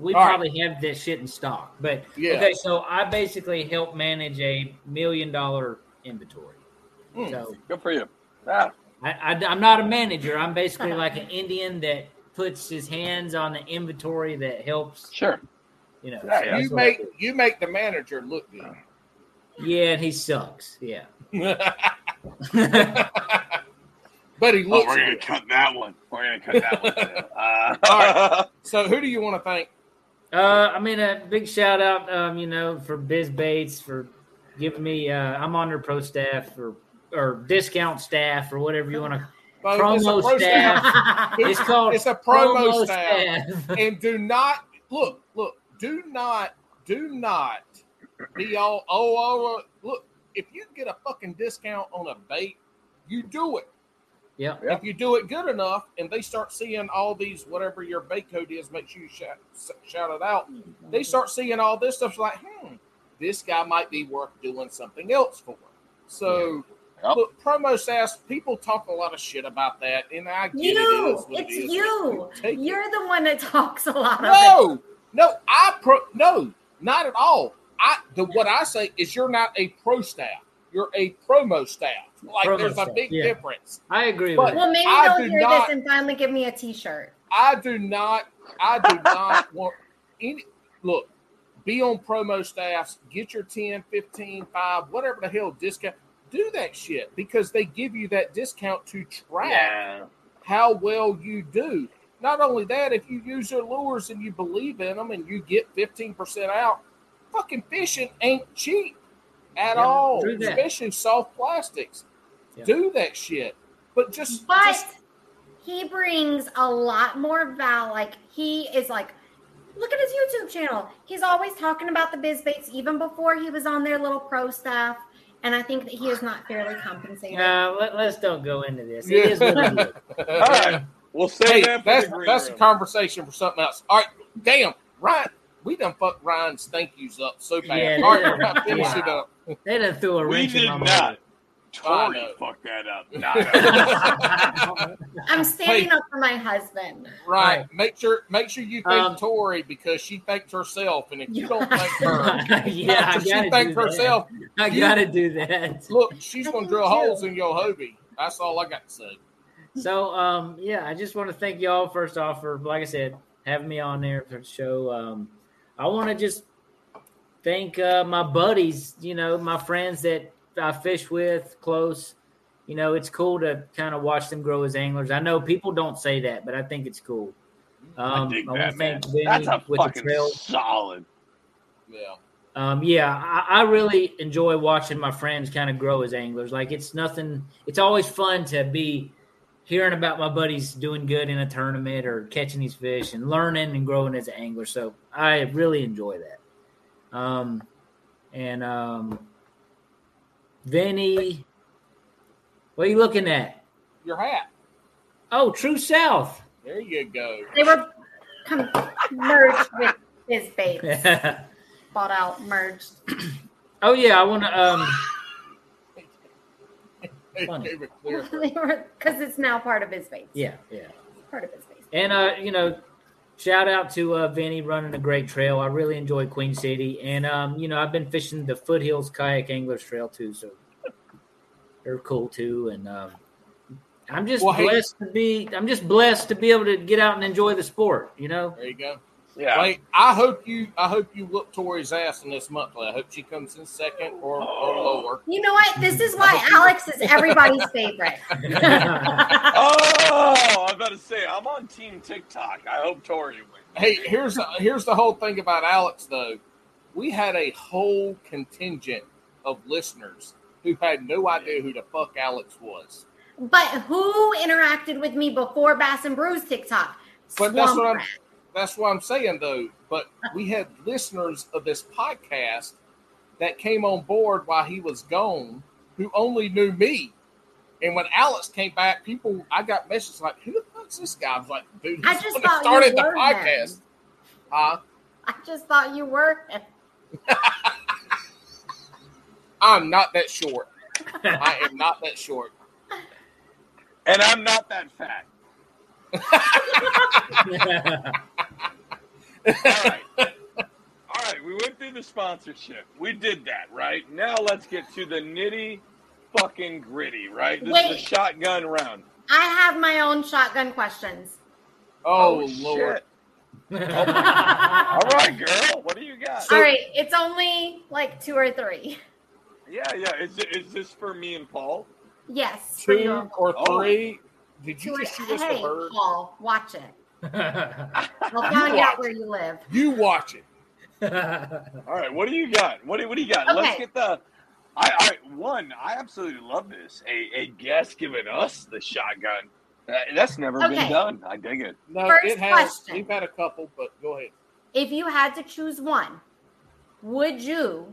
We All probably right. have that shit in stock. But, yeah. okay, so I basically help manage a million-dollar inventory. Mm, so good for you. Ah. I, I, I'm not a manager. I'm basically like an Indian that puts his hands on the inventory that helps. Sure. You know, yeah, so you make you make the manager look good. Yeah, and he sucks. Yeah. But he looks. Oh, we're gonna good. cut that one. We're gonna cut that one. Too. Uh, All right. So, who do you want to thank? Uh, I mean, a big shout out, um, you know, for Biz Baits for giving me. Uh, I'm on their pro staff for. Or discount staff, or whatever you want to well, promo it's pro staff. staff. It's, it's called it's a promo, promo staff. staff. And do not look, look, do not, do not be all oh, oh, look. If you get a fucking discount on a bait, you do it. Yeah. Yep. If you do it good enough, and they start seeing all these whatever your bait code is, make sure you shout, shout it out. They start seeing all this stuff. It's like, hmm, this guy might be worth doing something else for. So. Yeah. Yep. Look, promo sass, people talk a lot of shit about that, and I get you, it is what it's it is. You. It. You're the one that talks a lot no, of it. No, no, I pro no, not at all. I the what I say is you're not a pro staff, you're a promo staff. Like promo there's staff. a big yeah. difference. I agree but with Well, maybe I they'll hear not, this and finally give me a t-shirt. I do not I do not want any look, be on promo staffs, get your ten, fifteen, five, whatever the hell discount. Do that shit because they give you that discount to track yeah. how well you do. Not only that, if you use your lures and you believe in them and you get fifteen percent out, fucking fishing ain't cheap at yeah, all, especially soft plastics. Yeah. Do that shit. But just But just, he brings a lot more value. Like, he is like, look at his YouTube channel. He's always talking about the Biz Baits, even before he was on their little pro stuff. And I think that he is not fairly compensated. No, let, let's don't go into this. It is what it is. All right. We'll say hey, that that's, that's a conversation for something else. All right. Damn, Ryan. We done fucked Ryan's thank yous up so bad. Yeah, all right, we're about to finish it up. They done threw a wrench in my mind. Tori oh, fucked that up. Nah, no. I'm standing hey, up for my husband. Right. right. Make sure make sure you thank um, Tori because she thanked herself. And if you don't thank her, yeah, she thanked herself. I got to do that. Look, she's going to drill holes in your Hobie. That's all I got to say. So, um, yeah, I just want to thank y'all first off for, like I said, having me on there for the show. Um, I want to just thank uh, my buddies, you know, my friends that I fish with close. You know, it's cool to kind of watch them grow as anglers. I know people don't say that, but I think it's cool. Um, I dig I that, man. That's a fucking solid. Yeah. Um, yeah, I, I really enjoy watching my friends kind of grow as anglers. Like, it's nothing – it's always fun to be hearing about my buddies doing good in a tournament or catching these fish and learning and growing as an angler. So I really enjoy that. Um, and – um Vinny, what are you looking at? Your hat. Oh, True South. There you go. They were kind of merged with his face. Yeah. Bought out, merged. Oh, yeah. I want to. Um... Because it's now part of his face. Yeah, yeah. It's part of his face. And, uh, you know, shout out to uh, Vinny running a great trail. I really enjoy Queen City. And, um, you know, I've been fishing the Foothills Kayak Anglers Trail, too. So they're cool, too. And um, I'm just well, blessed hey, to be – I'm just blessed to be able to get out and enjoy the sport, you know? There you go. Yeah. Like, I hope you I hope you whoop Tori's ass in this monthly. I hope she comes in second or, or lower. You know what? This is why Alex is everybody's favorite. Oh, I was about to say, I'm on Team TikTok. I hope Tori wins. Hey, here's, here's the whole thing about Alex, though. We had a whole contingent of listeners who had no idea who the fuck Alex was. But who interacted with me before Bass and Brews TikTok? But Swamp that's what I'm – That's what I'm saying, though. But we had listeners of this podcast that came on board while he was gone who only knew me. And when Alex came back, people, I got messages like, who the fuck's this guy? I was like, dude, I just thought started the podcast. Huh? I just thought you were. I'm not that short. I am not that short. And I'm not that fat. All right. All right, we went through the sponsorship. We did that, right? Now let's get to the nitty fucking gritty, right? This Wait, is a shotgun round. I have my own shotgun questions. Oh, oh Lord. Shit. Oh, all right, girl. What do you got? All right, it's only like two or three. Yeah, yeah. Is is this for me and Paul? Yes. Two for you. Or three. Oh. Did you just see this? Hey, Paul, watch it. I'll find out where you live. You watch it. All right, what do you got? What do, what do you got? Okay. Let's get the. I, I one. I absolutely love this. A, a guest giving us the shotgun. Uh, that's never okay. been done. I dig it. No, First it has. Question. We've had a couple, but go ahead. If you had to choose one, would you?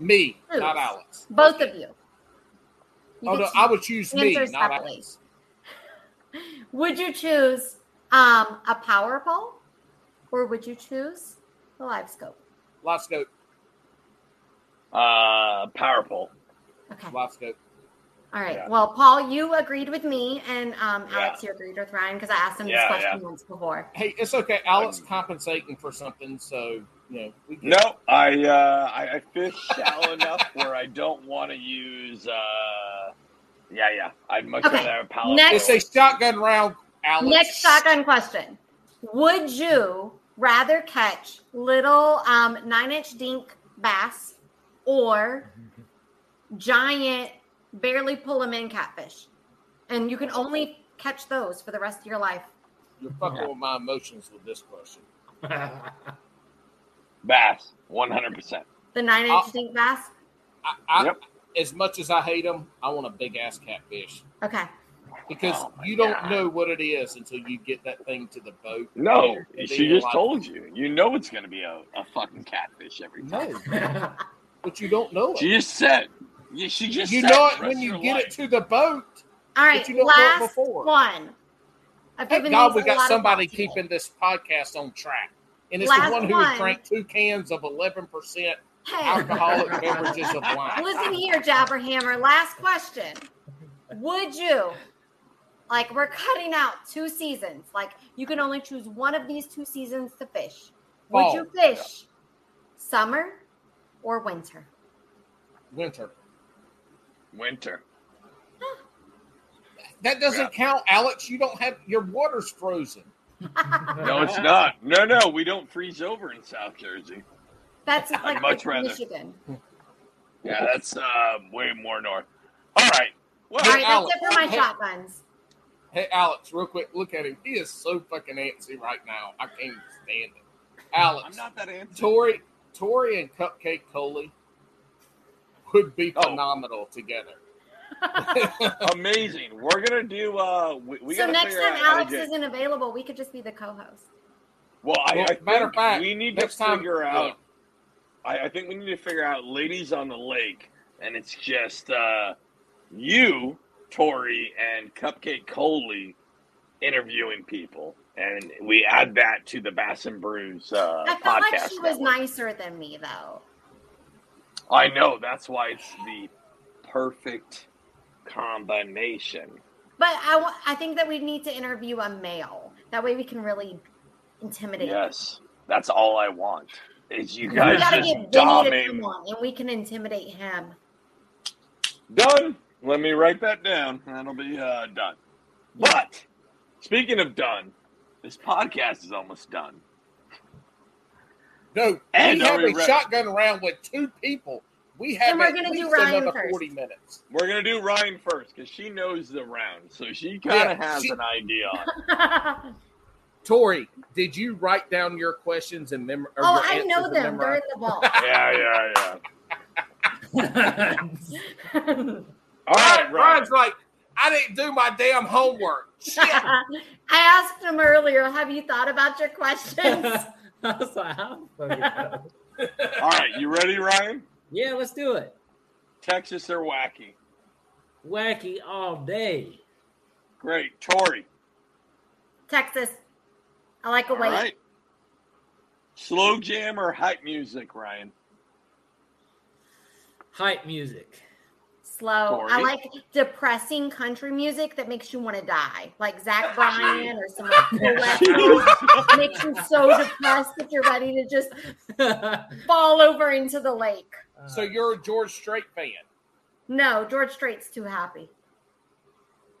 Me, choose? Not Alex. Both okay. of you. you oh no, I would choose me, not separately. Alex. Would you choose um, a power pole or would you choose the live scope? Live scope. Uh, power pole. Okay. Live scope. All right. Yeah. Well, Paul, you agreed with me, and um, Alex, yeah. you agreed with Ryan because I asked him yeah, this question yeah. once before. Hey, it's okay. Alex um, compensating for something, so you know. We can... No, I uh, I, I fish shallow enough where I don't want to use. Uh, Yeah, yeah. I'd much okay. rather have power. Next, it's a shotgun round, Alex. Next shotgun question. Would you rather catch little um, nine-inch dink bass or giant, barely pull them in catfish? And you can only catch those for the rest of your life. You're fucking yeah. with my emotions with this question. Bass, one hundred percent. The nine-inch stink bass? I, I, yep. As much as I hate them, I want a big-ass catfish. Okay. Because oh you don't God. know what it is until you get that thing to the boat. No, she just like, told you. You know it's going to be a, a fucking catfish every time. No, but you don't know it. She just said. She just you said know it when you get life. it to the boat. All right, but you don't last know it before. one. I've Thank God we got somebody keeping this podcast on track. And it's last the one who one. drank two cans of eleven percent hey. alcoholic beverages of wine. Listen here, Jabberhammer. Last question. Would you... Like, we're cutting out two seasons. Like, you can only choose one of these two seasons to fish. Would oh, you fish yeah. summer or winter? Winter. Winter. Huh. That doesn't yeah. count, Alex. You don't have – your water's frozen. No, it's not. No, no. We don't freeze over in South Jersey. That's like, like much rather. Michigan. Yeah, that's uh, way more north. All right. Well, All right, Alex, that's it for my hey, shotguns. Hey, Alex, real quick, look at him. He is so fucking antsy right now. I can't stand it. Alex, I'm not that antsy. Tori, Tori and Cupcake Coley would be phenomenal oh. together. Amazing. We're going to do uh, – we, we So next time Alex isn't available, we could just be the co-host. Well, I, well, I matter of fact, we need to figure time, out yeah. – I, I think we need to figure out Ladies on the Lake, and it's just uh, you – Tori and Cupcake Coley interviewing people, and we add that to the Bass and Brews uh, I felt podcast like she was network. nicer than me, though. I know. That's why it's the perfect combination. But I, w- I think that we need to interview a male. That way we can really intimidate Yes. him. That's all I want is you guys we gotta just get dominate. And we can intimidate him. Done. Let me write that down, and it'll be uh, done. But, speaking of done, this podcast is almost done. No, and we have a ready? shotgun round with two people. We have we're at gonna least do Ryan another first. forty minutes. We're going to do Ryan first, because she knows the round, so she kind of yeah, has she... an idea on it. Tori, did you write down your questions and memory? Oh, I know them. They're in the ball. yeah, yeah, yeah. All right, Ryan. Ryan's like, I didn't do my damn homework. Shit. I asked him earlier, have you thought about your questions? I was like, I don't fucking know. All right, you ready, Ryan? Yeah, let's do it. Texas or wacky? Wacky all day. Great. Tori? Texas. I like a wave. All right. Slow jam or hype music, Ryan? Hype music. Slow. Tori. I like depressing country music that makes you want to die, like Zach Bryan or some like makes you so depressed that you're ready to just fall over into the lake. So you're a George Strait fan? No, George Strait's too happy.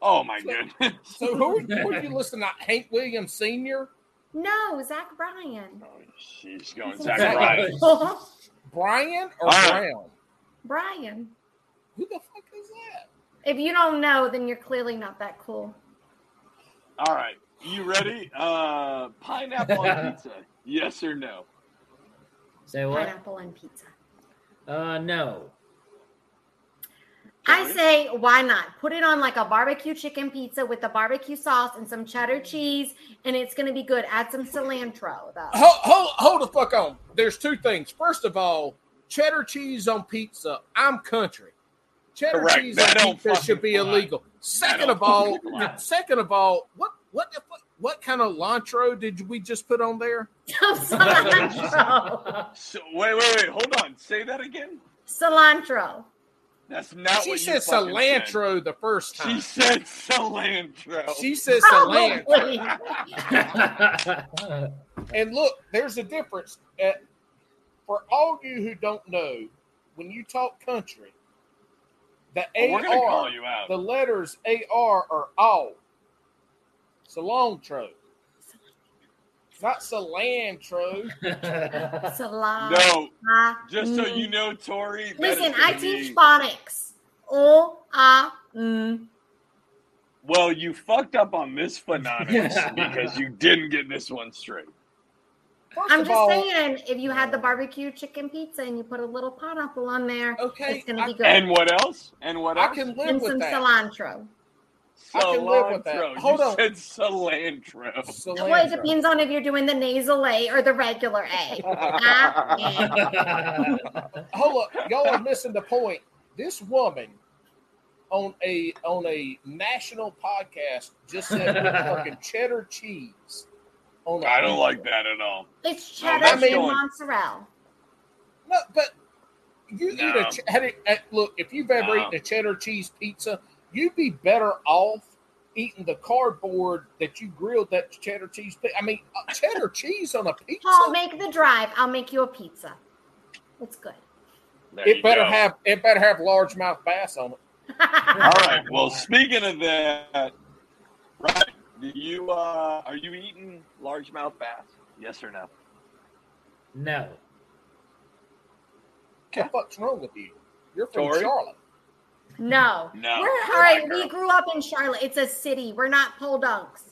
Oh my so, goodness! So who are, who are you listening to? Hank Williams Senior? No, Zach Bryan. Oh, she's going Zach Bryan. Bryan or uh, Brown? Bryan. Who the fuck is that? If you don't know, then you're clearly not that cool. All right. You ready? Uh, pineapple on pizza. Yes or no? Say what? Pineapple on pizza. Uh, no. Sorry? I say, why not? Put it on like a barbecue chicken pizza with the barbecue sauce and some cheddar cheese, and it's going to be good. Add some cilantro, though. Hold, hold, hold the fuck on. There's two things. First of all, cheddar cheese on pizza. I'm country. Cheddar Correct. cheese on pizza should be illegal. Lie. Second of all, second of all, what what what kind of cilantro did we just put on there? Cilantro. So, wait, wait, wait. Hold on. Say that again. Cilantro. That's not she what you said. Cilantro said. The first time. She said cilantro. She said cilantro. And look, there's a difference. Uh, for all you who don't know, when you talk country. The oh, A R, call you out. The letters A R are all. Cilantro. Not cilantro. Cilantro. No, just so you know, Tori. Listen, I teach be... phonics. Oh, ah, mm. Well, you fucked up on this phenomenon yeah. because you didn't get this one straight. First I'm just all, saying, if you had the barbecue chicken pizza and you put a little pineapple on there, okay, it's going to be good. And what else? And what else? I can live and with some that. cilantro. Cilantro. I can live with that. Hold you on. said cilantro. cilantro. Well, it depends on if you're doing the nasal A or the regular A. Hold up. Y'all are missing the point. This woman on a on a national podcast just said fucking cheddar cheese. On I don't like that at all. It's cheddar oh, I mean, and mozzarella. No, but you no. eat a cheddar. Look, if you've ever no. eaten a cheddar cheese pizza, you'd be better off eating the cardboard that you grilled that cheddar cheese. I mean, cheddar cheese on a pizza. I'll make the drive. I'll make you a pizza. It's good. There it better go. have it better have largemouth bass on it. All right. Well, speaking of that, right. Do you uh, are you eating largemouth bass? Yes or no? No. What the fuck's wrong with you? You're from Tori? Charlotte. No. No. We're, all right, we grew up in Charlotte. It's a city. We're not pole dunks.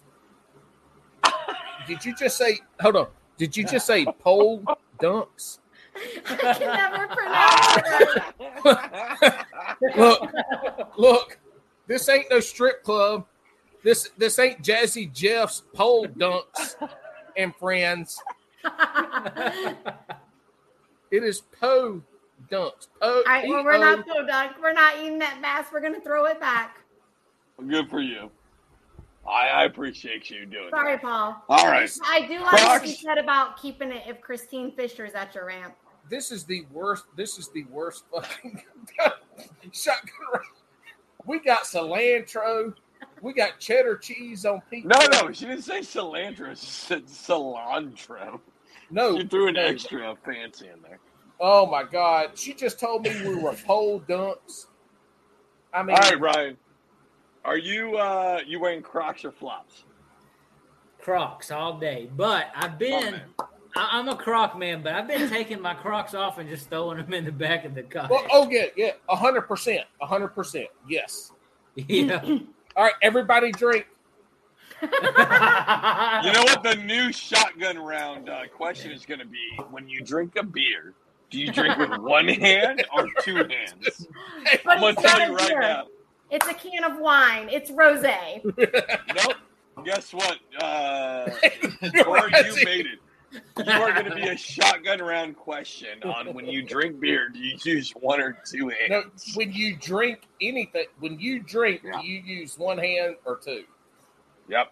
Did you just say? Hold on. Did you just say pole dunks? I can never pronounce it. Look, look. This ain't no strip club. This this ain't Jazzy Jeff's pole dunks and friends. It is pole dunks. All right, well, we're not pole dunk. We're not eating that bass. We're going to throw it back. Good for you. I, I appreciate you doing Sorry, that. Sorry, Paul. All right. I do like what you said about keeping it if Christine Fisher's at your ramp. This is the worst. This is the worst fucking shotgun. We got cilantro. We got cheddar cheese on pizza. No, no, she didn't say cilantro. She said cilantro. No. She threw an no. extra fancy in there. Oh, my God. She just told me we were pole dunks. I mean. All right, Ryan. Are you uh, you wearing Crocs or flops? Crocs all day. But I've been, oh, I, I'm a Croc man, but I've been taking my Crocs off and just throwing them in the back of the car. Well, oh, yeah, yeah. one hundred percent. one hundred percent. Yes. Yeah. All right, everybody drink. You know what the new shotgun round uh, question is going to be? When you drink a beer, do you drink with one hand or two hands? But I'm going to tell you right beer. now. It's a can of wine. It's rosé. Nope. Guess what? Uh, Tori, you made it. You are going to be a shotgun round question on when you drink beer, do you use one or two hands? No, when you drink anything, when you drink, yeah. do you use one hand or two? Yep.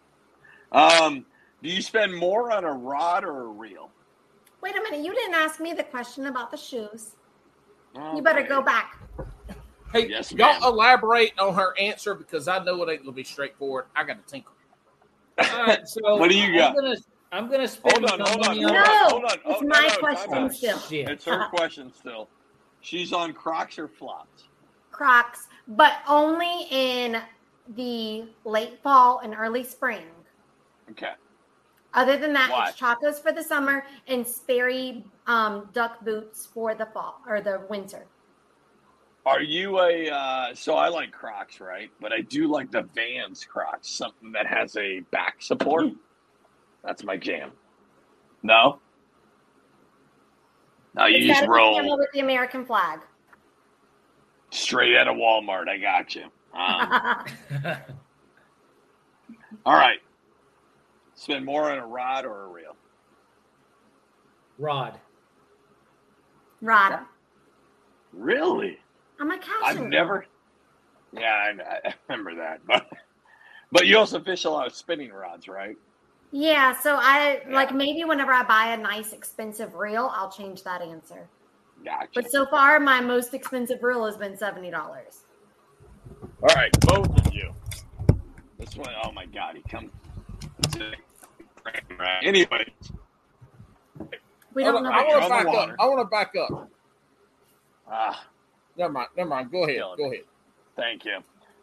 Um, do you spend more on a rod or a reel? Wait a minute. You didn't ask me the question about the shoes. Okay. You better go back. Hey, yes, y'all ma'am. elaborate on her answer because I know it ain't going to be straightforward. I got to tinkle. All right, so what do you I'm got? Gonna, I'm going to spend hold on, hold on, hold on, no, hold on. It's oh, my no, no, question still. Shit. It's her question still. She's on Crocs or flops? Crocs, but only in the late fall and early spring. Okay. Other than that, Why? it's Chacos for the summer and Sperry um, duck boots for the fall or the winter. Are you a, uh, so I like Crocs, right? But I do like the Vans Crocs, something that has a back support. That's my jam. No? No, you it's just roll. With the American flag. Straight out of Walmart. I got you. Um, all right. Spend more on a rod or a reel? Rod. Rod. Really? I'm a catcher. I've never. Yeah, I, I remember that. But, but you also fish a lot of spinning rods, right? Yeah, so I yeah. like maybe whenever I buy a nice expensive reel, I'll change that answer. Gotcha. But so far, my most expensive reel has been seventy dollars. All right, both of you. This one, oh my God, he comes. Anyway, we don't know. I want to back up. I want to back up. Ah, never mind. Never mind. Go ahead. Go ahead. Thank you.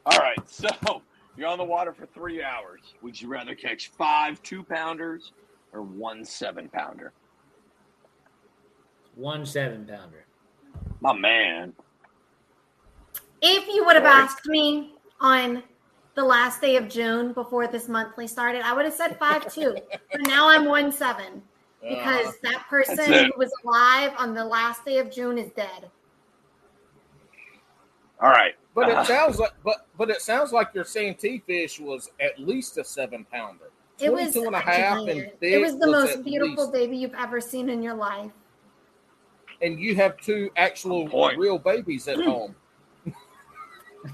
All right, so. You're on the water for three hours. Would you rather catch five two-pounders or one seven-pounder? One seven-pounder. My man. If you would have asked me on the last day of June before this monthly started, I would have said five two, but now I'm one seven, because uh, that person who was alive on the last day of June is dead. All right. But it sounds like, but but it sounds like your Santee fish was at least a seven pounder. It was two and a half, and thick. It was the most beautiful baby you've ever seen in your life. And you have two actual real babies at home.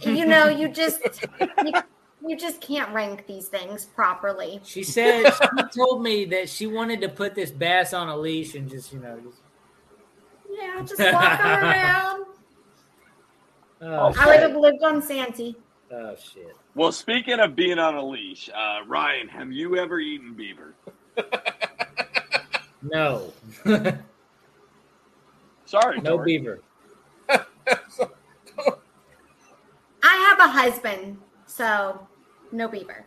You know, you just you, you just can't rank these things properly. She said she told me that she wanted to put this bass on a leash and just, you know, just yeah, just walk her around. Oh, I would have lived on Santee. Oh, shit. Well, speaking of being on a leash, uh, Ryan, have you ever eaten beaver? No. Sorry, no Tori. Beaver. I have a husband, so no beaver.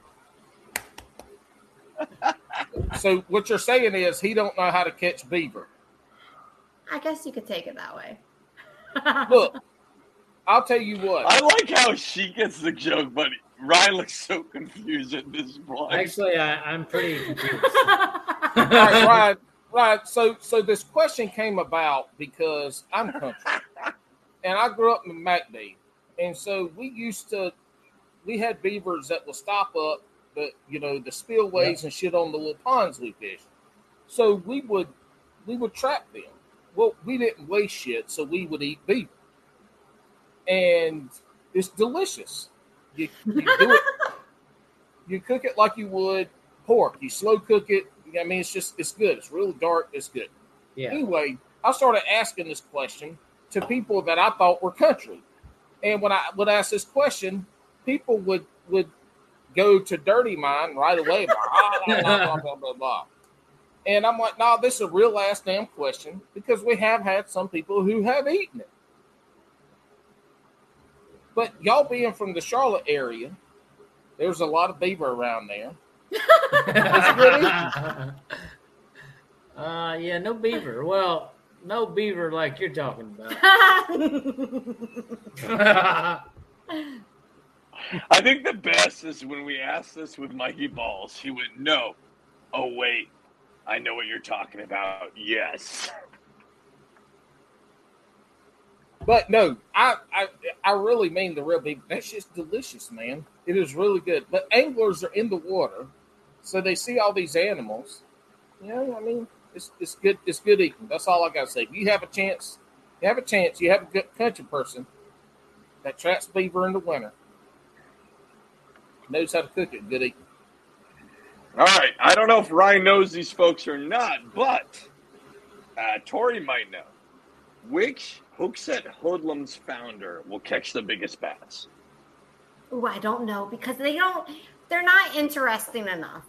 So what you're saying is he don't know how to catch beaver. I guess you could take it that way. Look. I'll tell you what. I like how she gets the joke, but Ryan looks so confused at this point. Actually, I, I'm pretty confused. All right, Ryan, Ryan, so so this question came about because I'm country, and I grew up in MacB, and so we used to, we had beavers that would stop up, but you know the spillways yep. and shit on the little ponds we fished. So we would we would trap them. Well, we didn't waste shit, so we would eat beaver. And it's delicious. You, you do it. You cook it like you would pork. You slow cook it. I mean, it's just, it's good. It's really dark. It's good. Yeah. Anyway, I started asking this question to people that I thought were country. And when I would ask this question, people would, would go to dirty mine right away. Blah, blah, blah, blah, blah, blah. And I'm like, nah, this is a real ass damn question, because we have had some people who have eaten it. But y'all being from the Charlotte area, there's a lot of beaver around there. uh, yeah, no beaver. Well, no beaver like you're talking about. I think the best is when we asked this with Mikey Balls, he went, no. Oh, wait. I know what you're talking about. Yes. But no, I, I I really mean the real beaver. That's just delicious, man. It is really good. But anglers are in the water, so they see all these animals. You know, I mean, it's it's good. It's good eating. That's all I gotta say. If you have a chance, you have a chance. You have a good country person that traps beaver in the winter, knows how to cook it. Good eating. All right. I don't know if Ryan knows these folks or not, but uh, Tori might know. Which Hookset Hoodlums founder will catch the biggest bass? Oh, I don't know, because they don't, they're not interesting enough.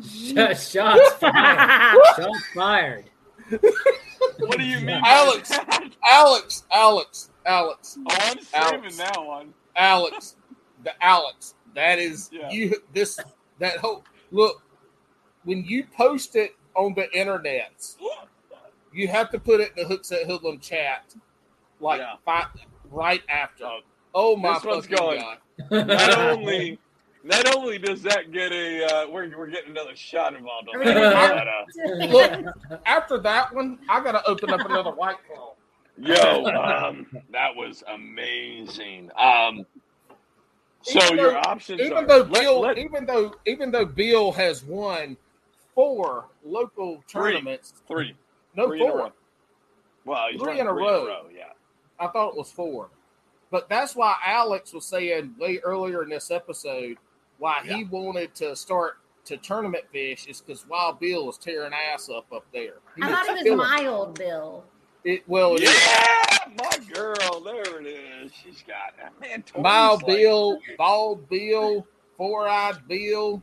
Shots fired. Shots fired. What do you mean? Alex, Alex, Alex, Alex. Oh, I'm saving that one. Alex, the Alex. That is, yeah. you, this, that whole, look, when you post it on the internet, you have to put it in the Hookset Hoodlum chat, like, yeah. five, right after. Oh, oh my this one's going. God. Not only, not only does that get a, uh, we're, we're getting another shot involved on that. But, uh, look, after that one, I got to open up another White Claw. Yo, um, that was amazing. Um. So even your though, options even are, though Bill, let, let, even though even though Bill has won four local three, tournaments, three, no three four, in a well he's three, in, three a row, in a row. Yeah, I thought it was four, but that's why Alex was saying way earlier in this episode why yeah. he wanted to start to tournament fish is because Wild Bill was tearing ass up up there. He I thought it was my old Bill. It, well, yeah, it my girl, there it is. She's got it. Man, Mild like, Bill, Bald Bill, Four-Eyed Bill.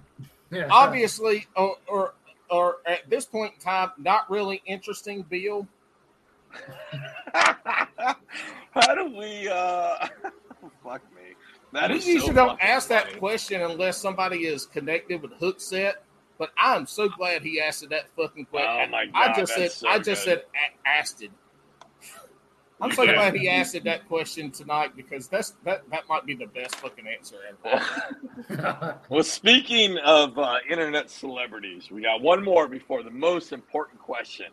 Yeah. Obviously, or, or or at this point in time, not really interesting Bill. How do we, uh, fuck me. That we is usually so don't ask funny. That question unless somebody is connected with Hookset But I'm so glad he asked that fucking question. Oh my God, I just said so I just good. said a- asked it. I'm so glad he asked that question tonight because that's that, that might be the best fucking answer ever. Well, speaking of uh, internet celebrities, we got one more before the most important question.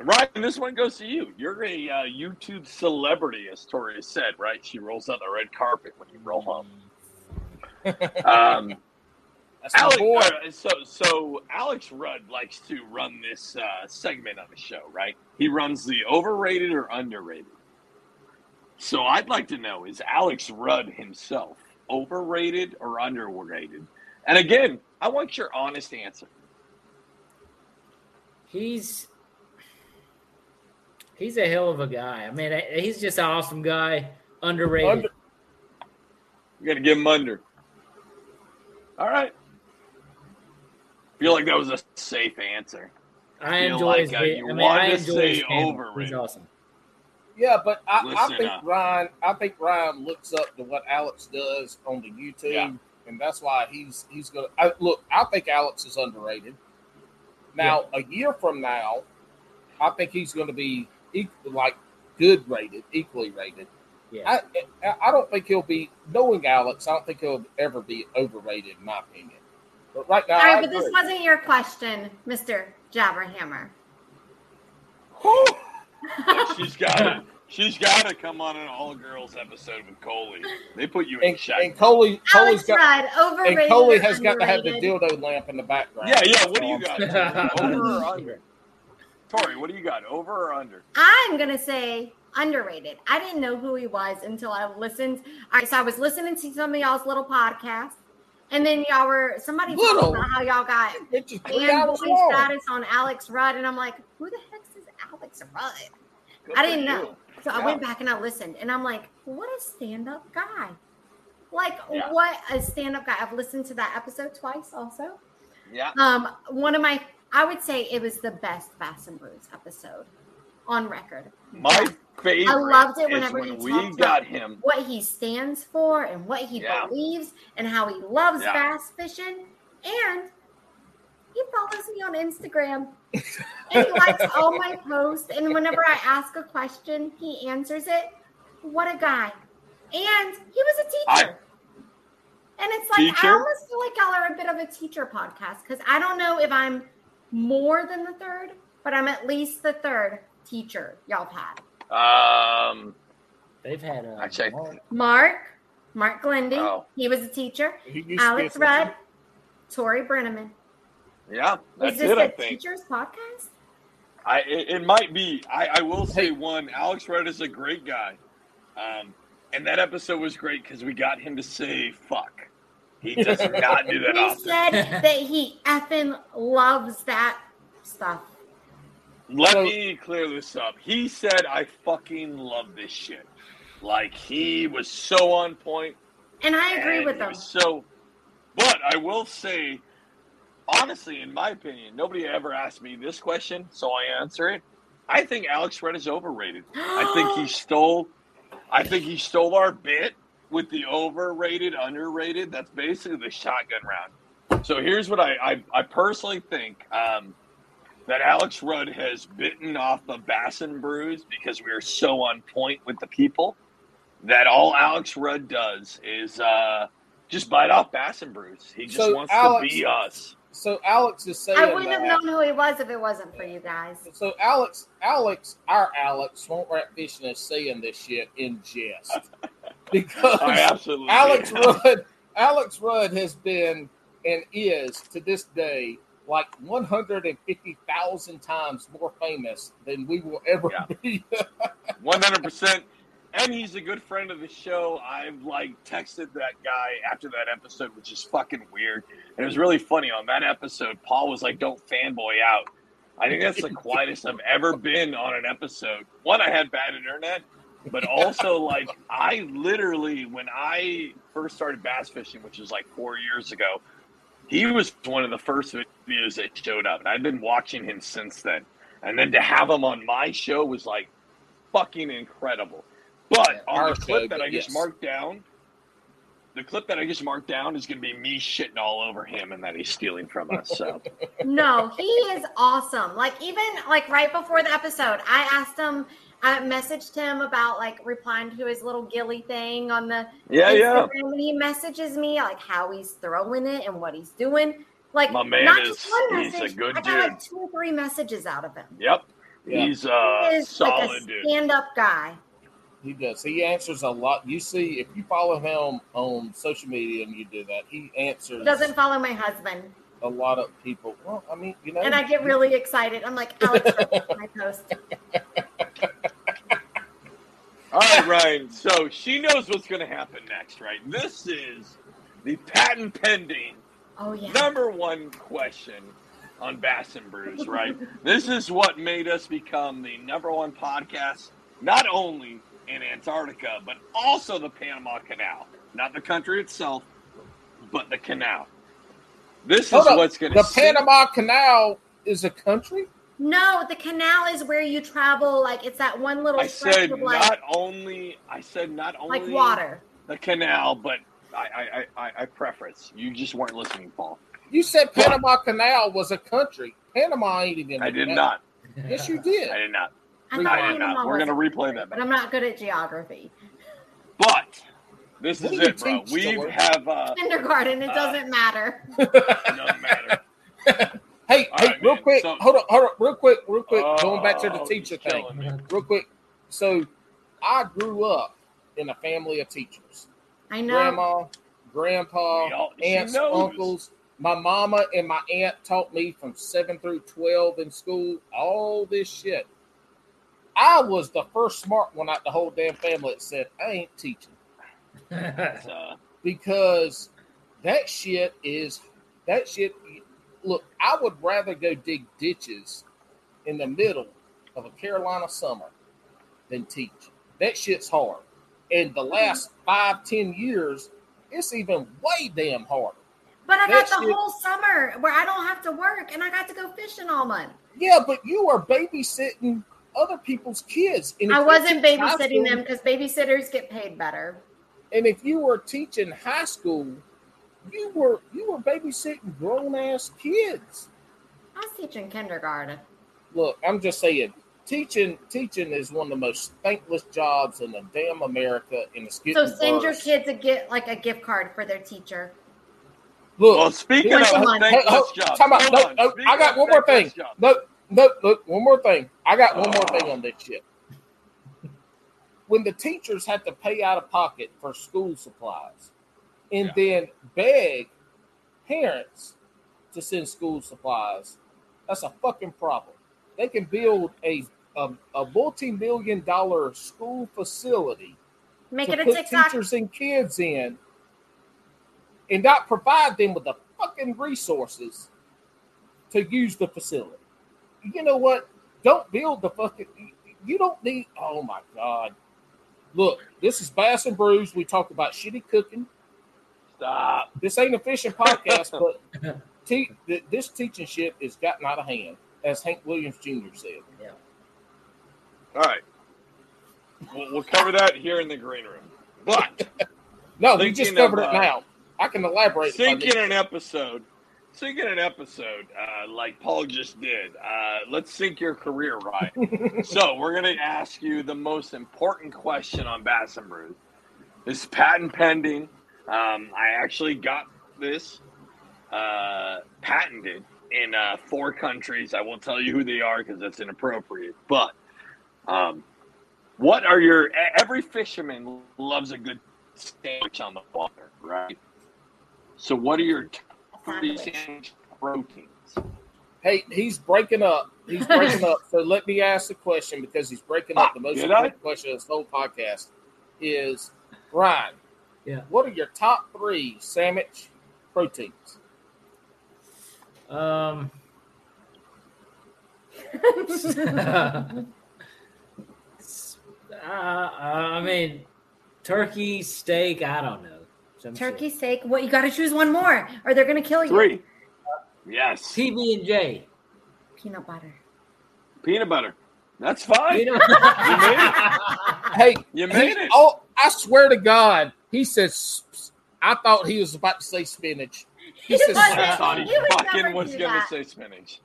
Ryan, this one goes to you. You're a uh, YouTube celebrity, as Tori said, right? She rolls out the red carpet when you roll home. Um, That's Alex, my boy. Uh, so, so Alex Rudd likes to run this uh, segment on the show, right? He runs the overrated or underrated. So I'd like to know, is Alex Rudd himself overrated or underrated? And again, I want your honest answer. He's... He's a hell of a guy. I mean, he's just an awesome guy. Underrated. Under. You got to give him under. All right. I feel like that was a safe answer. I, I enjoy like, his uh, you I mean, I enjoy his overrated. He's awesome. Yeah, but I, I think up. Ryan. I think Ryan looks up to what Alex does on the YouTube, yeah. and that's why he's he's gonna I, look. I think Alex is underrated. Now, yeah. a year from now, I think he's going to be. Equal, like good rated, equally rated. Yeah, I I don't think he'll be knowing Alex. I don't think he'll ever be overrated, in my opinion. But right now, all right. I but agree. This wasn't your question, Mister Jabberhammer. Look, she's got it. She's got to come on an all-girls episode with Coley. They put you in and, check. And Coley, Coley's got, Rudd, overrated, and Coley has underrated. Got to have the dildo lamp in the background. Yeah, yeah. What do you got? Over or under? Tori, what do you got, over or under? I'm going to say underrated. I didn't know who he was until I listened. All right, so I was listening to some of y'all's little podcasts, and then y'all were, somebody talking about how y'all got fanboy status on Alex Rudd, and I'm like, who the heck is Alex Rudd? Good I didn't know. You. So yeah. I went back and I listened, and I'm like, what a stand-up guy. Like, yeah. what a stand-up guy. I've listened to that episode twice also. Yeah. Um, one of my I would say it was the best Bass and Brews episode on record. My favorite. I loved it whenever when he talked about him. What he stands for and what he yeah. believes and how he loves yeah. bass fishing. And he follows me on Instagram. And he likes all my posts. And whenever I ask a question, he answers it. What a guy. And he was a teacher. I- and it's like, teacher? I almost feel like y'all are a bit of a teacher podcast because I don't know if I'm more than the third, but I'm at least the third teacher y'all have had. Um, They've had uh, Mark. Mark. Mark Glendy. Oh. He was a teacher. Alex Rudd. Teacher. Tori Brenneman. Yeah, that's it, I think. Is this a teacher's podcast? I, it, it might be. I, I will say one, Alex Rudd is a great guy. Um, and that episode was great because we got him to say fuck. He does not do that he often. He said that he effing loves that stuff. Let so, me clear this up. He said, I fucking love this shit. Like, he was so on point. And I agree and with him. So, but I will say, honestly, in my opinion, nobody ever asked me this question, so I answer it. I think Alex Rudd is overrated. I think he stole. I think he stole our bit. With the overrated, underrated, that's basically the shotgun round. So here's what I I, I personally think um, that Alex Rudd has bitten off the Bass and Brews because we are so on point with the people that all Alex Rudd does is uh, just bite off Bass and Brews. He just so wants Alex, to be us. So Alex is saying, I wouldn't have known who he was if it wasn't for you guys. So Alex, Alex, our Alex, Swamp Rat Fishing is saying this shit in jest. Because oh, Alex Rudd, Alex Rudd has been and is to this day like one hundred fifty thousand times more famous than we will ever yeah. be. one hundred percent. And he's a good friend of the show. I've like texted that guy after that episode, which is fucking weird. And it was really funny on that episode. Paul was like, "Don't fanboy out." I think that's the quietest I've ever been on an episode. One, I had bad internet. But also, like, I literally, when I first started bass fishing, which was like four years ago, he was one of the first videos that showed up. And I've been watching him since then. And then to have him on my show was, like, fucking incredible. But yeah, on the clip show, that I yes. just marked down, the clip that I just marked down is going to be me shitting all over him and that he's stealing from us. So no, he is awesome. Like even like right before the episode, I asked him, I messaged him about like replying to his little gilly thing on the yeah Instagram, yeah. And he messages me like how he's throwing it and what he's doing. Like my man not is just one message, he's a good I got dude. Like two or three messages out of him. Yep, yep. he's uh, he is solid like a stand-up dude. guy. He does. He answers a lot. You see, if you follow him on social media and you do that, he answers. Doesn't follow my husband. A lot of people. Well, I mean, you know. And I get really excited. I'm like, Alex, my post. All right, Ryan. So she knows what's going to happen next, right? This is the patent pending oh, yeah. number one question on Bass and Brews, right? This is what made us become the number one podcast, not only in Antarctica, but also the Panama Canal. Not the country itself, but the canal. This Hold is up. what's going to The see. Panama Canal is a country? No, the canal is where you travel. Like, it's that one little I stretch said of like, not only, I said not only like water. The canal, but I, I, I, I preference. You just weren't listening, Paul. You said Panama what? Canal was a country. Panama ain't even I did canal. not. Yes, you did. I did not. I, I did not. We're going to replay that. But I'm not good at geography. But this what is it, bro. We have uh, kindergarten. It uh, doesn't matter. It doesn't matter. hey, All hey, right, real man. quick. So, hold on, hold on. Real quick, real quick. Oh, going back to the teacher thing. Me. Real quick. So I grew up in a family of teachers. I know. Grandma, grandpa, all, aunts, uncles. My mama and my aunt taught me from seven through twelve in school. All this shit. I was the first smart one out the whole damn family that said, I ain't teaching. uh, because that shit is, that shit, look, I would rather go dig ditches in the middle of a Carolina summer than teach. That shit's hard. And the last five, ten years, it's even way damn harder. But I got that the shit, whole summer where I don't have to work and I got to go fishing all month. Yeah, but you are babysitting other people's kids. And I wasn't babysitting them because babysitters get paid better. And if you were teaching high school, you were you were babysitting grown ass kids. I was teaching kindergarten. Look, I'm just saying, teaching teaching is one of the most thankless jobs in the damn America. In the so send worse. your kids a get like a gift card for their teacher. Look, well, speaking of thankless jobs, I got one more thing. No. Look, look, one more thing. I got one more thing on this shit. When the teachers had to pay out of pocket for school supplies and yeah. then beg parents to send school supplies, that's a fucking problem. They can build a a, a multi-million dollar school facility Make to it a put TikTok. teachers and kids in and not provide them with the fucking resources to use the facility. You know what? Don't build the fucking. You don't need. Oh my God! Look, this is Bass and Brews. We talk about shitty cooking. Stop. This ain't a fishing podcast, but te- th- this teaching shit has gotten out of hand, as Hank Williams Junior said. Yeah. All right. We'll, we'll cover that here in the green room. But no, we just covered of, it now. I can elaborate. Think in an episode. Sink in an episode uh, like Paul just did. Uh, let's sink your career, Ryan. So we're going to ask you the most important question on Bass and Brews. This is patent pending. Um, I actually got this uh, patented in uh, four countries. I won't tell you who they are because that's inappropriate. But um, what are your – every fisherman loves a good sandwich on the water, right? So what are your t- – proteins. Hey, he's breaking up. He's breaking up. So let me ask the question because he's breaking up. The most important question of this whole podcast is, Ryan, yeah. what are your top three sandwich proteins? Um, uh, I mean, turkey, steak, I don't know. I'm Turkey sure. steak. What you got to choose one more, or they're gonna kill you. Three. Yes. P B and J. Peanut butter. Peanut butter. That's fine. Peanut- you made it. Hey, you made he, it. Oh, I swear to God, he says I thought he was about to say spinach. He said, I thought he fucking was going to say spinach.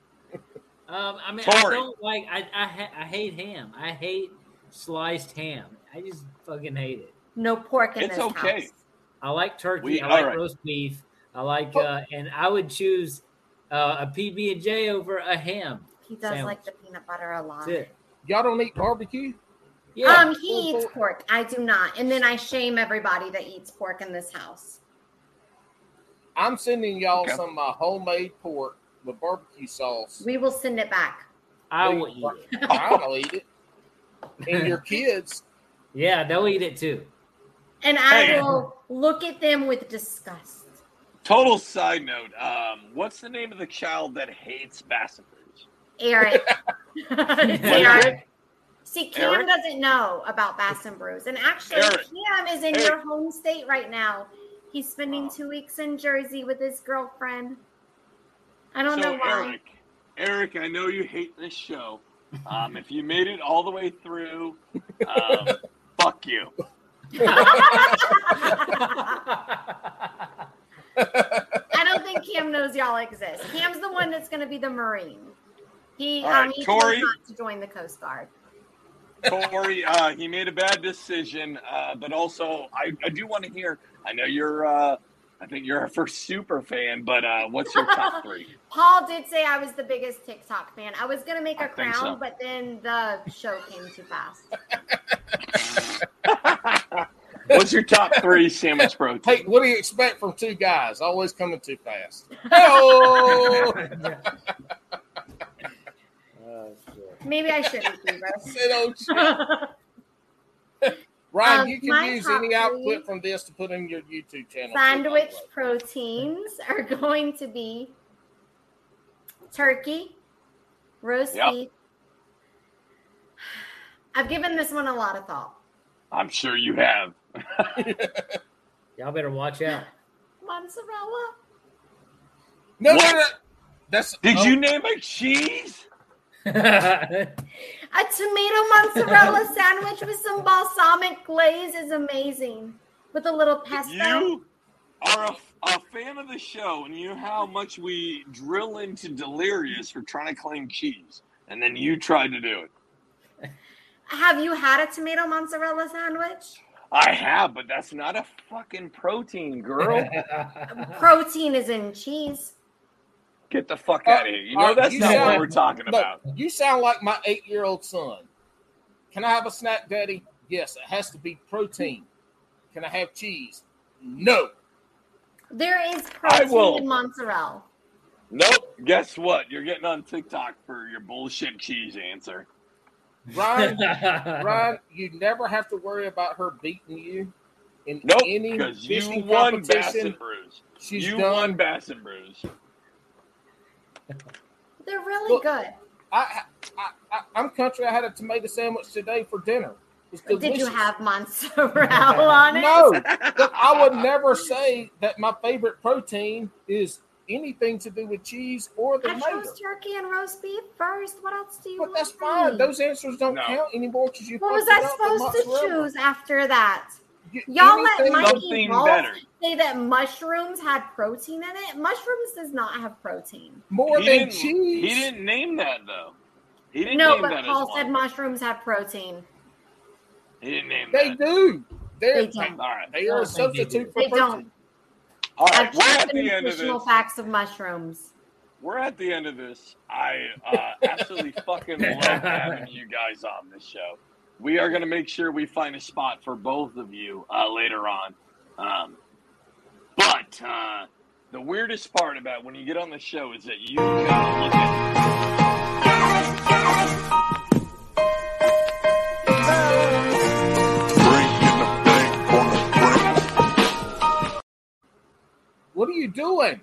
Um, I mean, Tori. I don't like, I, I I hate ham. I hate sliced ham. I just fucking hate it. No pork in it's this okay. house. I like turkey. We, I like right. roast beef. I like, oh. uh, and I would choose uh, a P B and J over a ham. He does sandwich. Like the peanut butter a lot. Y'all don't eat barbecue? Yeah. Um, he eats pork. I do not. And then I shame everybody that eats pork in this house. I'm sending y'all okay. some uh, homemade pork with barbecue sauce. We will send it back. I will eat it. I will eat it. And your kids. Yeah, they'll eat it too. And I hey. will look at them with disgust. Total side note. Um, what's the name of the child that hates Bass and Brews? Eric. Eric. See, Cam Eric? doesn't know about Bass and Brews. And actually, Eric. Cam is in Eric. your home state right now. He's spending wow. two weeks in Jersey with his girlfriend. I don't so know why. Eric, Eric, I know you hate this show. Um, if you made it all the way through, um, fuck you. I don't think Cam knows y'all exist. Cam's the one that's going to be the Marine. He right, um, he chose not to join the Coast Guard. Tori, uh, he made a bad decision, uh, but also I, I do want to hear. I know you're. Uh, I think you're our first super fan, but uh, what's your top three? Paul did say I was the biggest TikTok fan. I was gonna make a I crown, so. but then the show came too fast. What's your top three sandwich protein? Hey, what do you expect from two guys? Always coming too fast. Oh. Maybe I shouldn't do this. Ryan, um, you can use any output from this to put in your YouTube channel. Sandwich proteins are going to be turkey, roast yep. beef. I've given this one a lot of thought. I'm sure you have. Y'all better watch out. Mozzarella? No, what? no, no. That's, Did oh. you name a cheese? A tomato mozzarella sandwich with some balsamic glaze is amazing. With a little pesto. You are a, a fan of the show, and you know how much we drill into Delirious for trying to claim cheese, and then you tried to do it. Have you had a tomato mozzarella sandwich? I have, but that's not a fucking protein, girl. Protein is in cheese. Get the fuck out uh, of here. You know, uh, that's you not sound, what we're talking look, about. You sound like my eight-year-old son. Can I have a snack, Daddy? Yes, it has to be protein. Can I have cheese? No. There is protein in mozzarella. Nope. Guess what? You're getting on TikTok for your bullshit cheese answer. Ryan, Ryan, you never have to worry about her beating you in nope, any fishing competition. Nope, because you won Bass and Brews. She's you done. won Bass and Brews. They're really Look, good. I, I, I, I'm country. I had a tomato sandwich today for dinner. Did you have mozzarella on it? No. Look, I would never say that my favorite protein is anything to do with cheese or the tomato. I chose turkey and roast beef first. What else do you want? But that's fine. Those answers don't no. count anymore because you. What was I supposed to choose after that? You, Y'all let Mikey Walsh say that mushrooms had protein in it. Mushrooms does not have protein. More he than cheese. He didn't name that, though. He didn't no, name that. No, but Paul said mushrooms have protein. He didn't name they that. They do. They're, they don't. All right. They are a substitute for they protein. They don't. All right. I've we're at the end of this. Facts of mushrooms. We're at the end of this. I uh, absolutely fucking love having you guys on this show. We are going to make sure we find a spot for both of you uh, later on. Um, but uh, the weirdest part about when you get on the show is that you go look at... What are you doing?